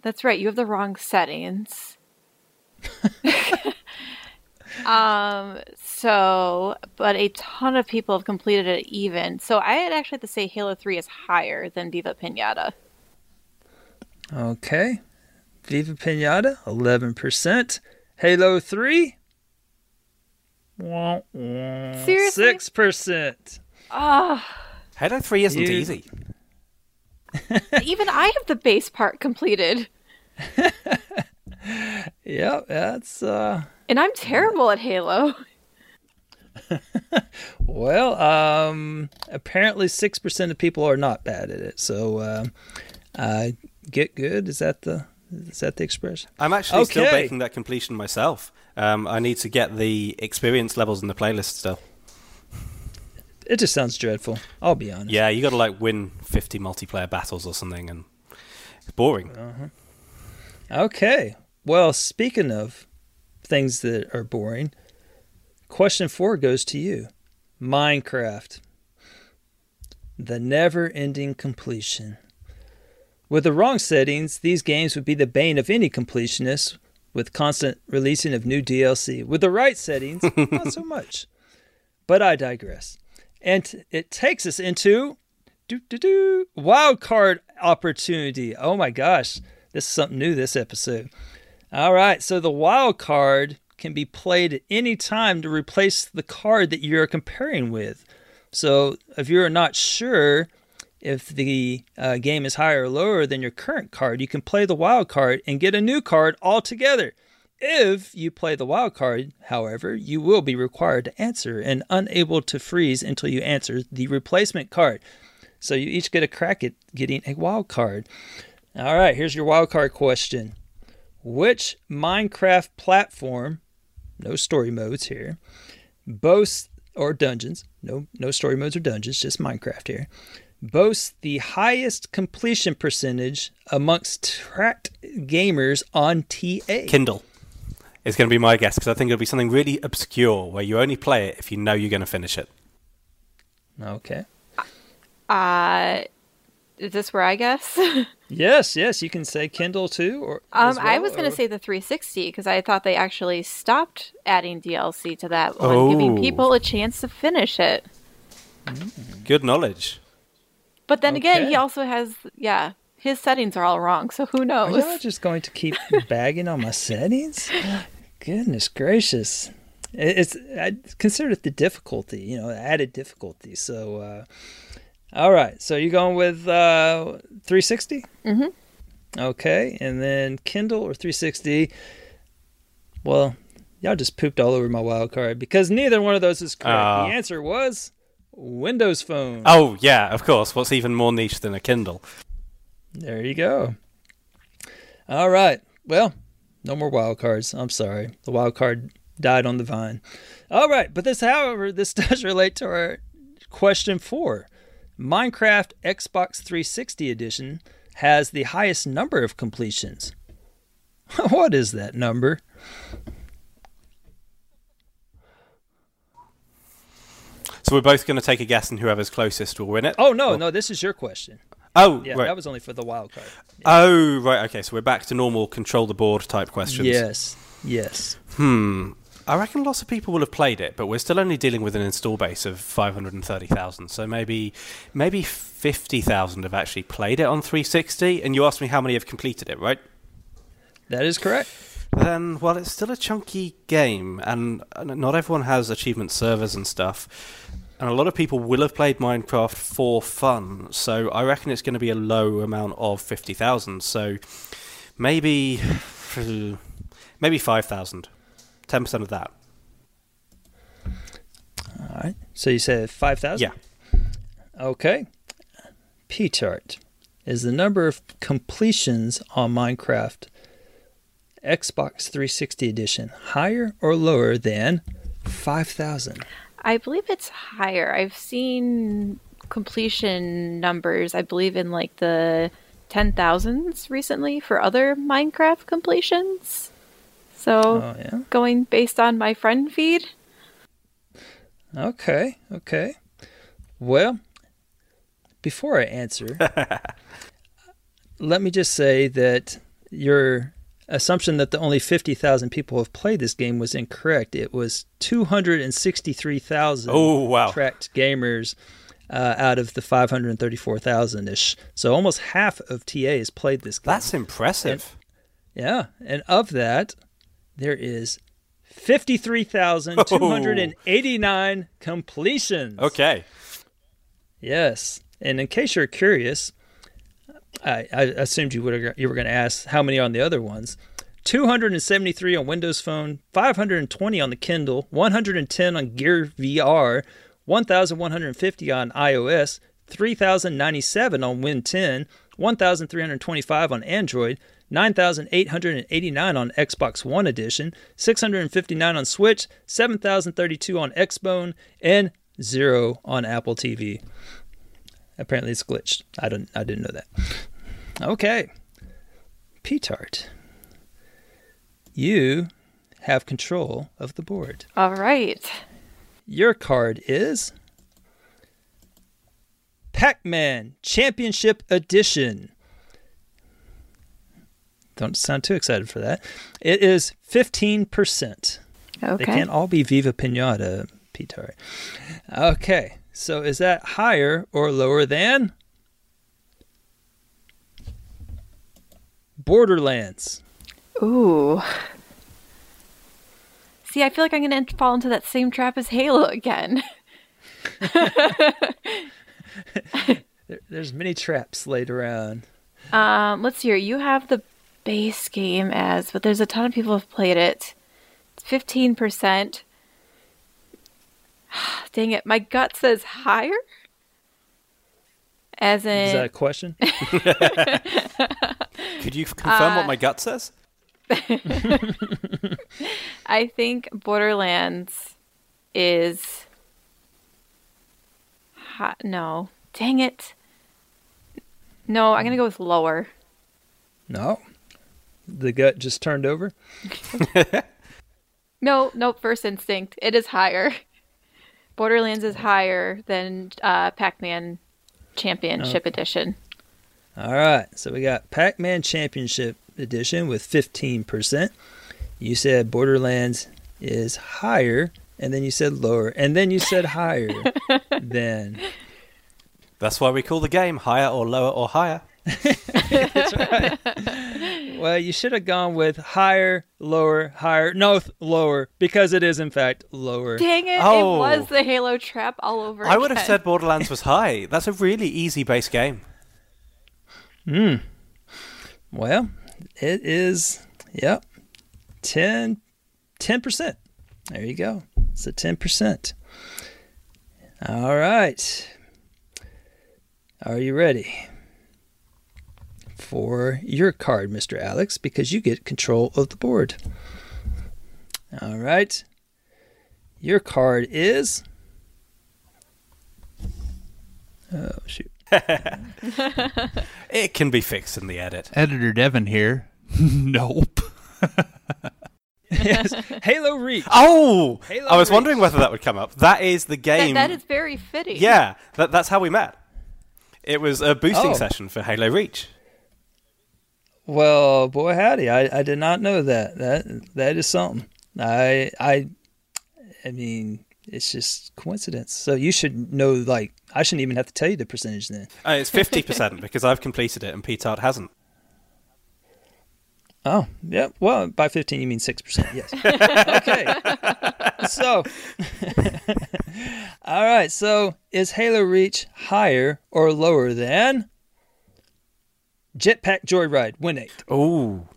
that's right. You have the wrong settings. But a ton of people have completed it even. So I'd actually have to say Halo 3 is higher than Viva Pinata. Okay. Viva Pinata, 11%. Halo 3, 6%. Halo 3 isn't easy. Even I have the base part completed. Yep, that's And I'm terrible at Halo. Well, apparently 6% of people are not bad at it. So, get good. Is that the expression? I'm actually still making that completion myself. I need to get the experience levels in the playlist still. It just sounds dreadful. I'll be honest. Yeah, you got to like win 50 multiplayer battles or something, and it's boring. Uh-huh. Okay. Well, speaking of things that are boring, question 4 goes to you. Minecraft. The never-ending completion. With the wrong settings, these games would be the bane of any completionist, with constant releasing of new DLC. With the right settings, not so much. But I digress. And it takes us into wildcard opportunity. Oh my gosh, this is something new this episode. All right, so the wild card can be played at any time to replace the card that you're comparing with. So if you're not sure if the game is higher or lower than your current card, you can play the wild card and get a new card altogether. If you play the wild card, however, you will be required to answer and unable to freeze until you answer the replacement card. So you each get a crack at getting a wild card. All right, here's your wild card question. Which Minecraft platform, no story modes here, boasts, or dungeons, no story modes or dungeons, just Minecraft here, boasts the highest completion percentage amongst tracked gamers on TA? Kindle is going to be my guess, because I think it'll be something really obscure where you only play it if you know you're going to finish it. Okay. Is this where I guess? Yes. You can say Kindle too, or as well, I was going to say the 360 because I thought they actually stopped adding DLC to that one, giving people a chance to finish it. Good knowledge. But then again, he also has his settings are all wrong, so who knows? Are y'all just going to keep bagging on my settings? Goodness gracious! I consider it the difficulty, added difficulty. So. All right, so you're going with 360? Mm-hmm. Okay, and then Kindle or 360. Well, y'all just pooped all over my wild card because neither one of those is correct. The answer was Windows Phone. Oh, yeah, of course. What's even more niche than a Kindle? There you go. All right, well, no more wild cards. I'm sorry. The wild card died on the vine. All right, but this does relate to our question 4. Minecraft Xbox 360 edition has the highest number of completions. What is that number? So we're both going to take a guess, and whoever's closest will win it. Oh no, this is your question. Oh, yeah, right. That was only for the wild card. Yeah. Oh, right. Okay, so we're back to normal control the board type questions. Yes. I reckon lots of people will have played it, but we're still only dealing with an install base of 530,000. So maybe 50,000 have actually played it on 360, and you asked me how many have completed it, right? That is correct. Then, well, it's still a chunky game, and not everyone has achievement servers and stuff. And a lot of people will have played Minecraft for fun, so I reckon it's going to be a low amount of 50,000. So maybe 5,000. 10% of that. All right. So you said 5,000? Yeah. Okay. P-Tart is the number of completions on Minecraft Xbox 360 edition, higher or lower than 5,000? I believe it's higher. I've seen completion numbers, I believe, in like the 10,000s recently for other Minecraft completions. So, going based on my friend feed. Okay. Well, before I answer, let me just say that your assumption that the only 50,000 people have played this game was incorrect. It was 263,000 tracked gamers out of the 534,000-ish. So almost half of TA has played this game. That's impressive. And of that, there is 53,289 completions. Okay. Yes. And in case you're curious, I assumed you were going to ask how many on the other ones. 273 on Windows Phone, 520 on the Kindle, 110 on Gear VR, 1,150 on iOS, 3,097 on Win 10, 1,325 on Android, 9,889 on Xbox One Edition, 659 on Switch, 7,032 on Xbone, and 0 on Apple TV. Apparently it's glitched. I didn't know that. Okay. P-Tart, you have control of the board. All right. Your card is Pac-Man Championship Edition. Don't sound too excited for that. It is 15%. Okay. They can't all be Viva Pinata, P-Tart. Okay. So is that higher or lower than Borderlands? Ooh. See, I feel like I'm going to fall into that same trap as Halo again. There's many traps laid around. Let's see here. You have the base game as, but there's a ton of people who've played it. It's 15%. Dang it. My gut says higher? As in... Is that a question? Could you confirm what my gut says? I think Borderlands is... hot. No. Dang it. No, I'm going to go with lower. No. The gut just turned over? No, first instinct. It is higher. Borderlands is higher than Pac-Man Championship Edition. All right. So we got Pac-Man Championship Edition with 15%. You said Borderlands is higher, and then you said lower, and then you said higher than. That's why we call the game Higher or Lower or Higher. That's right. Well, you should have gone with higher, lower, higher. No, lower, because it is, in fact, lower. Dang it, It was the Halo trap all over again. I would have said Borderlands was high. That's a really easy base game. Hmm. Well, it is, yep, 10%. There you go. It's a 10%. All right. Are you ready for your card, Mr. Alex, because you get control of the board? All right. Your card is... oh, shoot. It can be fixed in the edit. Editor Devin here. Nope. Yes. Halo Reach. Oh! Halo I was Reach. Wondering whether that would come up. That is the game. That is very fitting. Yeah. That's how we met. It was a boosting session for Halo Reach. Well, boy, howdy! I did not know that. That is something. I mean, it's just coincidence. So you should know. Like, I shouldn't even have to tell you the percentage then. It's 50% because I've completed it and P-Tart hasn't. Oh, yeah. Well, by 15 you mean 6%. Yes. Okay. So, all right. So, is Halo Reach higher or lower than Jetpack Joyride Win8? Oh,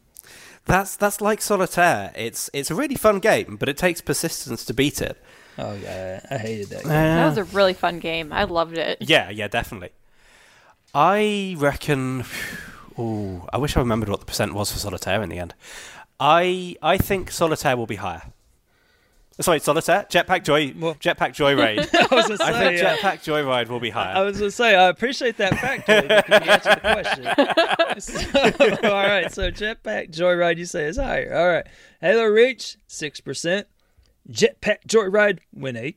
that's like Solitaire. It's a really fun game, but it takes persistence to beat it. Oh yeah, I hated that game. That was a really fun game. I loved it. Yeah, definitely. I reckon. Oh, I wish I remembered what the percent was for Solitaire in the end. I think Solitaire will be higher. Sorry, Solitaire? Jetpack Joyride. I think Jetpack Joyride will be higher. I was going to say, I appreciate that factoid because you answered the question. So, all right, so Jetpack Joyride, you say, is higher. All right. Halo Reach, 6%. Jetpack Joyride, Win8,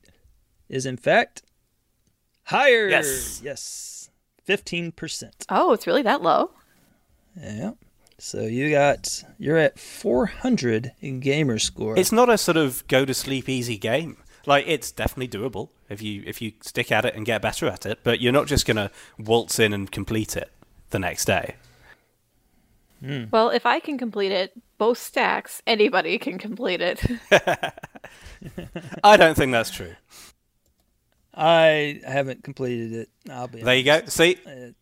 is in fact higher. Yes. 15%. Oh, it's really that low? Yeah. So you're at 400 in gamer score. It's not a sort of go to sleep easy game. Like, it's definitely doable if you stick at it and get better at it, but you're not just gonna waltz in and complete it the next day. Mm. Well, if I can complete it, both stacks, anybody can complete it. I don't think that's true. I haven't completed it. I'll be honest. There you go. See.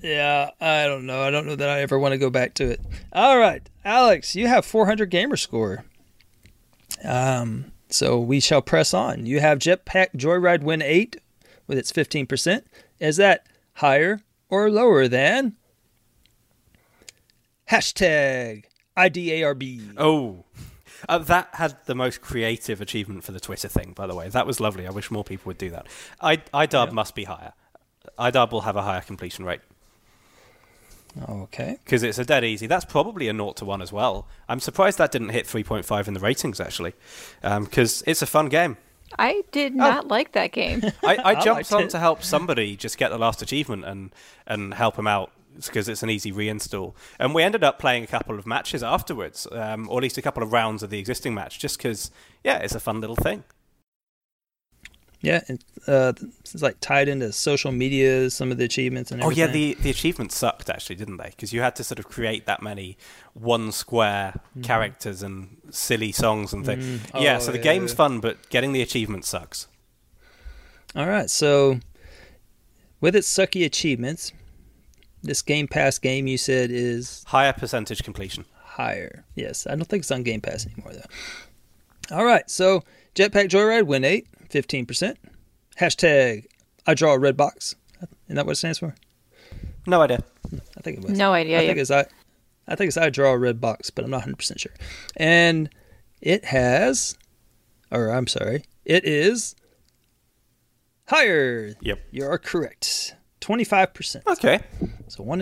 Yeah, I don't know. I don't know that I ever want to go back to it. All right, Alex, you have 400 gamer score. So we shall press on. You have Jetpack Joyride Win 8 with its 15%. Is that higher or lower than hashtag IDARB? Oh, that had the most creative achievement for the Twitter thing, by the way. That was lovely. I wish more people would do that. IDARB must be higher. IDARB will have a higher completion rate. Okay. Because it's a dead easy. That's probably a 0-1 as well. I'm surprised that didn't hit 3.5 in the ratings, actually, because it's a fun game. I did not like that game. I jumped on to help somebody just get the last achievement and help him out, because it's an easy reinstall. And we ended up playing a couple of matches afterwards, or at least a couple of rounds of the existing match, just because, yeah, it's a fun little thing. Yeah, it's like tied into social media, some of the achievements and everything. Oh yeah, the achievements sucked actually, didn't they? Because you had to sort of create that many one square characters and silly songs and things. Yeah, so the game's fun, but getting the achievement sucks. All right, so with its sucky achievements, this Game Pass game you said is... higher percentage completion. Higher, yes. I don't think it's on Game Pass anymore though. All right, so Jetpack Joyride, Win 8. 15%. Hashtag I draw a red box. Isn't that what it stands for? No idea. I think it was. No idea. I think it's I draw a red box, but I'm not 100% sure. And it is higher. Yep. You are correct. 25%. Okay. So one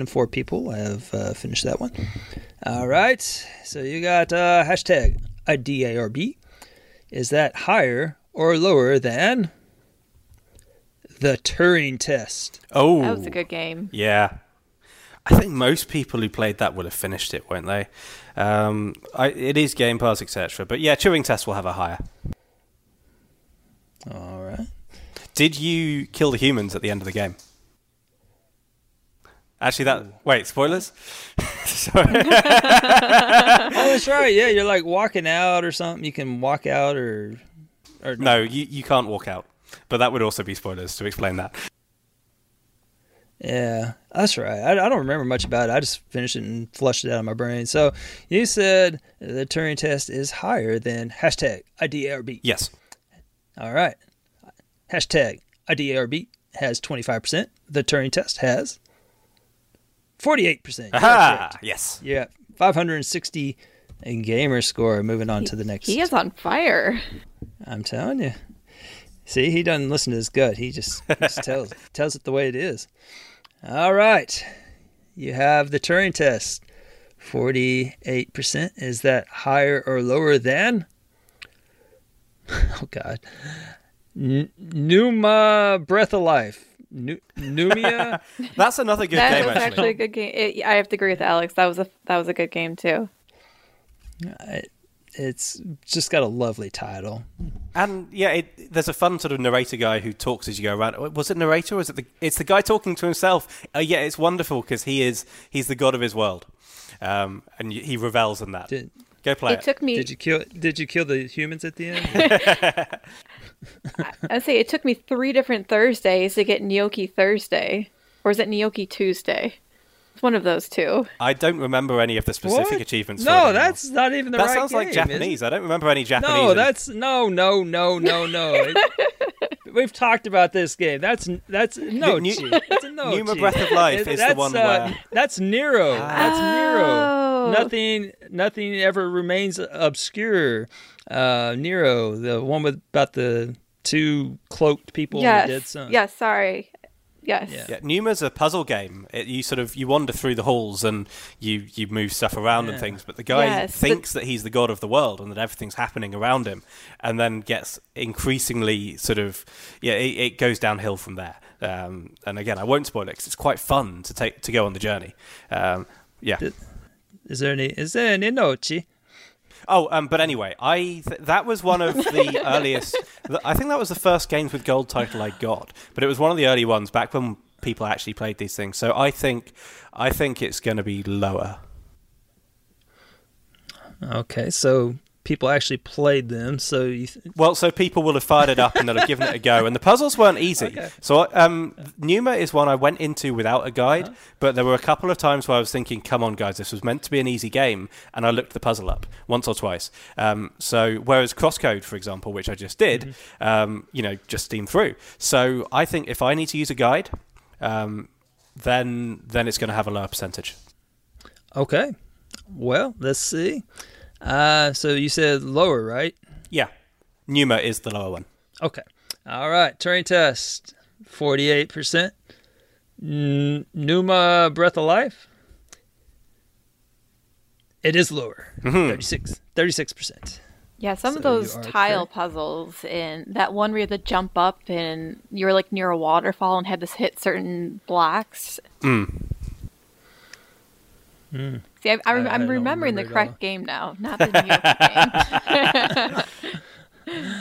in four people have finished that one. All right. So you got hashtag IDARB. Is that higher or lower than the Turing test? Oh, that was a good game. Yeah, I think most people who played that will have finished it, won't they? It is Game Pass, etc. But yeah, Turing test will have a higher. All right. Did you kill the humans at the end of the game? Actually, wait, spoilers? Sorry. Oh, that's right. Yeah, you're like walking out or something. You can walk out or no, you can't walk out. But that would also be spoilers to explain that. Yeah, that's right. I don't remember much about it. I just finished it and flushed it out of my brain. So you said the Turing test is higher than hashtag IDARB. Yes. All right. Hashtag IDARB has 25%. The Turing test has 48%. Aha! Yes. Yeah, 560 gamer score. Moving on to the next. He is on fire. I'm telling you. See, he doesn't listen to his gut. He just tells it the way it is. All right. You have the Turing test. 48%. Is that higher or lower than? Oh, God. Pneuma Breath of Life. Numia. That's another good game. That was actually a good game. I have to agree with Alex. That was a good game too. It's just got a lovely title, and yeah, there's a fun sort of narrator guy who talks as you go around. Was it narrator? Or is it it's the guy talking to himself? Yeah, it's wonderful because he's the god of his world, and he revels in that. Go play it. Did you kill the humans at the end? I'd say it took me 3 different Thursdays to get Gnocchi Thursday. Or is it Gnocchi Tuesday? It's one of those two. I don't remember any of the specific achievements. No, that's not even the right game. That sounds like Japanese. I don't remember any Japanese. No, that's... No. We've talked about this game. That's no-chi. That's a no-chi. Pneuma Breath of Life is the one where... That's Nero. Nothing ever remains obscure. Nero, the one about the 2 cloaked people. Yes. Who did something. Yes. Sorry. Yes. Yeah. Pneuma's a puzzle game. You wander through the halls and you move stuff around and things. But the guy thinks that he's the god of the world and that everything's happening around him, and then gets increasingly sort of It goes downhill from there. And again, I won't spoil it because it's quite fun to go on the journey. Yeah. Is there any Inochi? Oh, but anyway, that was one of the earliest... I think that was the first Games with Gold title I got, but it was one of the early ones back when people actually played these things. So I think it's going to be lower. Okay, so people actually played them. So so people will have fired it up and they'll have given it a go. And the puzzles weren't easy. Okay. So Numa is one I went into without a guide, but there were a couple of times where I was thinking, come on, guys, this was meant to be an easy game. And I looked the puzzle up once or twice. So whereas Crosscode, for example, which I just did, just steamed through. So I think if I need to use a guide, then it's going to have a lower percentage. Okay. Well, let's see. So you said lower, right? Yeah. Numa is the lower one. Okay. All right. Turing test, 48%. Numa Breath of Life? It is lower, 36%. Yeah, some of those tile puzzles in that one where you had to jump up and you were like near a waterfall and had to hit certain blocks. See, I'm remembering the correct game now, not the new game.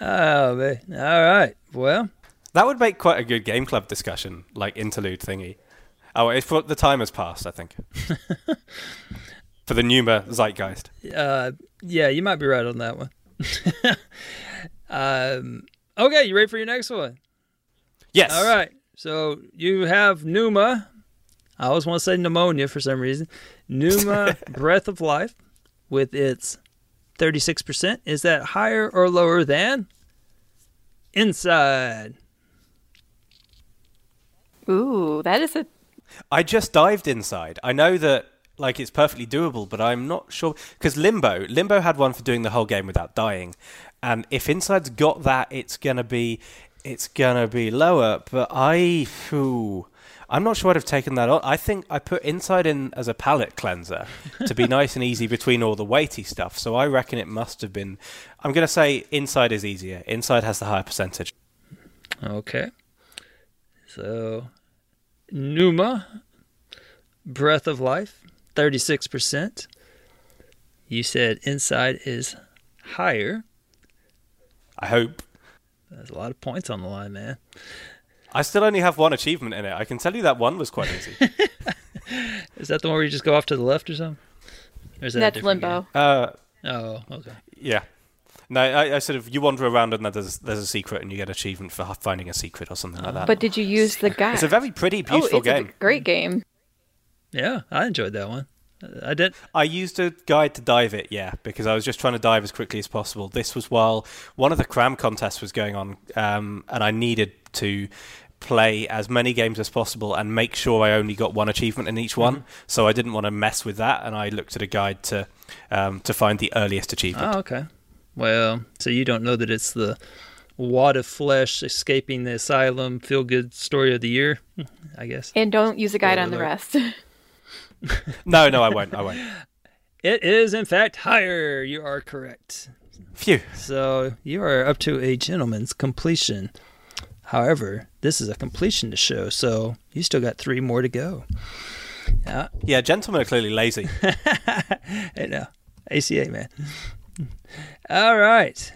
Oh, man. All right. Well, that would make quite a good game club discussion, like interlude thingy. Oh, it's the time has passed, I think. For the Numa zeitgeist. Yeah, you might be right on that one. Okay, you ready for your next one? Yes. All right. So you have Numa. I always want to say pneumonia for some reason. Numa Breath of Life with its 36%. Is that higher or lower than Inside? Ooh, that is a... I just dived Inside. I know that it's perfectly doable, but I'm not sure. Because Limbo had one for doing the whole game without dying. And if Inside's got that, it's going to be lower. But I'm not sure I'd have taken that on. I think I put Inside in as a palate cleanser to be nice and easy between all the weighty stuff. So I reckon it must have been... I'm going to say Inside is easier. Inside has the higher percentage. Okay. So, Numa, Breath of Life, 36%. You said Inside is higher. I hope. There's a lot of points on the line, man. I still only have one achievement in it. I can tell you that one was quite easy. Is that the one where you just go off to the left or something? Or is that's Limbo. Oh, okay. Yeah. No, I sort of, you wander around and there's a secret and you get an achievement for finding a secret or something like that. But did you use the guide? It's a very pretty, beautiful game. It's a great game. Yeah, I enjoyed that one. I used a guide to dive it, yeah, because I was just trying to dive as quickly as possible. This was while one of the cram contests was going on, and I needed to play as many games as possible and make sure I only got one achievement in each one. So I didn't want to mess with that, and I looked at a guide to find the earliest achievement. Oh, okay. Well, so you don't know that it's the wad of flesh escaping the asylum feel-good story of the year, I guess. And don't use a guide on the rest. No, I won't. It is, in fact, higher. You are correct. Phew. So you are up to a gentleman's completion. However, this is a completion to show, so you still got 3 more to go. Yeah, gentlemen are clearly lazy. Hey, no. ACA, man. All right.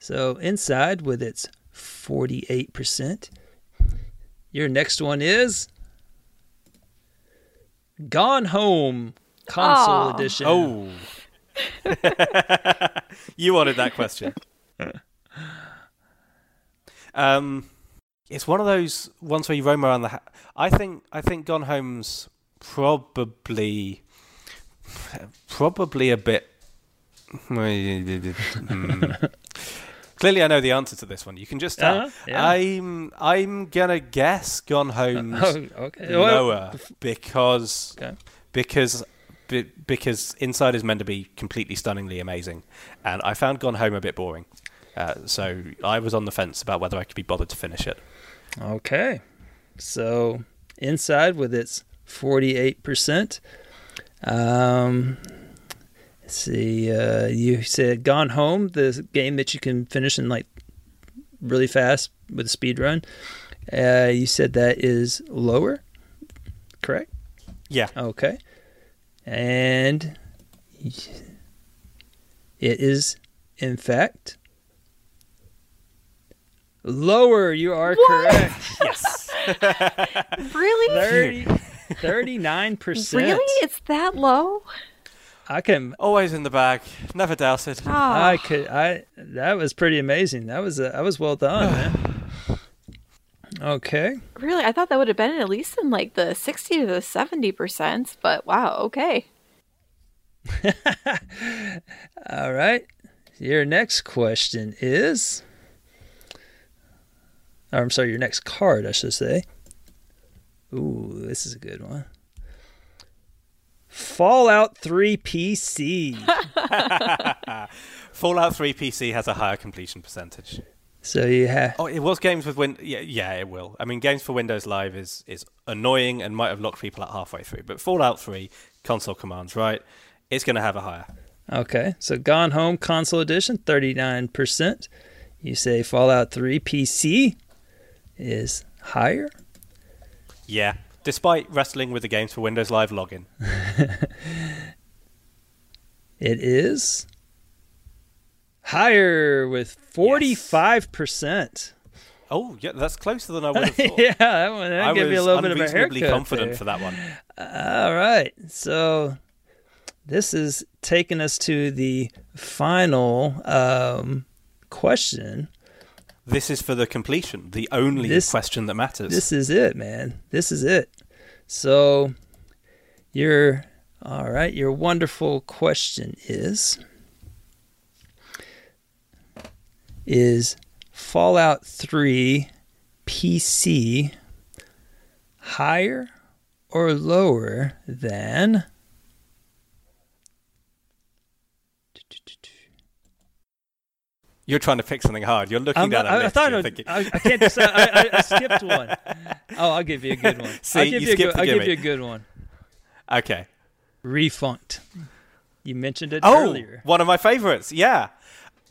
So Inside with its 48%. Your next one is... Gone Home Console Edition. Oh. You wanted that question. It's one of those ones where you roam around the house. I think Gone Home's probably a bit... Clearly, I know the answer to this one. You can just tell. Yeah. I'm gonna guess Gone Home's lower because Inside is meant to be completely stunningly amazing, and I found Gone Home a bit boring. So I was on the fence about whether I could be bothered to finish it. Okay, so Inside with its 48%. Let's see, you said Gone Home, the game that you can finish in really fast with a speed run. You said that is lower, correct? Yeah. Okay. And it is, in fact, lower. You are correct. Yes. Really? 39%. Really? It's that low? I can always in the bag, never doubted. Oh. That was pretty amazing. That was well done, man. Okay. Really, I thought that would have been at least in like the 60 to the 70%, but wow, okay. All right. Your next question is, or I'm sorry, your next card, I should say. Ooh, this is a good one. Fallout 3 PC. Fallout 3 PC has a higher completion percentage. So you have... Oh, it was games with Win. Yeah, it will. I mean, games for Windows Live is annoying and might have locked people out halfway through. But Fallout 3, console commands, right? It's going to have a higher. Okay, so Gone Home Console Edition, 39%. You say Fallout 3 PC is higher? Yeah, despite wrestling with the games for Windows Live login. It is higher with 45%. Yes. Oh, yeah, that's closer than I would have thought. Yeah, that one that gave me a little bit of a haircut. I was unreasonably confident there for that one. All right, so this is taking us to the final question. This is for the completion, the only question that matters. This is it, man. This is it. So all right, your wonderful question is Fallout 3 PC higher or lower than You're trying to pick something hard. You're looking down at it. I can't decide. I skipped one. Oh, I'll give you a good one. See, I'll give you a good one. Okay. Refunct. You mentioned it earlier. One of my favorites. Yeah.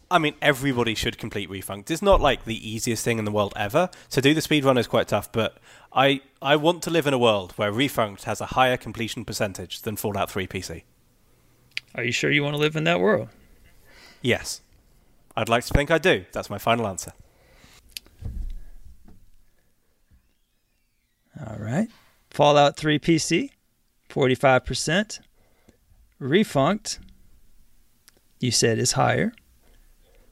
I mean, everybody should complete Refunct. It's not like the easiest thing in the world ever. To do the speedrun is quite tough, but I want to live in a world where Refunct has a higher completion percentage than Fallout 3 PC. Are you sure you want to live in that world? Yes. I'd like to think I do. That's my final answer. All right. Fallout 3 PC, 45%. Refunct, you said is higher.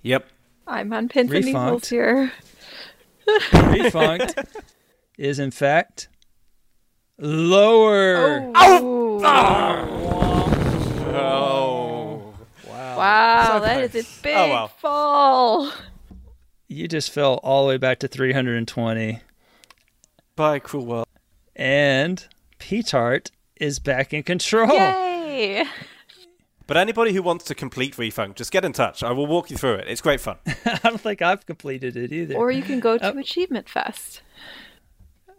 Yep. I'm on pins and needles here. Refunct is, in fact, lower. Wow, that is a big fall. You just fell all the way back to 320. Bye, cruel world. And P-Tart is back in control. Yay! But anybody who wants to complete Refunct, just get in touch. I will walk you through it. It's great fun. I don't think I've completed it either. Or you can go to Achievement Fest.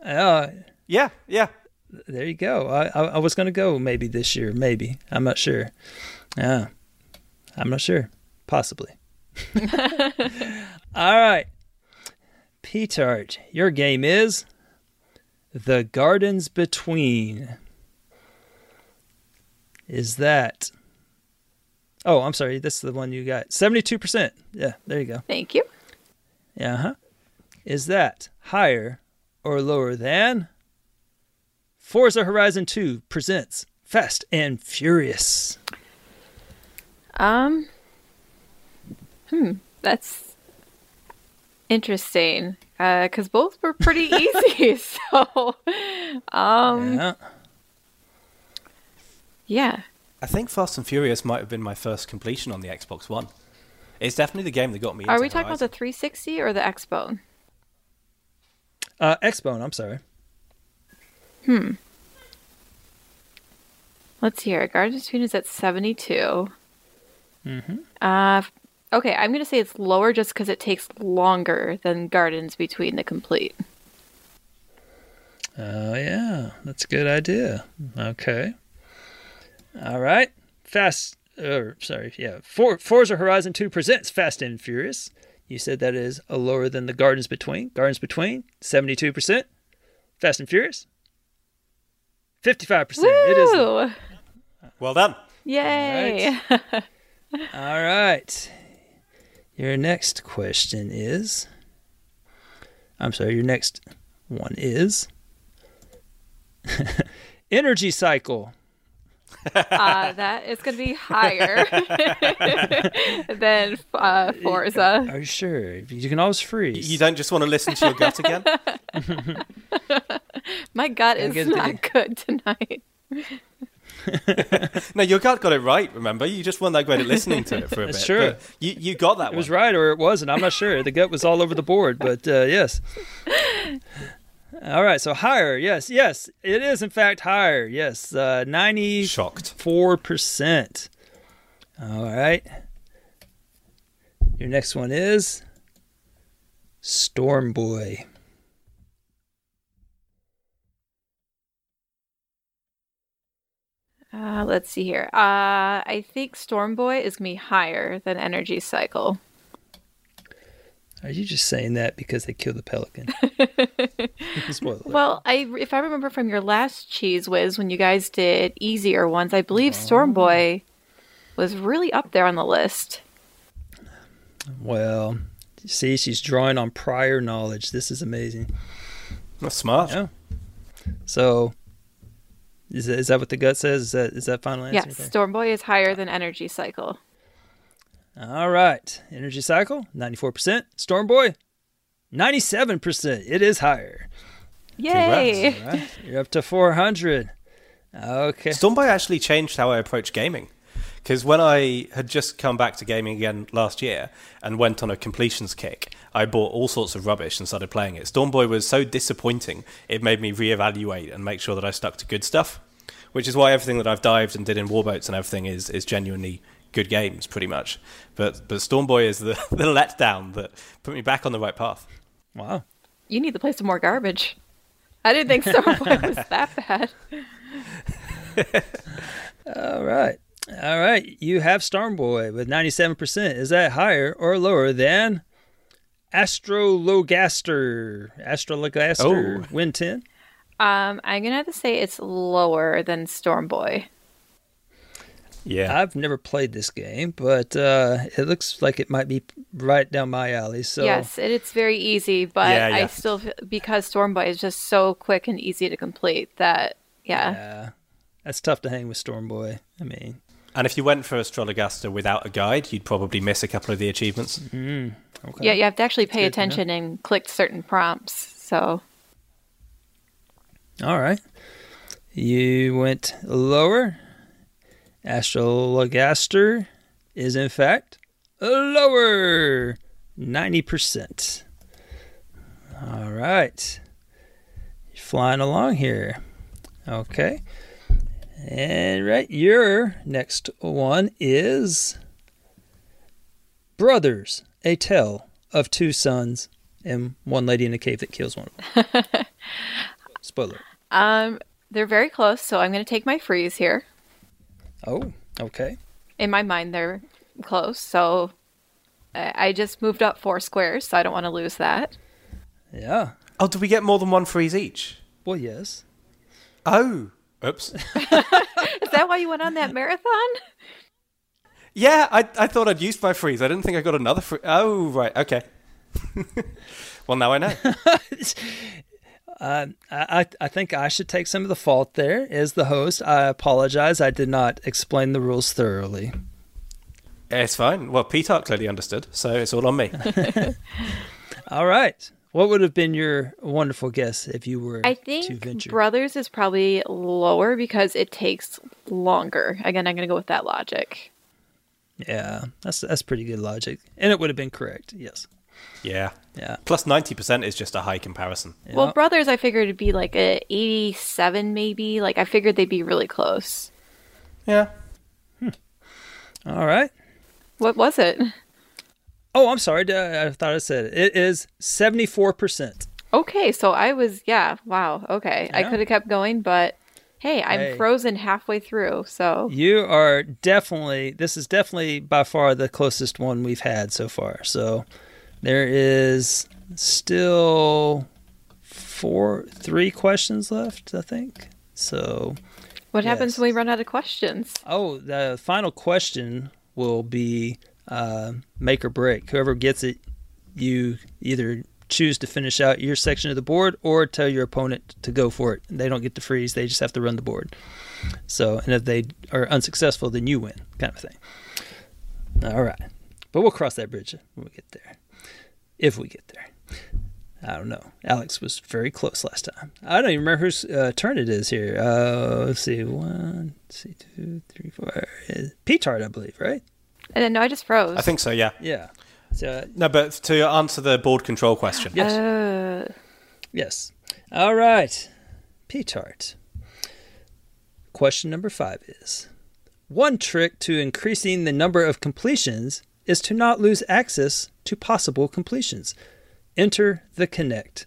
Yeah. There you go. I was going to go maybe this year. Maybe. I'm not sure. Yeah. I'm not sure. Possibly. All right. P-Tart, your game is The Gardens Between. Is that... Oh, I'm sorry. This is the one you got. 72%. Yeah, there you go. Thank you. Uh-huh. Is that higher or lower than Forza Horizon 2 presents Fast and Furious? That's interesting, because both were pretty easy, so, yeah. I think Fast and Furious might have been my first completion on the Xbox One. It's definitely the game that got me into Horizon. Are we talking about the 360 or the X-Bone? X-Bone, I'm sorry. Let's hear it. Gardens Between is at 72. Okay, I'm going to say it's lower just because it takes longer than Gardens Between the complete. Oh, yeah. That's a good idea. Okay. All right. Forza Horizon 2 presents Fast and Furious. You said that is lower than the Gardens Between. Gardens Between, 72%. Fast and Furious, 55%. Woo! It is. Well done. Yay. All right. All right. Your next question is... I'm sorry, your next one is... Energy Cycle. That is going to be higher than Forza. Oh, sure. You can always freeze. You don't just want to listen to your gut again? My gut is not good tonight. No, your gut got it right, remember? You just weren't that great at listening to it for a bit. Sure. You got that one. It was right or it wasn't. I'm not sure. The gut was all over the board, but yes. All right, so higher. Yes. It is, in fact, higher. Yes, 94%. All right. Your next one is Storm Boy. Let's see here. I think Storm Boy is going to be higher than Energy Cycle. Are you just saying that because they killed the pelican? Spoiler. Well, if I remember from your last Cheese Whiz, when you guys did easier ones, I believe Storm Boy was really up there on the list. Well, you see, she's drawing on prior knowledge. This is amazing. That's smart. Yeah. So... Is that what the gut says? Is that final answer? Yes, Storm Boy is higher than Energy Cycle. All right. Energy Cycle, 94%. Storm Boy, 97%. It is higher. Yay. Congrats. All right. You're up to 400. Okay. Storm Boy actually changed how I approach gaming. Because when I had just come back to gaming again last year and went on a completions kick, I bought all sorts of rubbish and started playing it. Storm Boy was so disappointing, it made me reevaluate and make sure that I stuck to good stuff, which is why everything that I've dived and did in Warboats and everything is genuinely good games, pretty much. But Storm Boy is the letdown that put me back on the right path. Wow. You need to play some more garbage. I didn't think Storm Boy was that bad. All right, you have Storm Boy with 97%. Is that higher or lower than Astrologaster? Astrologaster, win 10. I'm going to have to say it's lower than Storm Boy. Yeah. I've never played this game, but it looks like it might be right down my alley. So yes, it's very easy, but I still, because Storm Boy is just so quick and easy to complete that, yeah. That's tough to hang with Storm Boy. I mean... And if you went for Astrologaster without a guide, you'd probably miss a couple of the achievements. Mm-hmm. Okay. Yeah, you have to actually pay attention and click certain prompts, so... All right. You went lower. Astrologaster is, in fact, lower. 90%. All right. You're flying along here. Okay. And right, your next one is Brothers, a Tale of Two Sons and One Lady in a Cave that Kills One of Them. Spoiler. They're very close, so I'm going to take my freeze here. Oh, okay. In my mind, they're close, so I just moved up 4 squares, so I don't want to lose that. Yeah. Oh, do we get more than one freeze each? Well, yes. Oh. Oops. Is that why you went on that marathon? Yeah, I thought I'd used my freeze. I didn't think I got another freeze. Oh, right. Okay. Well, now I know. I think I should take some of the fault there as the host. I apologize. I did not explain the rules thoroughly. It's fine. Well, P-Tart clearly understood, so it's all on me. All right. What would have been your wonderful guess if you were to venture? I think Brothers is probably lower because it takes longer. Again, I'm going to go with that logic. Yeah, that's pretty good logic. And it would have been correct, yes. Yeah. Plus 90% is just a high comparison. Yeah. Well, Brothers I figured would be like a 87 maybe. Like I figured they'd be really close. Yeah. All right. What was it? Oh, I'm sorry. I thought I said it. It is 74%. Okay, so I was, wow, okay. Yeah. I could have kept going, but hey, I'm frozen halfway through, so. You are this is definitely by far the closest one we've had so far. So there is still 3 questions left, I think. So what happens when we run out of questions? Oh, the final question will be... make or break. Whoever gets it, you either choose to finish out your section of the board or tell your opponent to go for it. They don't get to freeze, they just have to run the board. So, and if they are unsuccessful, then you win, kind of thing. All right. But we'll cross that bridge when we get there. If we get there. I don't know. Alex was very close last time. I don't even remember whose turn it is here. Let's see. One, let's see, two, three, four. P-Tart, I believe, right? And then, no, I just froze. I think so, yeah. Yeah. So, no, but to answer the board control question. Yes. Yes. All right. P-Tart. Question number 5 is, one trick to increasing the number of completions is to not lose access to possible completions. Enter the Kinect.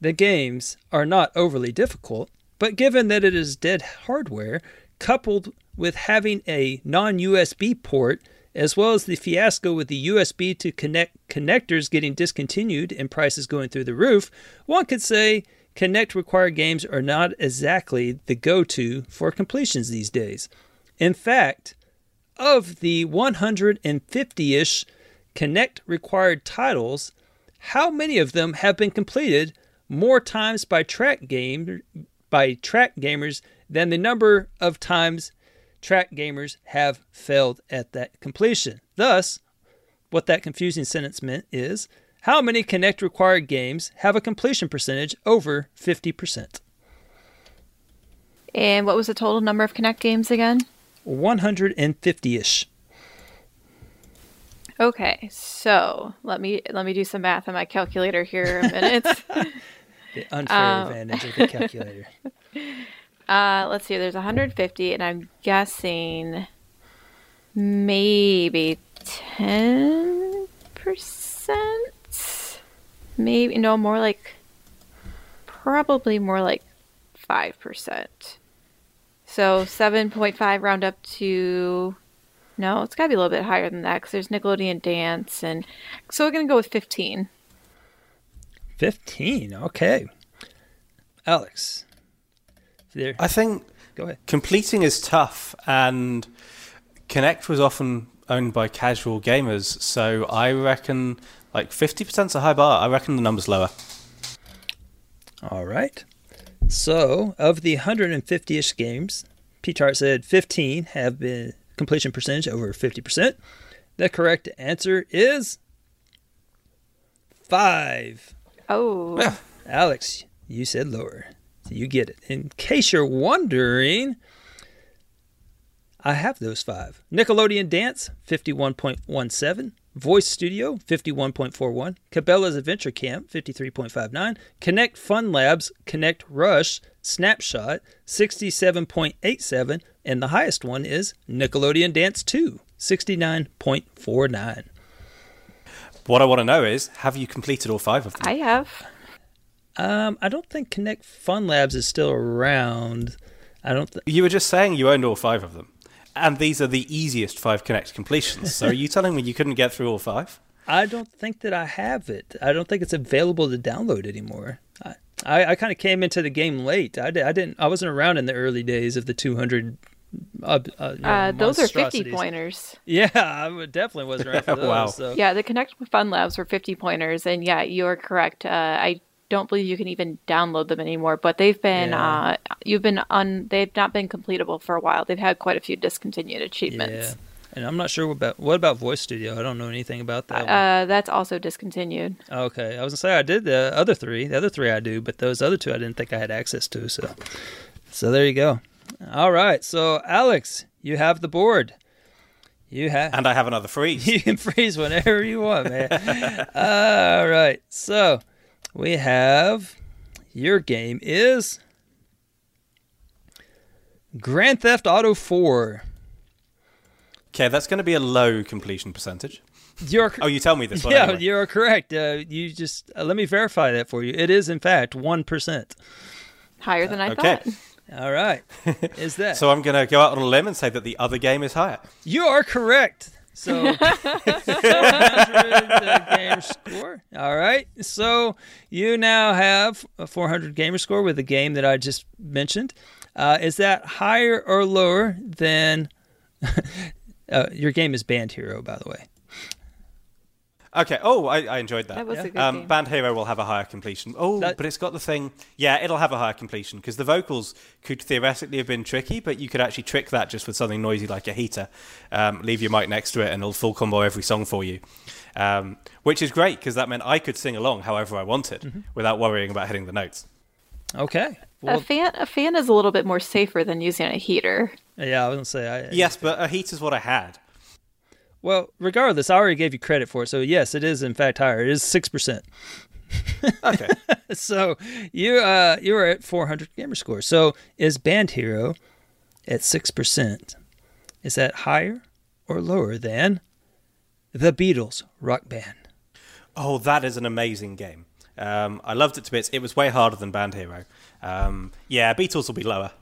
The games are not overly difficult, but given that it is dead hardware, coupled with having a non-USB port, as well as the fiasco with the USB to Kinect connectors getting discontinued and prices going through the roof, one could say Kinect-required games are not exactly the go-to for completions these days. In fact, of the 150-ish Kinect-required titles, how many of them have been completed more times by track gamers than the number of times track gamers have failed at that completion? Thus, what that confusing sentence meant is, how many Kinect required games have a completion percentage over 50%? And what was the total number of Kinect games again? 150-ish. Okay, so let me do some math on my calculator here in a minute. The unfair advantage of the calculator. Let's see, there's 150, and I'm guessing maybe 10%? Maybe, no, more like, probably more like 5%. So 7.5 round up to... No, it's got to be a little bit higher than that because there's Nickelodeon Dance. And so we're going to go with 15. 15, okay. Alex. There. I think go ahead. Completing is tough, and Kinect was often owned by casual gamers. So I reckon like 50% is a high bar. I reckon the number's lower. All right. So of the 150-ish games, P-Tart said 15 have been... completion percentage over 50%. The correct answer is 5. Oh. Yeah. Alex, you said lower. So you get it. In case you're wondering, I have those 5. Nickelodeon Dance, 51.17. Voice Studio, 51.41. Cabela's Adventure Camp, 53.59. Kinect Fun Labs, Kinect Rush, Snapshot, 67.87. And the highest one is Nickelodeon Dance 2, 69.49. What I want to know is, have you completed all 5 of them? I have. I don't think Kinect Fun Labs is still around. I don't. You were just saying you owned all 5 of them, and these are the easiest 5 Kinect completions. So are you telling me you couldn't get through all 5? I don't think that I have it. I don't think it's available to download anymore. I kind of came into the game late. I wasn't around in the early days of the 200. Those are 50 pointers. Yeah, I definitely wasn't around for those. Wow. So. Yeah, the Kinect Fun Labs were 50 pointers, and yeah, you are correct. I don't believe you can even download them anymore, but they've been they've not been completable for a while. They've had quite a few discontinued achievements. Yeah. And I'm not sure about Voice Studio. I don't know anything about that. That's also discontinued. Okay, I was gonna say I did the other 3. The other 3 I do, but those other 2 I didn't think I had access to. So there you go. All right, so Alex, you have the board. And I have another freeze. You can freeze whenever you want, man. All right, so we have your game is Grand Theft Auto 4. Okay, that's going to be a low completion percentage. You tell me this one. Yeah, anyway. You're correct. You just let me verify that for you. It is, in fact, 1%. Higher than I thought. All right. Is that? So I'm going to go out on a limb and say that the other game is higher. You are correct. So 700 gamer score. All right. So you now have a 400 gamer score with the game that I just mentioned. Is that higher or lower than... your game is Band Hero, by the way. Okay. Oh, I enjoyed that. That was a good game. Band Hero will have a higher completion. Oh, but it's got the thing. Yeah, it'll have a higher completion because the vocals could theoretically have been tricky, but you could actually trick that just with something noisy like a heater. Leave your mic next to it and it'll full combo every song for you. Which is great because that meant I could sing along however I wanted without worrying about hitting the notes. Okay. Well, a fan is a little bit more safer than using a heater. Yeah, I wouldn't say I... Yes, but a heater is what I had. Well, regardless, I already gave you credit for it. So, yes, it is, in fact, higher. It is 6%. Okay. So, you are at 400 gamer score. So, is Band Hero at 6%? Is that higher or lower than The Beatles Rock Band? Oh, that is an amazing game. I loved it to bits. It was way harder than Band Hero. Yeah, Beatles will be lower.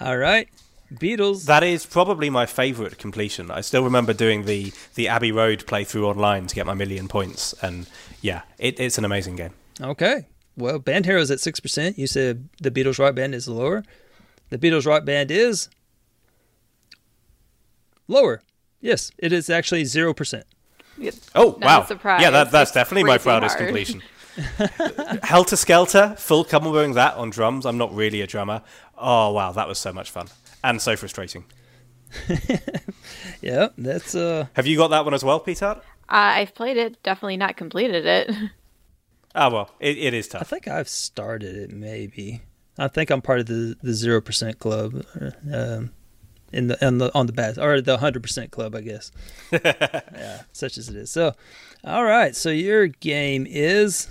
All right. Beatles. That is probably my favourite completion. I still remember doing the Abbey Road playthrough online to get my 1,000,000 points. And yeah, it's an amazing game. Okay. Well, Band Hero is at 6%. You said The Beatles Rock Band is lower. The Beatles Rock Band is lower. Yes, it is actually 0%. Oh, wow. Yeah, that's definitely my proudest completion. Helter Skelter, full comboing that on drums. I'm not really a drummer. Oh, wow, that was so much fun. And so frustrating. Yeah, that's... Have you got that one as well, P-Tart? I've played it, definitely not completed it. Oh, well, it is tough. I think I've started it, maybe. I think I'm part of the 0% club or the 100% club, I guess. Yeah, such as it is. So, all right, so your game is...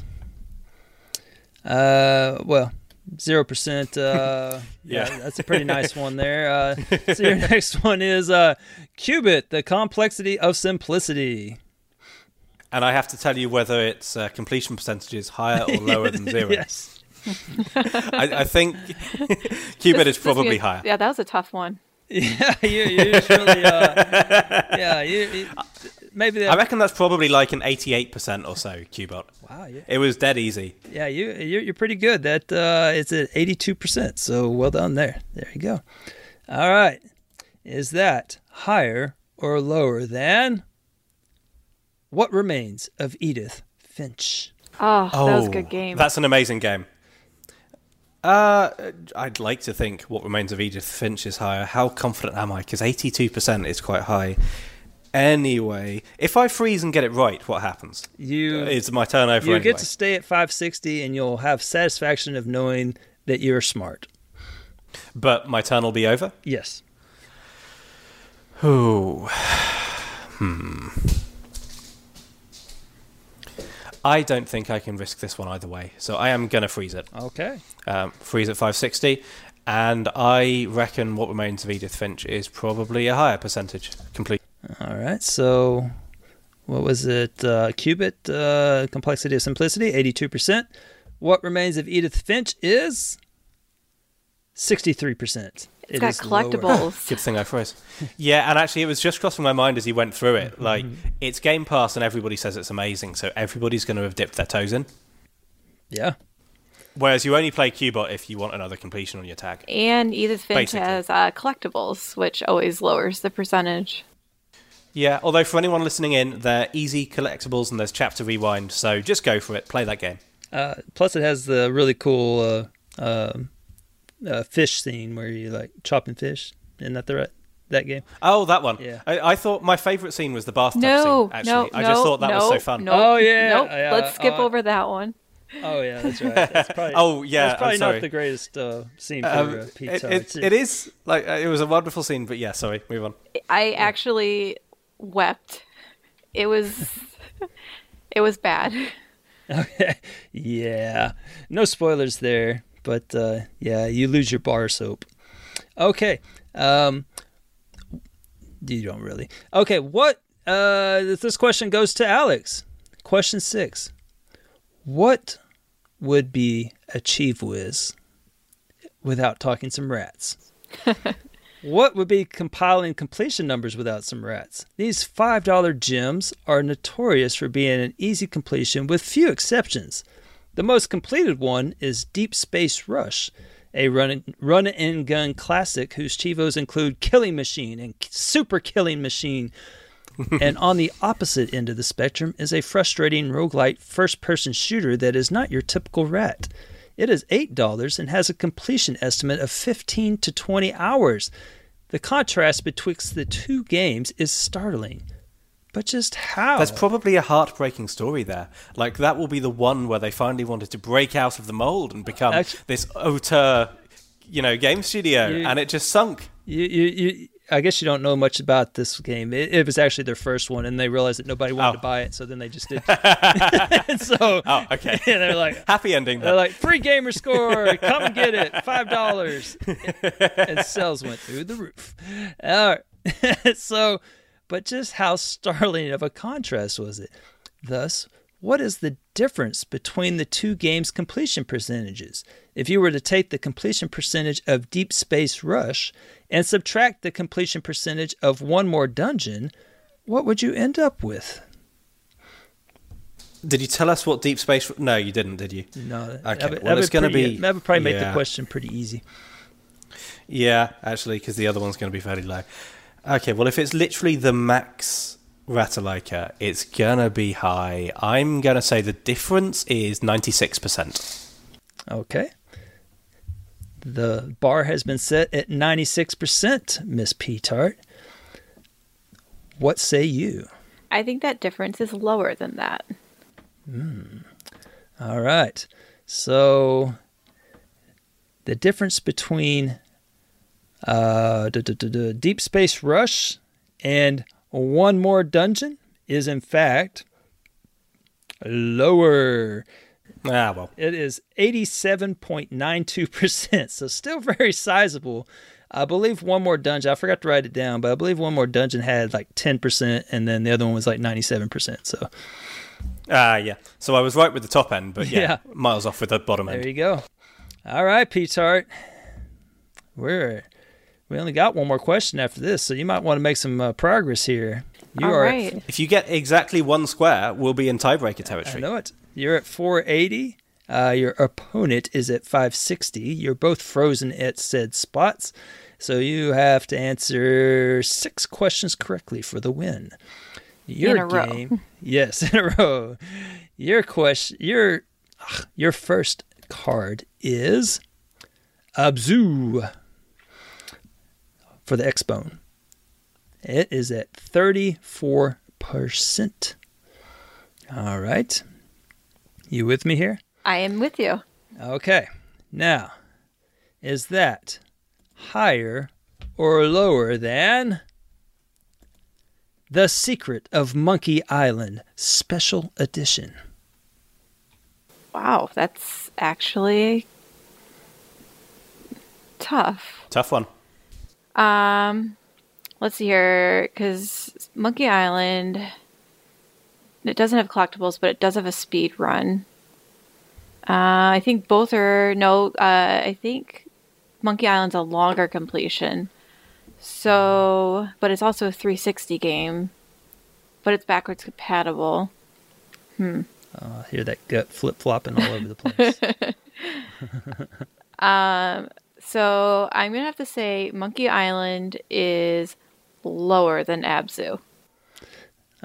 0%. Yeah, that's a pretty nice one there. So your next one is Qubit, the complexity of simplicity. And I have to tell you whether its completion percentage is higher or lower than zero. Yes. I think Qubit is probably higher. Yeah, that was a tough one. Yeah, you surely. Yeah, you maybe. I reckon that's probably like an 88% or so, Qbot. Wow, yeah. It was dead easy. Yeah, you're pretty good. That it's at 82%. So well done there. There you go. All right, is that higher or lower than What Remains of Edith Finch? Oh, that was a good game. That's an amazing game. I'd like to think What Remains of Edith Finch is higher. How confident am I? Because 82% is quite high. Anyway, if I freeze and get it right, what happens? It's my turnover. You get to stay at 560, and you'll have satisfaction of knowing that you're smart. But my turn will be over? Yes. I don't think I can risk this one either way, so I am going to freeze it. Okay. Freeze at 560, and I reckon What Remains of Edith Finch is probably a higher percentage complete. All right, so what was it? Qubit, complexity of simplicity, 82%. What Remains of Edith Finch is 63%. It's got collectibles. Good thing I froze. Yeah, and actually it was just crossing my mind as he went through it. Like, it's Game Pass and everybody says it's amazing, so everybody's going to have dipped their toes in. Yeah. Whereas you only play Qbot if you want another completion on your tag. And Edith Finch has collectibles, which always lowers the percentage. Yeah, although for anyone listening in, they're easy collectibles and there's chapter rewind, so just go for it. Play that game. Plus it has the really cool... fish scene where you like chopping fish. Isn't that that game? Oh, that one. Yeah. I thought my favorite scene was the bathtub scene, actually. I just thought that was so fun. Let's skip over that one. Oh, yeah, that's right. That's probably, not the greatest scene for P-Tart. It is. Like, it was a wonderful scene, but yeah, sorry, move on. I actually wept. It was bad. Okay. Yeah. No spoilers there. But, yeah, you lose your bar soap. Okay. You don't really. Okay, what... this question goes to Alex. Question 6. What would be a Chief Wiz without talking some rats? What would be compiling completion numbers without some rats? These $5 gems are notorious for being an easy completion with few exceptions. The most completed one is Deep Space Rush, a run-and-gun classic whose chivos include Killing Machine and Super Killing Machine, And on the opposite end of the spectrum is a frustrating roguelite first-person shooter that is not your typical rat. It is $8 and has a completion estimate of 15 to 20 hours. The contrast betwixt the two games is startling. But just how? There's probably a heartbreaking story there. Like, that will be the one where they finally wanted to break out of the mold and become this auteur, you know, game studio, and it just sunk. I guess you don't know much about this game. It was actually their first one, and they realized that nobody wanted to buy it, so then they just did. Okay. They're like, happy ending. They're like, free gamer score. Come and get it. $5. And sales went through the roof. All right. So, but just how startling of a contrast was it? Thus, what is the difference between the two games' completion percentages? If you were to take the completion percentage of Deep Space Rush and subtract the completion percentage of One More Dungeon, what would you end up with? Did you tell us what Deep Space... No, you didn't, did you? No. Okay, well, it's going to be... That would probably make the question pretty easy. Yeah, actually, because the other one's going to be fairly low. Okay, well, if it's literally the max... Ratalaika, it's gonna be high. I'm gonna say the difference is 96%. Okay. The bar has been set at 96%, Miss P-Tart. What say you? I think that difference is lower than that. All right. So the difference between Deep Space Rush and One More Dungeon is, in fact, lower. Ah, well. It is 87.92%, so still very sizable. I believe One More Dungeon, I forgot to write it down, but I believe One More Dungeon had like 10%, and then the other one was like 97%. So, yeah. So I was right with the top end, but yeah, miles off with the bottom end. There you go. All right, P-Tart. We only got one more question after this, so you might want to make some progress here. All right. If you get exactly one square, we'll be in tiebreaker territory. I know it. You're at 480. Your opponent is at 560. You're both frozen at said spots, so you have to answer 6 questions correctly for the win. In a row. Yes, in a row. Your question. Your first card is Abzu. For the X-Bone, it is at 34%. All right. You with me here? I am with you. Okay. Now, is that higher or lower than The Secret of Monkey Island Special Edition? Wow, that's actually tough. Tough one. Let's see here, because Monkey Island, it doesn't have collectibles, but it does have a speed run. I think both are, I think Monkey Island's a longer completion. So, but it's also a 360 game, but it's backwards compatible. I hear that gut flip-flopping all over the place. So I'm going to have to say Monkey Island is lower than Abzu.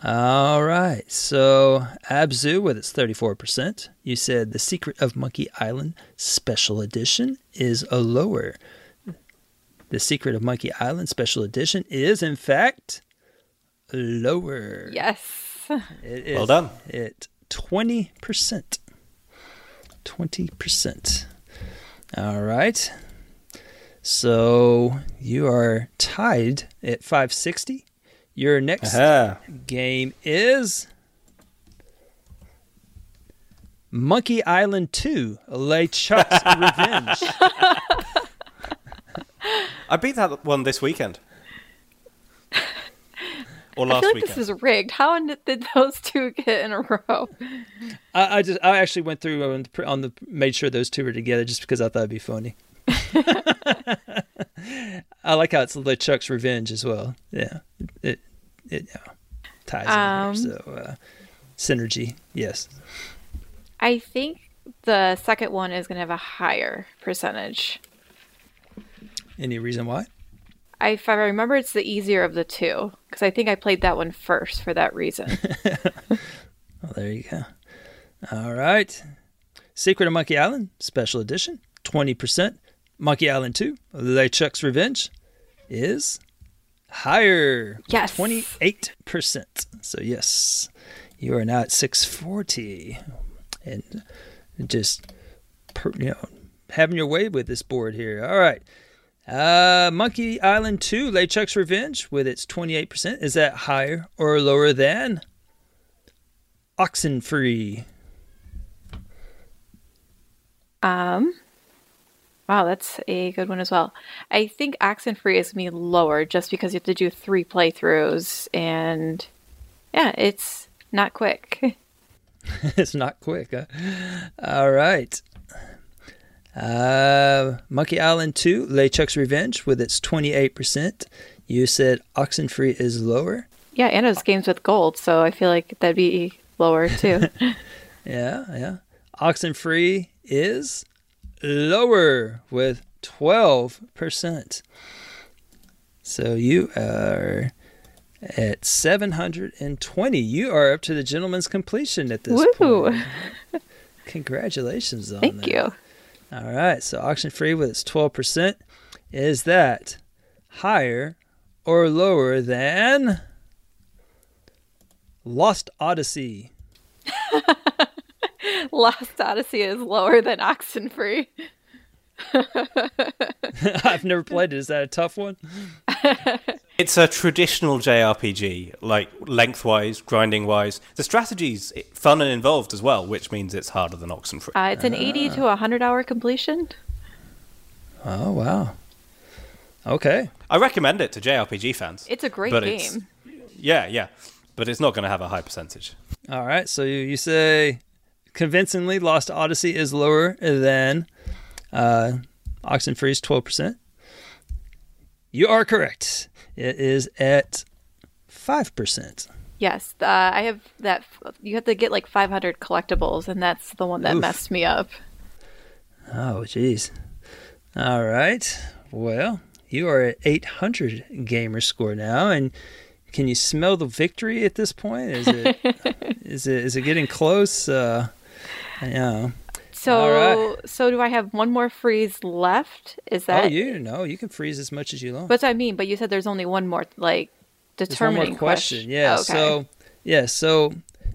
All right. So Abzu with its 34%. You said The Secret of Monkey Island Special Edition is a lower. The Secret of Monkey Island Special Edition is, in fact, lower. Yes. It is. Well done. It 20%. 20%. All right. So you are tied at 560. Your next game is Monkey Island 2, LeChuck's Revenge. I beat that one this weekend. Or last weekend. This is rigged. How did those two get in a row? I actually went through and made sure those two were together just because I thought it'd be funny. I like how it's LeChuck's Revenge as well. Yeah, it ties in there, so synergy. Yes, I think the second one is going to have a higher percentage. Any reason why? if I remember, it's the easier of the two, because I think I played that one first for that reason. Well, there you go. All right. Secret of Monkey Island, Special Edition, 20%. Monkey Island 2, LeChuck's Revenge, is higher. Yes. 28%. So, yes, you are now at 640. And just, you know, having your way with this board here. All right. Monkey Island 2, LeChuck's Revenge, with its 28%. Is that higher or lower than Oxenfree? Wow, that's a good one as well. I think Oxenfree is going to be lower just because you have to do 3 playthroughs, and yeah, it's not quick. It's not quick, huh? All right. Monkey Island 2, LeChuck's Revenge, with its 28%. You said Oxenfree is lower? Yeah, and it's games with gold, so I feel like that'd be lower too. Yeah. Oxenfree is lower with 12%. So you are at 720. You are up to the gentleman's completion at this point. Congratulations on that. Thank you. All right, so Oxenfree with its 12%. Is that higher or lower than Lost Odyssey? Lost Odyssey is lower than Oxenfree. I've never played it. Is that a tough one? It's a traditional JRPG, like lengthwise, grinding-wise. The strategy's fun and involved as well, which means it's harder than Oxenfree. It's an 80 to 100-hour completion. Oh, wow. Okay. I recommend it to JRPG fans. It's a great game. Yeah. But it's not going to have a high percentage. All right, so you say convincingly, Lost Odyssey is lower than Oxenfree's 12%. You are correct. It is at 5%. Yes, I have that. You have to get like 500 collectibles, and that's the one that messed me up. Oh, geez. All right. Well, you are at 800 gamer score now, and can you smell the victory at this point? Is it is it getting close? Yeah. So, do I have one more freeze left? Is that? Oh, you can freeze as much as you want. That's what I mean. But you said there's only one more, like, determining one more question. Yeah. Oh, okay. So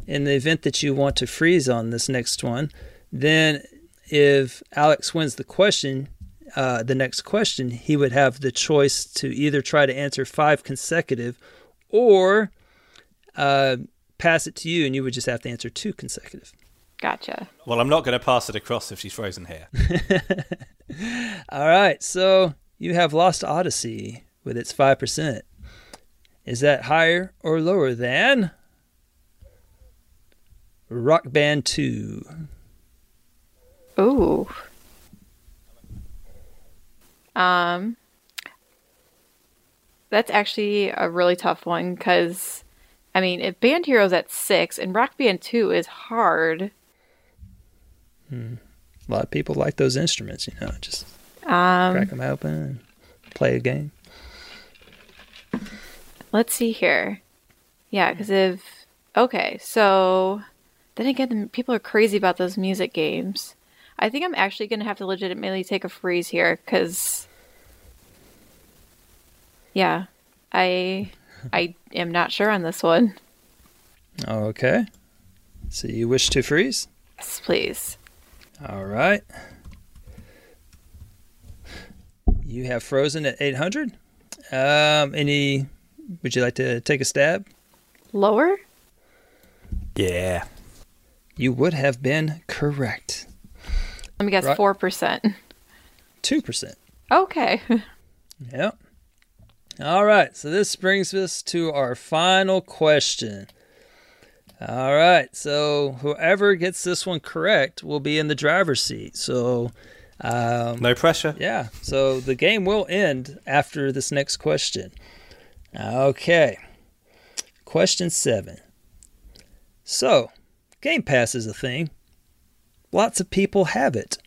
in the event that you want to freeze on this next one, then if Alex wins the question, the next question, he would have the choice to either try to answer 5 consecutive, or pass it to you, and you would just have to answer 2 consecutive. Gotcha. Well, I'm not going to pass it across if she's frozen here. All right, so you have Lost Odyssey with its 5%. Is that higher or lower than Rock Band 2? Ooh. That's actually a really tough one because, I mean, if Band Heroes at 6 and Rock Band 2 is hard. A lot of people like those instruments, you know, just crack them open and play a game. Let's see here. Yeah, because so then again, people are crazy about those music games. I think I'm actually going to have to legitimately take a freeze here because, yeah, I am not sure on this one. Okay. So you wish to freeze? Yes, please. All right. You have frozen at 800. Would you like to take a stab? Lower? Yeah. You would have been correct. Let me guess, 4%. 2%. Okay. Yep. All right, so this brings us to our final question. All right, so whoever gets this one correct will be in the driver's seat. So no pressure. Yeah, so the game will end after this next question. Okay, question 7. So Game Pass is a thing. Lots of people have it.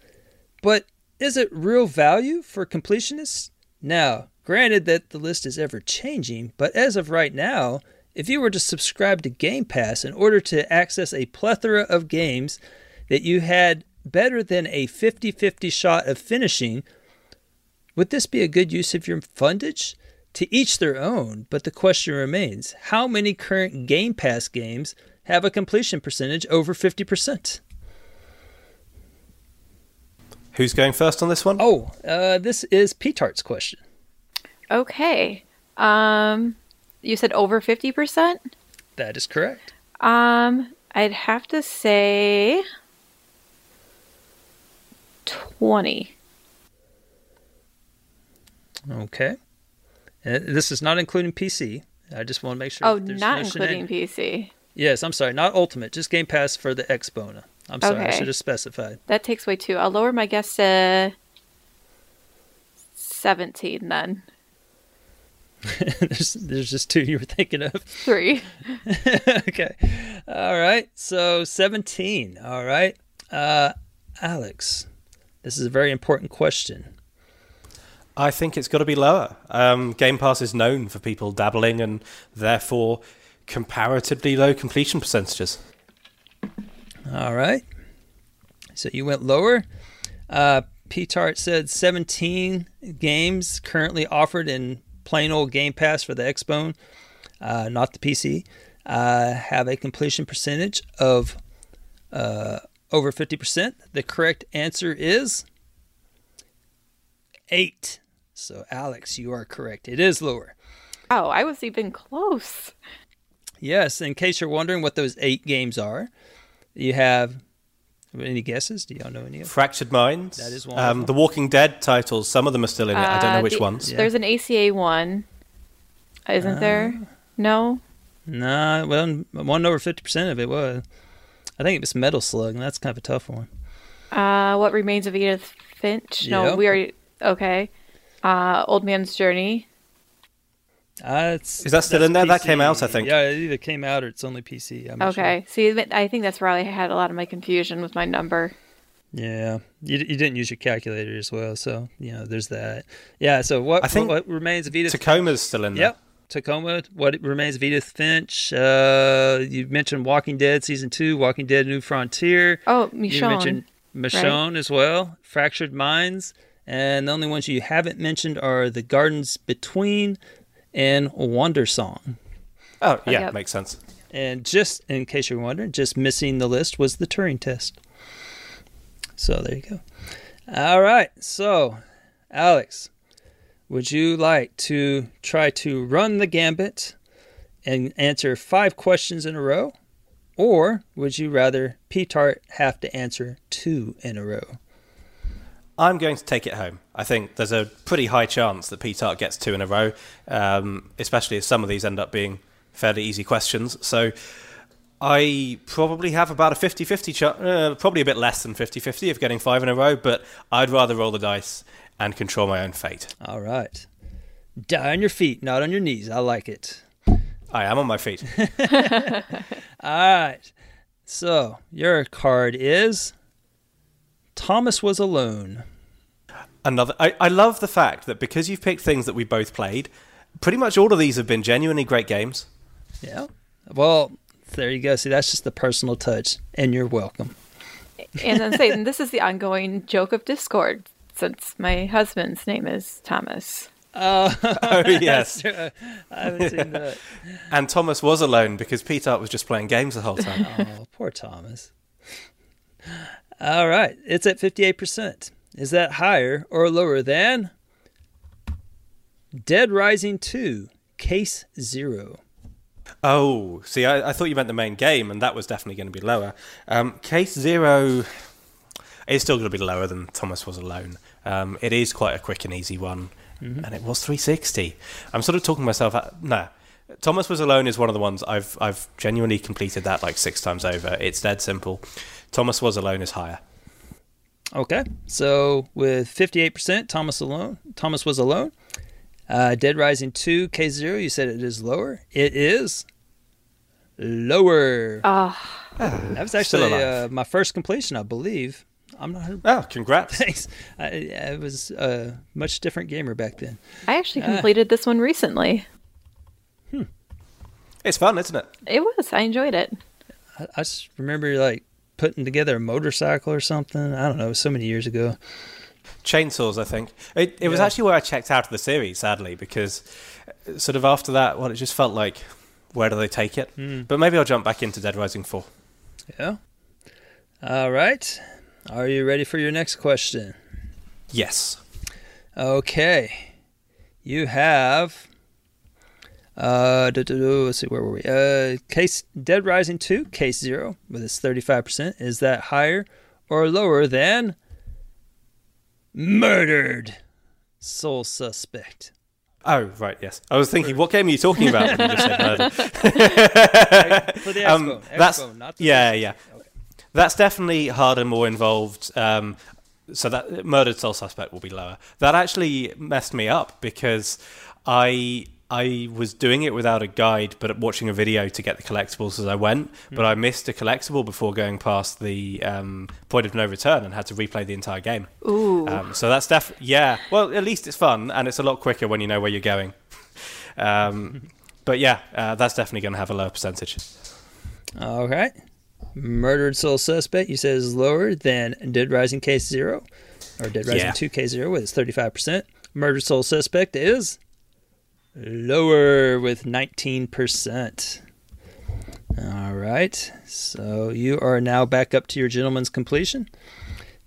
But is it real value for completionists? Now, Granted that the list is ever-changing, but as of right now, if you were to subscribe to Game Pass in order to access a plethora of games that you had better than a 50-50 shot of finishing, would this be a good use of your fundage? To each their own, but the question remains, how many current Game Pass games have a completion percentage over 50%? Who's going first on this one? This is P-Tart's question. Okay. You said over 50%? That is correct. I'd have to say 20. Okay. This is not including PC. I just want to make sure. Oh, not including PC. Yes, I'm sorry. Not Ultimate. Just Game Pass for the Xbona. I'm sorry. I should have specified. That takes away two. I'll lower my guess to 17 then. There's just two you were thinking of. Three. Okay. All right. So 17. All right. Alex, this is a very important question. I think it's got to be lower. Game Pass is known for people dabbling and therefore comparatively low completion percentages. All right. So you went lower. P-Tart said 17 games currently offered in plain old Game Pass for the Xbone, not the PC, have a completion percentage of over 50%. The correct answer is 8. So, Alex, you are correct. It is lower. Oh, I was even close. Yes, in case you're wondering what those 8 games are, you have any guesses? Do y'all know any of them? Fractured Minds. That is one. The Walking Dead titles, some of them are still in it. I don't know which ones. There's an ACA one, isn't there? No? Nah, well, one over 50% of it was. I think it was Metal Slug, and that's kind of a tough one. What Remains of Edith Finch? No, yep. We already... Okay. Old Man's Journey. Is that still in there? PC. That came out, I think. Yeah, it either came out or it's only PC. I'm not sure. See, I think that's where I had a lot of my confusion with my number. Yeah. You didn't use your calculator as well, so, there's that. Yeah, so what Remains of Edith Tacoma's Finch? Still in there. Yep. Tacoma, What Remains of Edith Finch. You mentioned Walking Dead Season 2, Walking Dead New Frontier. Oh, Michonne. You mentioned Michonne as well. Fractured Minds. And the only ones you haven't mentioned are The Gardens Between and Wander Song. Oh, yeah, makes sense. And just in case you're wondering, just missing the list was the Turing test. So there you go. All right. So, Alex, would you like to try to run the gambit and answer 5 questions in a row? Or would you rather P-Tart have to answer 2 in a row? I'm going to take it home. I think there's a pretty high chance that P-Tart gets 2 in a row, especially if some of these end up being fairly easy questions. So I probably have about a 50-50 chance, probably a bit less than 50-50 of getting 5 in a row, but I'd rather roll the dice and control my own fate. All right. Die on your feet, not on your knees. I like it. I am on my feet. All right. So your card is Thomas Was Alone. Another. I love the fact that because you've picked things that we both played, pretty much all of these have been genuinely great games. Yeah. Well, there you go. See, that's just the personal touch, and you're welcome. And I'm saying this is the ongoing joke of Discord, since my husband's name is Thomas. Oh, yes. I haven't seen that. And Thomas was alone because P-Tart was just playing games the whole time. Oh, poor Thomas. All right. It's at 58%. Is that higher or lower than Dead Rising 2, Case Zero? Oh, see, I thought you meant the main game, and that was definitely going to be lower. Case Zero is still going to be lower than Thomas Was Alone. It is quite a quick and easy one, and it was 360. I'm sort of talking to myself out. No. Thomas Was Alone is one of the ones I've genuinely completed that like 6 times over. It's dead simple. Thomas Was Alone is higher. Okay, so with 58%, Thomas Was Alone. Dead Rising 2, K0, you said it is lower. It is lower. That was actually my first completion, I believe, I'm not hurt. Oh, congrats. Thanks. I was a much different gamer back then. I actually completed this one recently. Hmm. It's fun, isn't it? It was. I enjoyed it. I just remember like putting together a motorcycle or something. I don't know. It was so many years ago. Chainsaws, I think. It was actually where I checked out of the series, sadly, because sort of after that, well, it just felt like, where do they take it? Mm. But maybe I'll jump back into Dead Rising 4. Yeah. All right. Are you ready for your next question? Yes. Okay. You have... let's see, where were we? Case Dead Rising 2, Case 0, with its 35%. Is that higher or lower than... Murdered Sole Suspect? Oh, right, yes. I was thinking, what game are you talking about when you just said murder? For the Xbox, not the Xbox. Yeah. Okay. That's definitely harder, more involved. So that Murdered Sole Suspect will be lower. That actually messed me up because I was doing it without a guide, but watching a video to get the collectibles as I went. Mm. But I missed a collectible before going past the point of no return and had to replay the entire game. Ooh. So that's definitely, yeah. Well, at least it's fun and it's a lot quicker when you know where you're going. But yeah, that's definitely going to have a lower percentage. All right. Murdered Sole Suspect, you said, is lower than Dead Rising Case 0 or Dead Rising 2 Case 0 with its 35%. Murdered Sole Suspect is... lower with 19%. All right. So you are now back up to your gentleman's completion.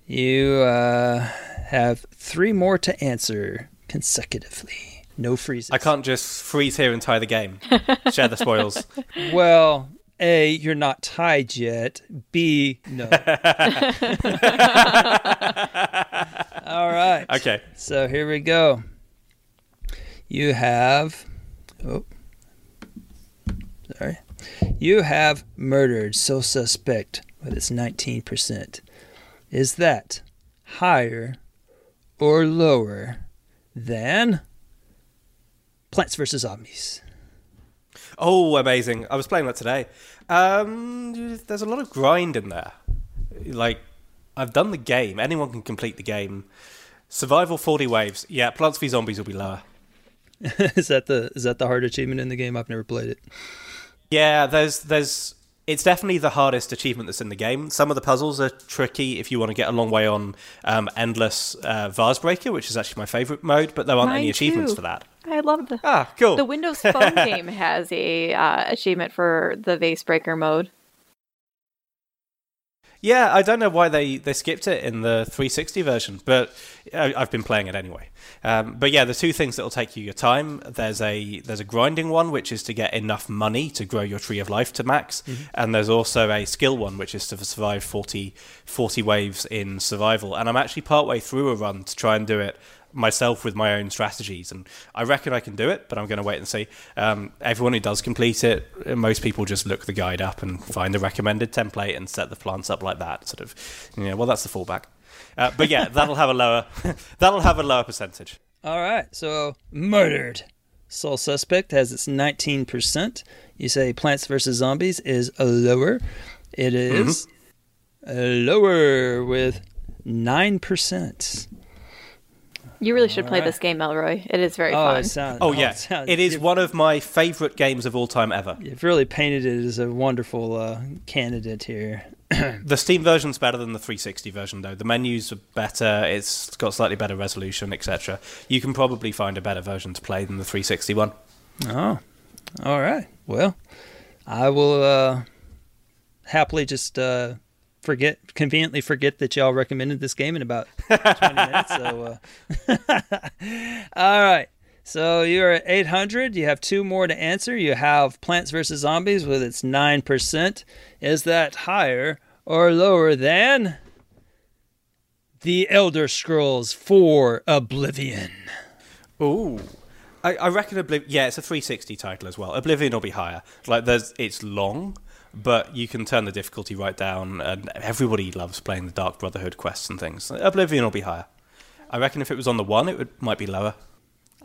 You have three more to answer consecutively. No freezes. I can't just freeze here and tie the game. Share the spoils. Well, A, you're not tied yet. B, no. All right. Okay. So here we go. You have, You have Murdered Sole Suspect with its 19%. Is that higher or lower than Plants vs. Zombies? Oh, amazing. I was playing that today. There's a lot of grind in there. Like, I've done the game. Anyone can complete the game. Survival 40 waves. Yeah, Plants vs. Zombies will be lower. Is that the hard achievement in the game? I've never played it. Yeah, there's it's definitely the hardest achievement that's in the game. Some of the puzzles are tricky if you want to get a long way on Endless Vase Breaker, which is actually my favorite mode, but there aren't any achievements for that. I love the cool. The Windows Phone game has a achievement for the Vase Breaker mode. Yeah, I don't know why they skipped it in the 360 version, but I've been playing it anyway. But yeah, the two things that will take you your time, there's a grinding one, which is to get enough money to grow your Tree of Life to max, and there's also a skill one, which is to survive 40 waves in survival. And I'm actually partway through a run to try and do it myself with my own strategies, and I reckon I can do it, but I'm going to wait and see. Everyone who does complete it, most people just look the guide up and find the recommended template and set the plants up like that, sort of, you know, well, that's the fallback. But yeah, that'll have a lower percentage. All right, so Murdered Sole Suspect has its 19%. You say Plants vs. Zombies is a lower. It is a lower with 9%. You really should play this game, Melroy. It is very fun. It is one of my favorite games of all time ever. You've really painted it as a wonderful candidate here. The Steam version's better than the 360 version, though. The menus are better. It's got slightly better resolution, etc. You can probably find a better version to play than the 360 one. Oh, all right. Well, I will happily just... conveniently forget that y'all recommended this game in about 20 minutes. So, all right. So you're at 800. You have two more to answer. You have Plants vs. Zombies with its 9%. Is that higher or lower than The Elder Scrolls 4 Oblivion? Ooh. I reckon Oblivion. Yeah, it's a 360 title as well. Oblivion will be higher. Like, it's long. But you can turn the difficulty right down, and everybody loves playing the Dark Brotherhood quests and things. Oblivion will be higher. I reckon if it was on the one, might be lower.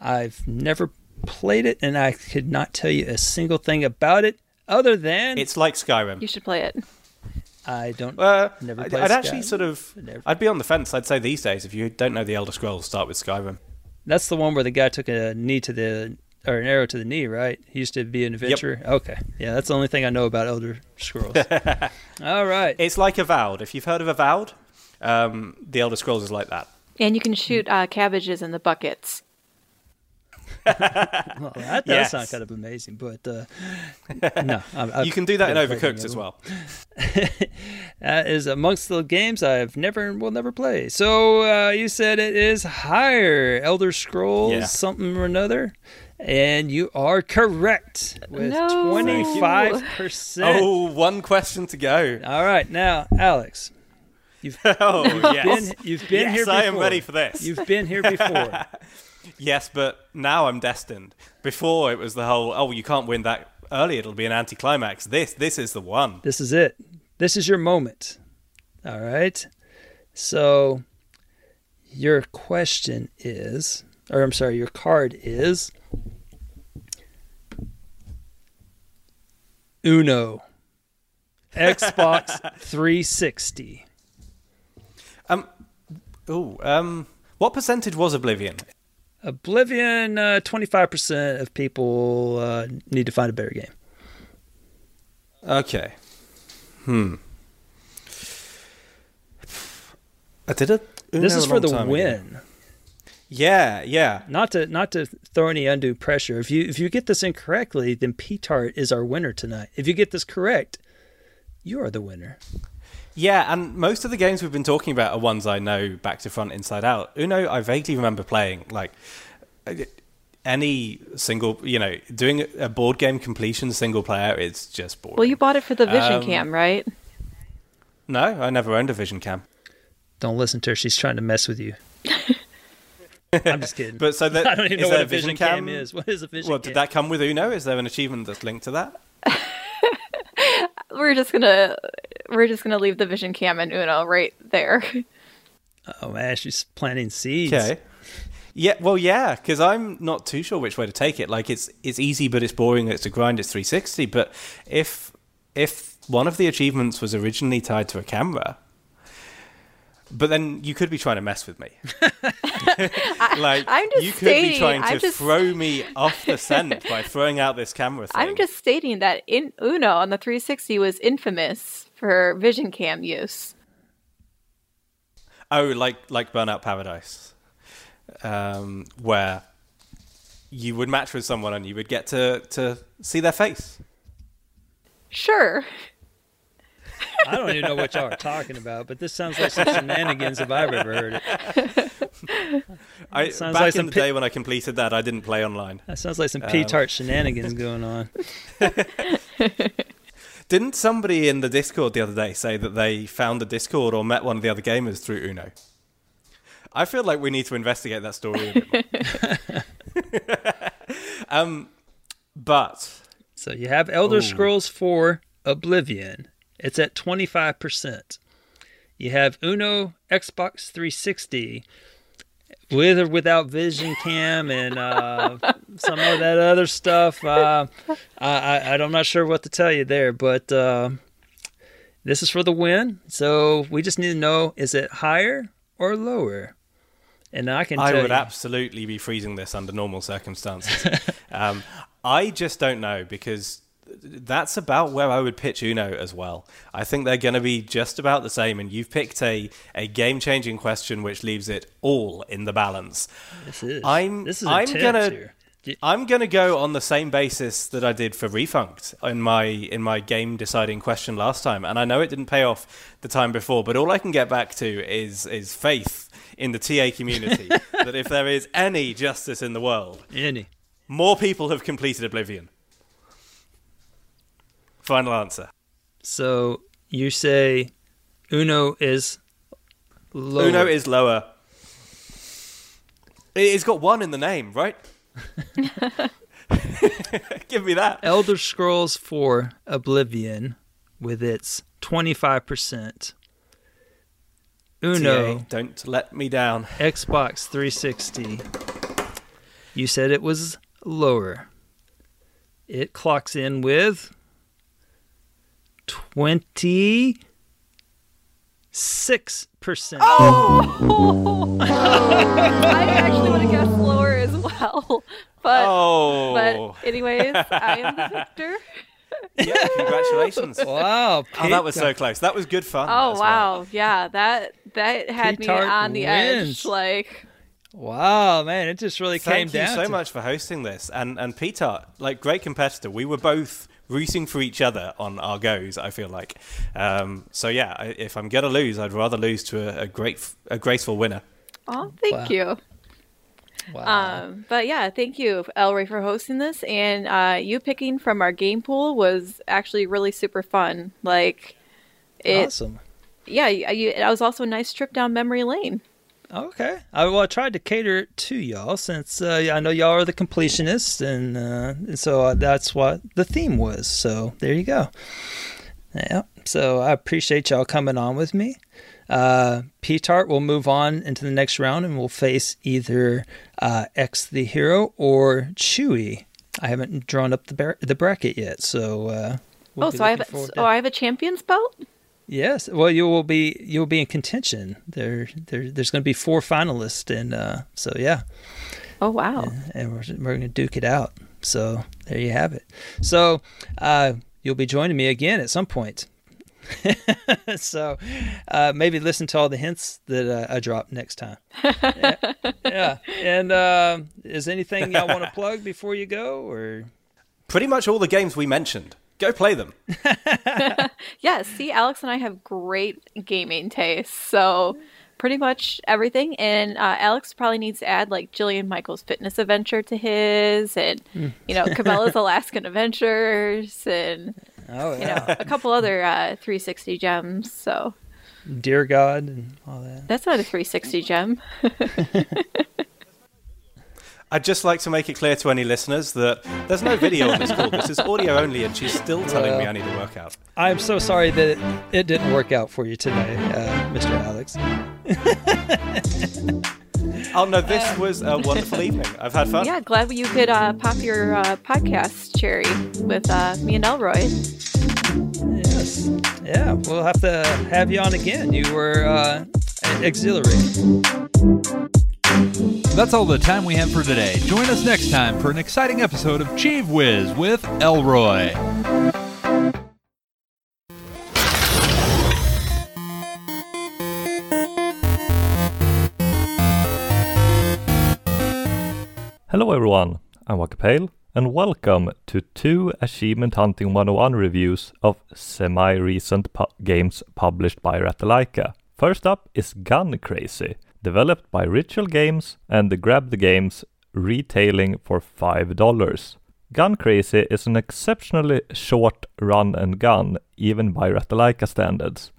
I've never played it, and I could not tell you a single thing about it other than... It's like Skyrim. You should play it. I don't. Never played I'd actually sort of. I'd be on the fence. I'd say these days, if you don't know The Elder Scrolls, start with Skyrim. That's the one where the guy took a knee to the or an arrow to the knee, right? He used to be an adventurer. Yep. Okay, yeah, that's the only thing I know about Elder Scrolls. All right, it's like Avowed. If you've heard of Avowed, The Elder Scrolls is like that. And you can shoot cabbages in the buckets. Well, that does sound kind of amazing, but no. You can do that in Overcooked as well. That is amongst the games I have never and will never play. So you said it is higher, Elder Scrolls something or another, and you are correct with 25%. Oh, one question to go. All right, now, Alex. You've been here before. I am ready for this. You've been here before. Yes, but now I'm destined. Before it was the whole, oh, you can't win that early. It'll be an anticlimax. This is the one. This is it. This is your moment. All right. So your question is, or I'm sorry, your card is Uno, Xbox 360. What percentage was Oblivion? Oblivion, 25% of people need to find a better game. Okay. I did it. This is for the win. Ago. Yeah. Not to throw any undue pressure. If you get this incorrectly, then P-Tart is our winner tonight. If you get this correct, you are the winner. Yeah, and most of the games we've been talking about are ones I know back to front, inside out. Uno, I vaguely remember playing, like, any single, doing a board game completion single player is just boring. Well, you bought it for the Vision Cam, right? No, I never owned a Vision Cam. Don't listen to her. She's trying to mess with you. I'm just kidding. But so that, I don't even know what a Vision Cam is. What is a Vision Cam? Well, did that come with Uno? Is there an achievement that's linked to that? We're just gonna leave the Vision Cam and Uno right there. Oh man, she's planting seeds. Okay. Yeah, well, yeah, because I'm not too sure which way to take it. Like, it's easy, but it's boring. It's a grind. It's 360. But if one of the achievements was originally tied to a camera, but then you could be trying to mess with me. Like, you could be trying to throw me off the scent by throwing out this camera thing. I'm just stating that in Uno on the 360 was infamous for Vision Cam use. Oh, like Burnout Paradise, where you would match with someone and you would get to see their face. Sure. I don't even know what y'all are talking about, but this sounds like some shenanigans if I've ever heard it. Back in the day when I completed that, I didn't play online. That sounds like some P-Tart shenanigans going on. Didn't somebody in the Discord the other day say that they found a Discord or met one of the other gamers through Uno? I feel like we need to investigate that story a bit more. So you have Elder Scrolls 4 Oblivion. It's at 25%. You have Uno, Xbox 360, with or without Vision Cam and some of that other stuff. I'm not sure what to tell you there, but this is for the win. So we just need to know, is it higher or lower? And I would absolutely be freezing this under normal circumstances. I just don't know, because that's about where I would pitch Uno as well. I think they're going to be just about the same, and you've picked a game-changing question which leaves it all in the balance. I'm going to go on the same basis that I did for Refunct in my game deciding question last time, and I know it didn't pay off the time before, but all I can get back to is faith in the TA community that if there is any justice in the world, more people have completed Oblivion. Final answer. So you say Uno is lower. Uno is lower. It's got one in the name, right? Give me that. Elder Scrolls 4 Oblivion with its 25%. Uno. TA, don't let me down. Xbox 360. You said it was lower. It clocks in with 20 6%. Oh! I actually would have guessed lower as well. But, but anyways, I am the victor. Yeah, congratulations. Wow. Oh, that was so close. That was good fun. Oh, wow. Well. Yeah, that had P-Tart me on the edge. Like... Wow, man, it just really came down. Thank you so much for hosting this. And P-Tart, like, great competitor. We were both rooting for each other on our goes, I feel like. So, yeah, if I'm going to lose, I'd rather lose to a graceful winner. Oh, thank you. Wow. But, yeah, thank you, Elray, for hosting this. And you picking from our game pool was actually really super fun. Like, awesome. Yeah, it was also a nice trip down memory lane. Okay. I tried to cater it to y'all since I know y'all are the completionists, and so that's what the theme was. So there you go. Yeah. So I appreciate y'all coming on with me. P-Tart will move on into the next round, and we'll face either X the Hero or Chewy. I haven't drawn up the bracket yet, so. I have a champion's belt? Yes. Well, you'll be in contention. There's going to be 4 finalists, and so yeah. Oh wow! And we're going to duke it out. So there you have it. So you'll be joining me again at some point. So maybe listen to all the hints that I drop next time. Yeah. And is anything y'all want to plug before you go, or? Pretty much all the games we mentioned. Go play them. Yeah, see, Alex and I have great gaming tastes, so pretty much everything. And Alex probably needs to add like Jillian Michaels' Fitness Adventure to his, and you know, Cabela's Alaskan Adventures, and you know, a couple other 360 gems. So, Dear God and all that. That's not a 360 gem. I'd just like to make it clear to any listeners that there's no video on this call. This is audio only, and she's still telling me I need to work out. I'm so sorry that it didn't work out for you today, Mr. Alex. Oh, no, this was a wonderful evening. I've had fun. Yeah, glad you could pop your podcast cherry with me and Elroy. Yes. Yeah, we'll have to have you on again. You were exhilarating. That's all the time we have for today. Join us next time for an exciting episode of Chief Wiz with Elroy. Hello everyone, I'm Waka Pale, and welcome to 2 Achievement Hunting 101 reviews of semi-recent games published by Ratalaika. First up is Gun Crazy, developed by Ritual Games and the Grab the Games, retailing for $5. Gun Crazy is an exceptionally short run and gun, even by Ratalaika standards.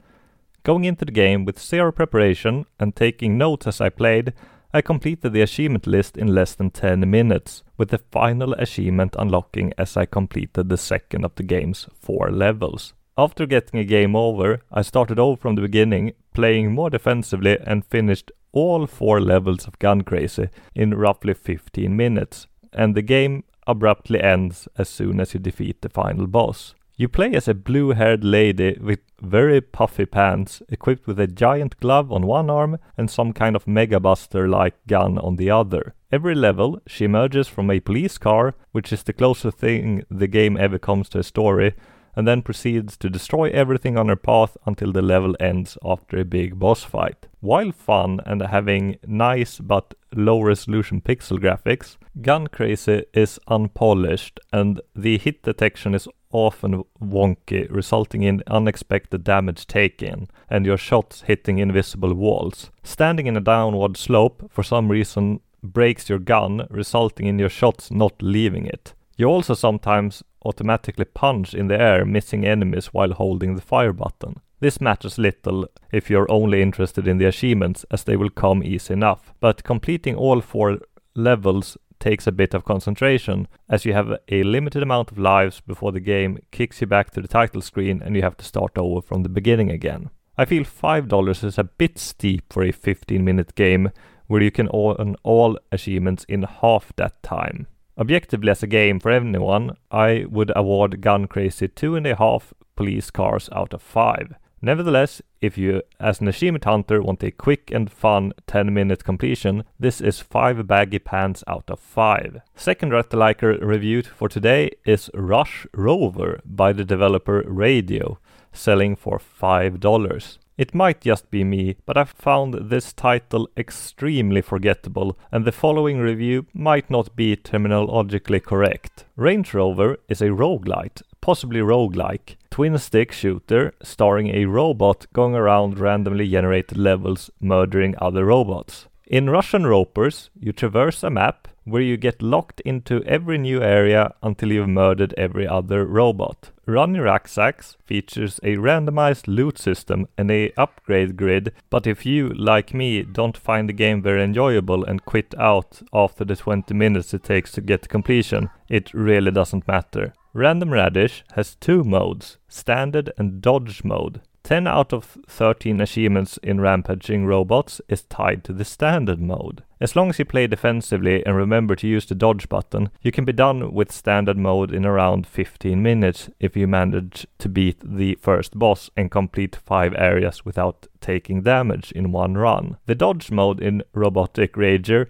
Going into the game with zero preparation and taking notes as I played, I completed the achievement list in less than 10 minutes, with the final achievement unlocking as I completed the second of the game's 4 levels. After getting a game over, I started over from the beginning, playing more defensively, and finished all 4 levels of Gun Crazy in roughly 15 minutes, and the game abruptly ends as soon as you defeat the final boss. You play as a blue-haired lady with very puffy pants, equipped with a giant glove on one arm and some kind of megabuster-like gun on the other. Every level, she emerges from a police car, which is the closest thing the game ever comes to a story, and then proceeds to destroy everything on her path until the level ends after a big boss fight. While fun and having nice but low-resolution pixel graphics, Gun Crazy is unpolished, and the hit detection is often wonky, resulting in unexpected damage taken, and your shots hitting invisible walls. Standing in a downward slope, for some reason, breaks your gun, resulting in your shots not leaving it. You also sometimes automatically punch in the air, missing enemies while holding the fire button. This matters little if you're only interested in the achievements, as they will come easy enough, but completing all 4 levels takes a bit of concentration, as you have a limited amount of lives before the game kicks you back to the title screen and you have to start over from the beginning again. I feel $5 is a bit steep for a 15-minute game, where you can earn all achievements in half that time. Objectively, as a game for anyone, I would award Gun Crazy 2.5 police cars out of 5. Nevertheless, if you, as an achievement hunter, want a quick and fun 10-minute completion, this is 5 baggy pants out of 5. Second Ratalaika review for today is Rush Rover by the developer Radio, selling for $5. It might just be me, but I've found this title extremely forgettable, and the following review might not be terminologically correct. Range Rover is a roguelite, possibly roguelike, twin-stick shooter starring a robot going around randomly generated levels murdering other robots. In Russian Ropers, you traverse a map where you get locked into every new area until you've murdered every other robot. Run Your Rucksacks features a randomized loot system and a upgrade grid, but if you, like me, don't find the game very enjoyable and quit out after the 20 minutes it takes to get to completion, it really doesn't matter. Random Radish has 2 modes, Standard and Dodge mode. 10 out of 13 achievements in rampaging robots is tied to the standard mode. As long as you play defensively and remember to use the dodge button, you can be done with standard mode in around 15 minutes if you manage to beat the first boss and complete 5 areas without taking damage in one run. The dodge mode in Robotic Rager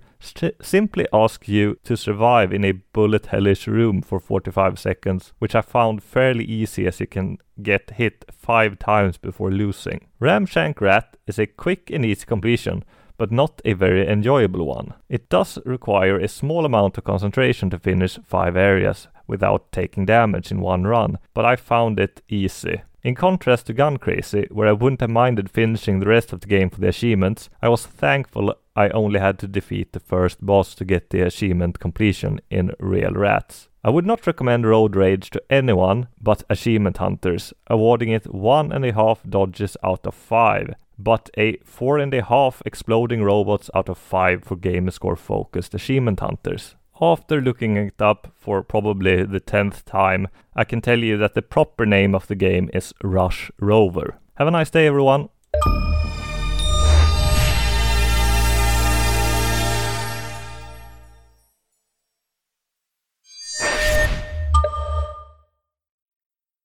simply asks you to survive in a bullet hellish room for 45 seconds, which I found fairly easy as you can get hit 5 times before losing. Ramshank Rat is a quick and easy completion, but not a very enjoyable one. It does require a small amount of concentration to finish 5 areas without taking damage in one run, but I found it easy. In contrast to Gun Crazy, where I wouldn't have minded finishing the rest of the game for the achievements, I was thankful I only had to defeat the first boss to get the achievement completion in Real Rats. I would not recommend Road Rage to anyone but achievement hunters, awarding it 1.5 dodges out of 5, but a 4.5 exploding robots out of 5 for gamerscore focused achievement hunters. After looking it up for probably the 10th time, I can tell you that the proper name of the game is Rush Rover. Have a nice day, everyone!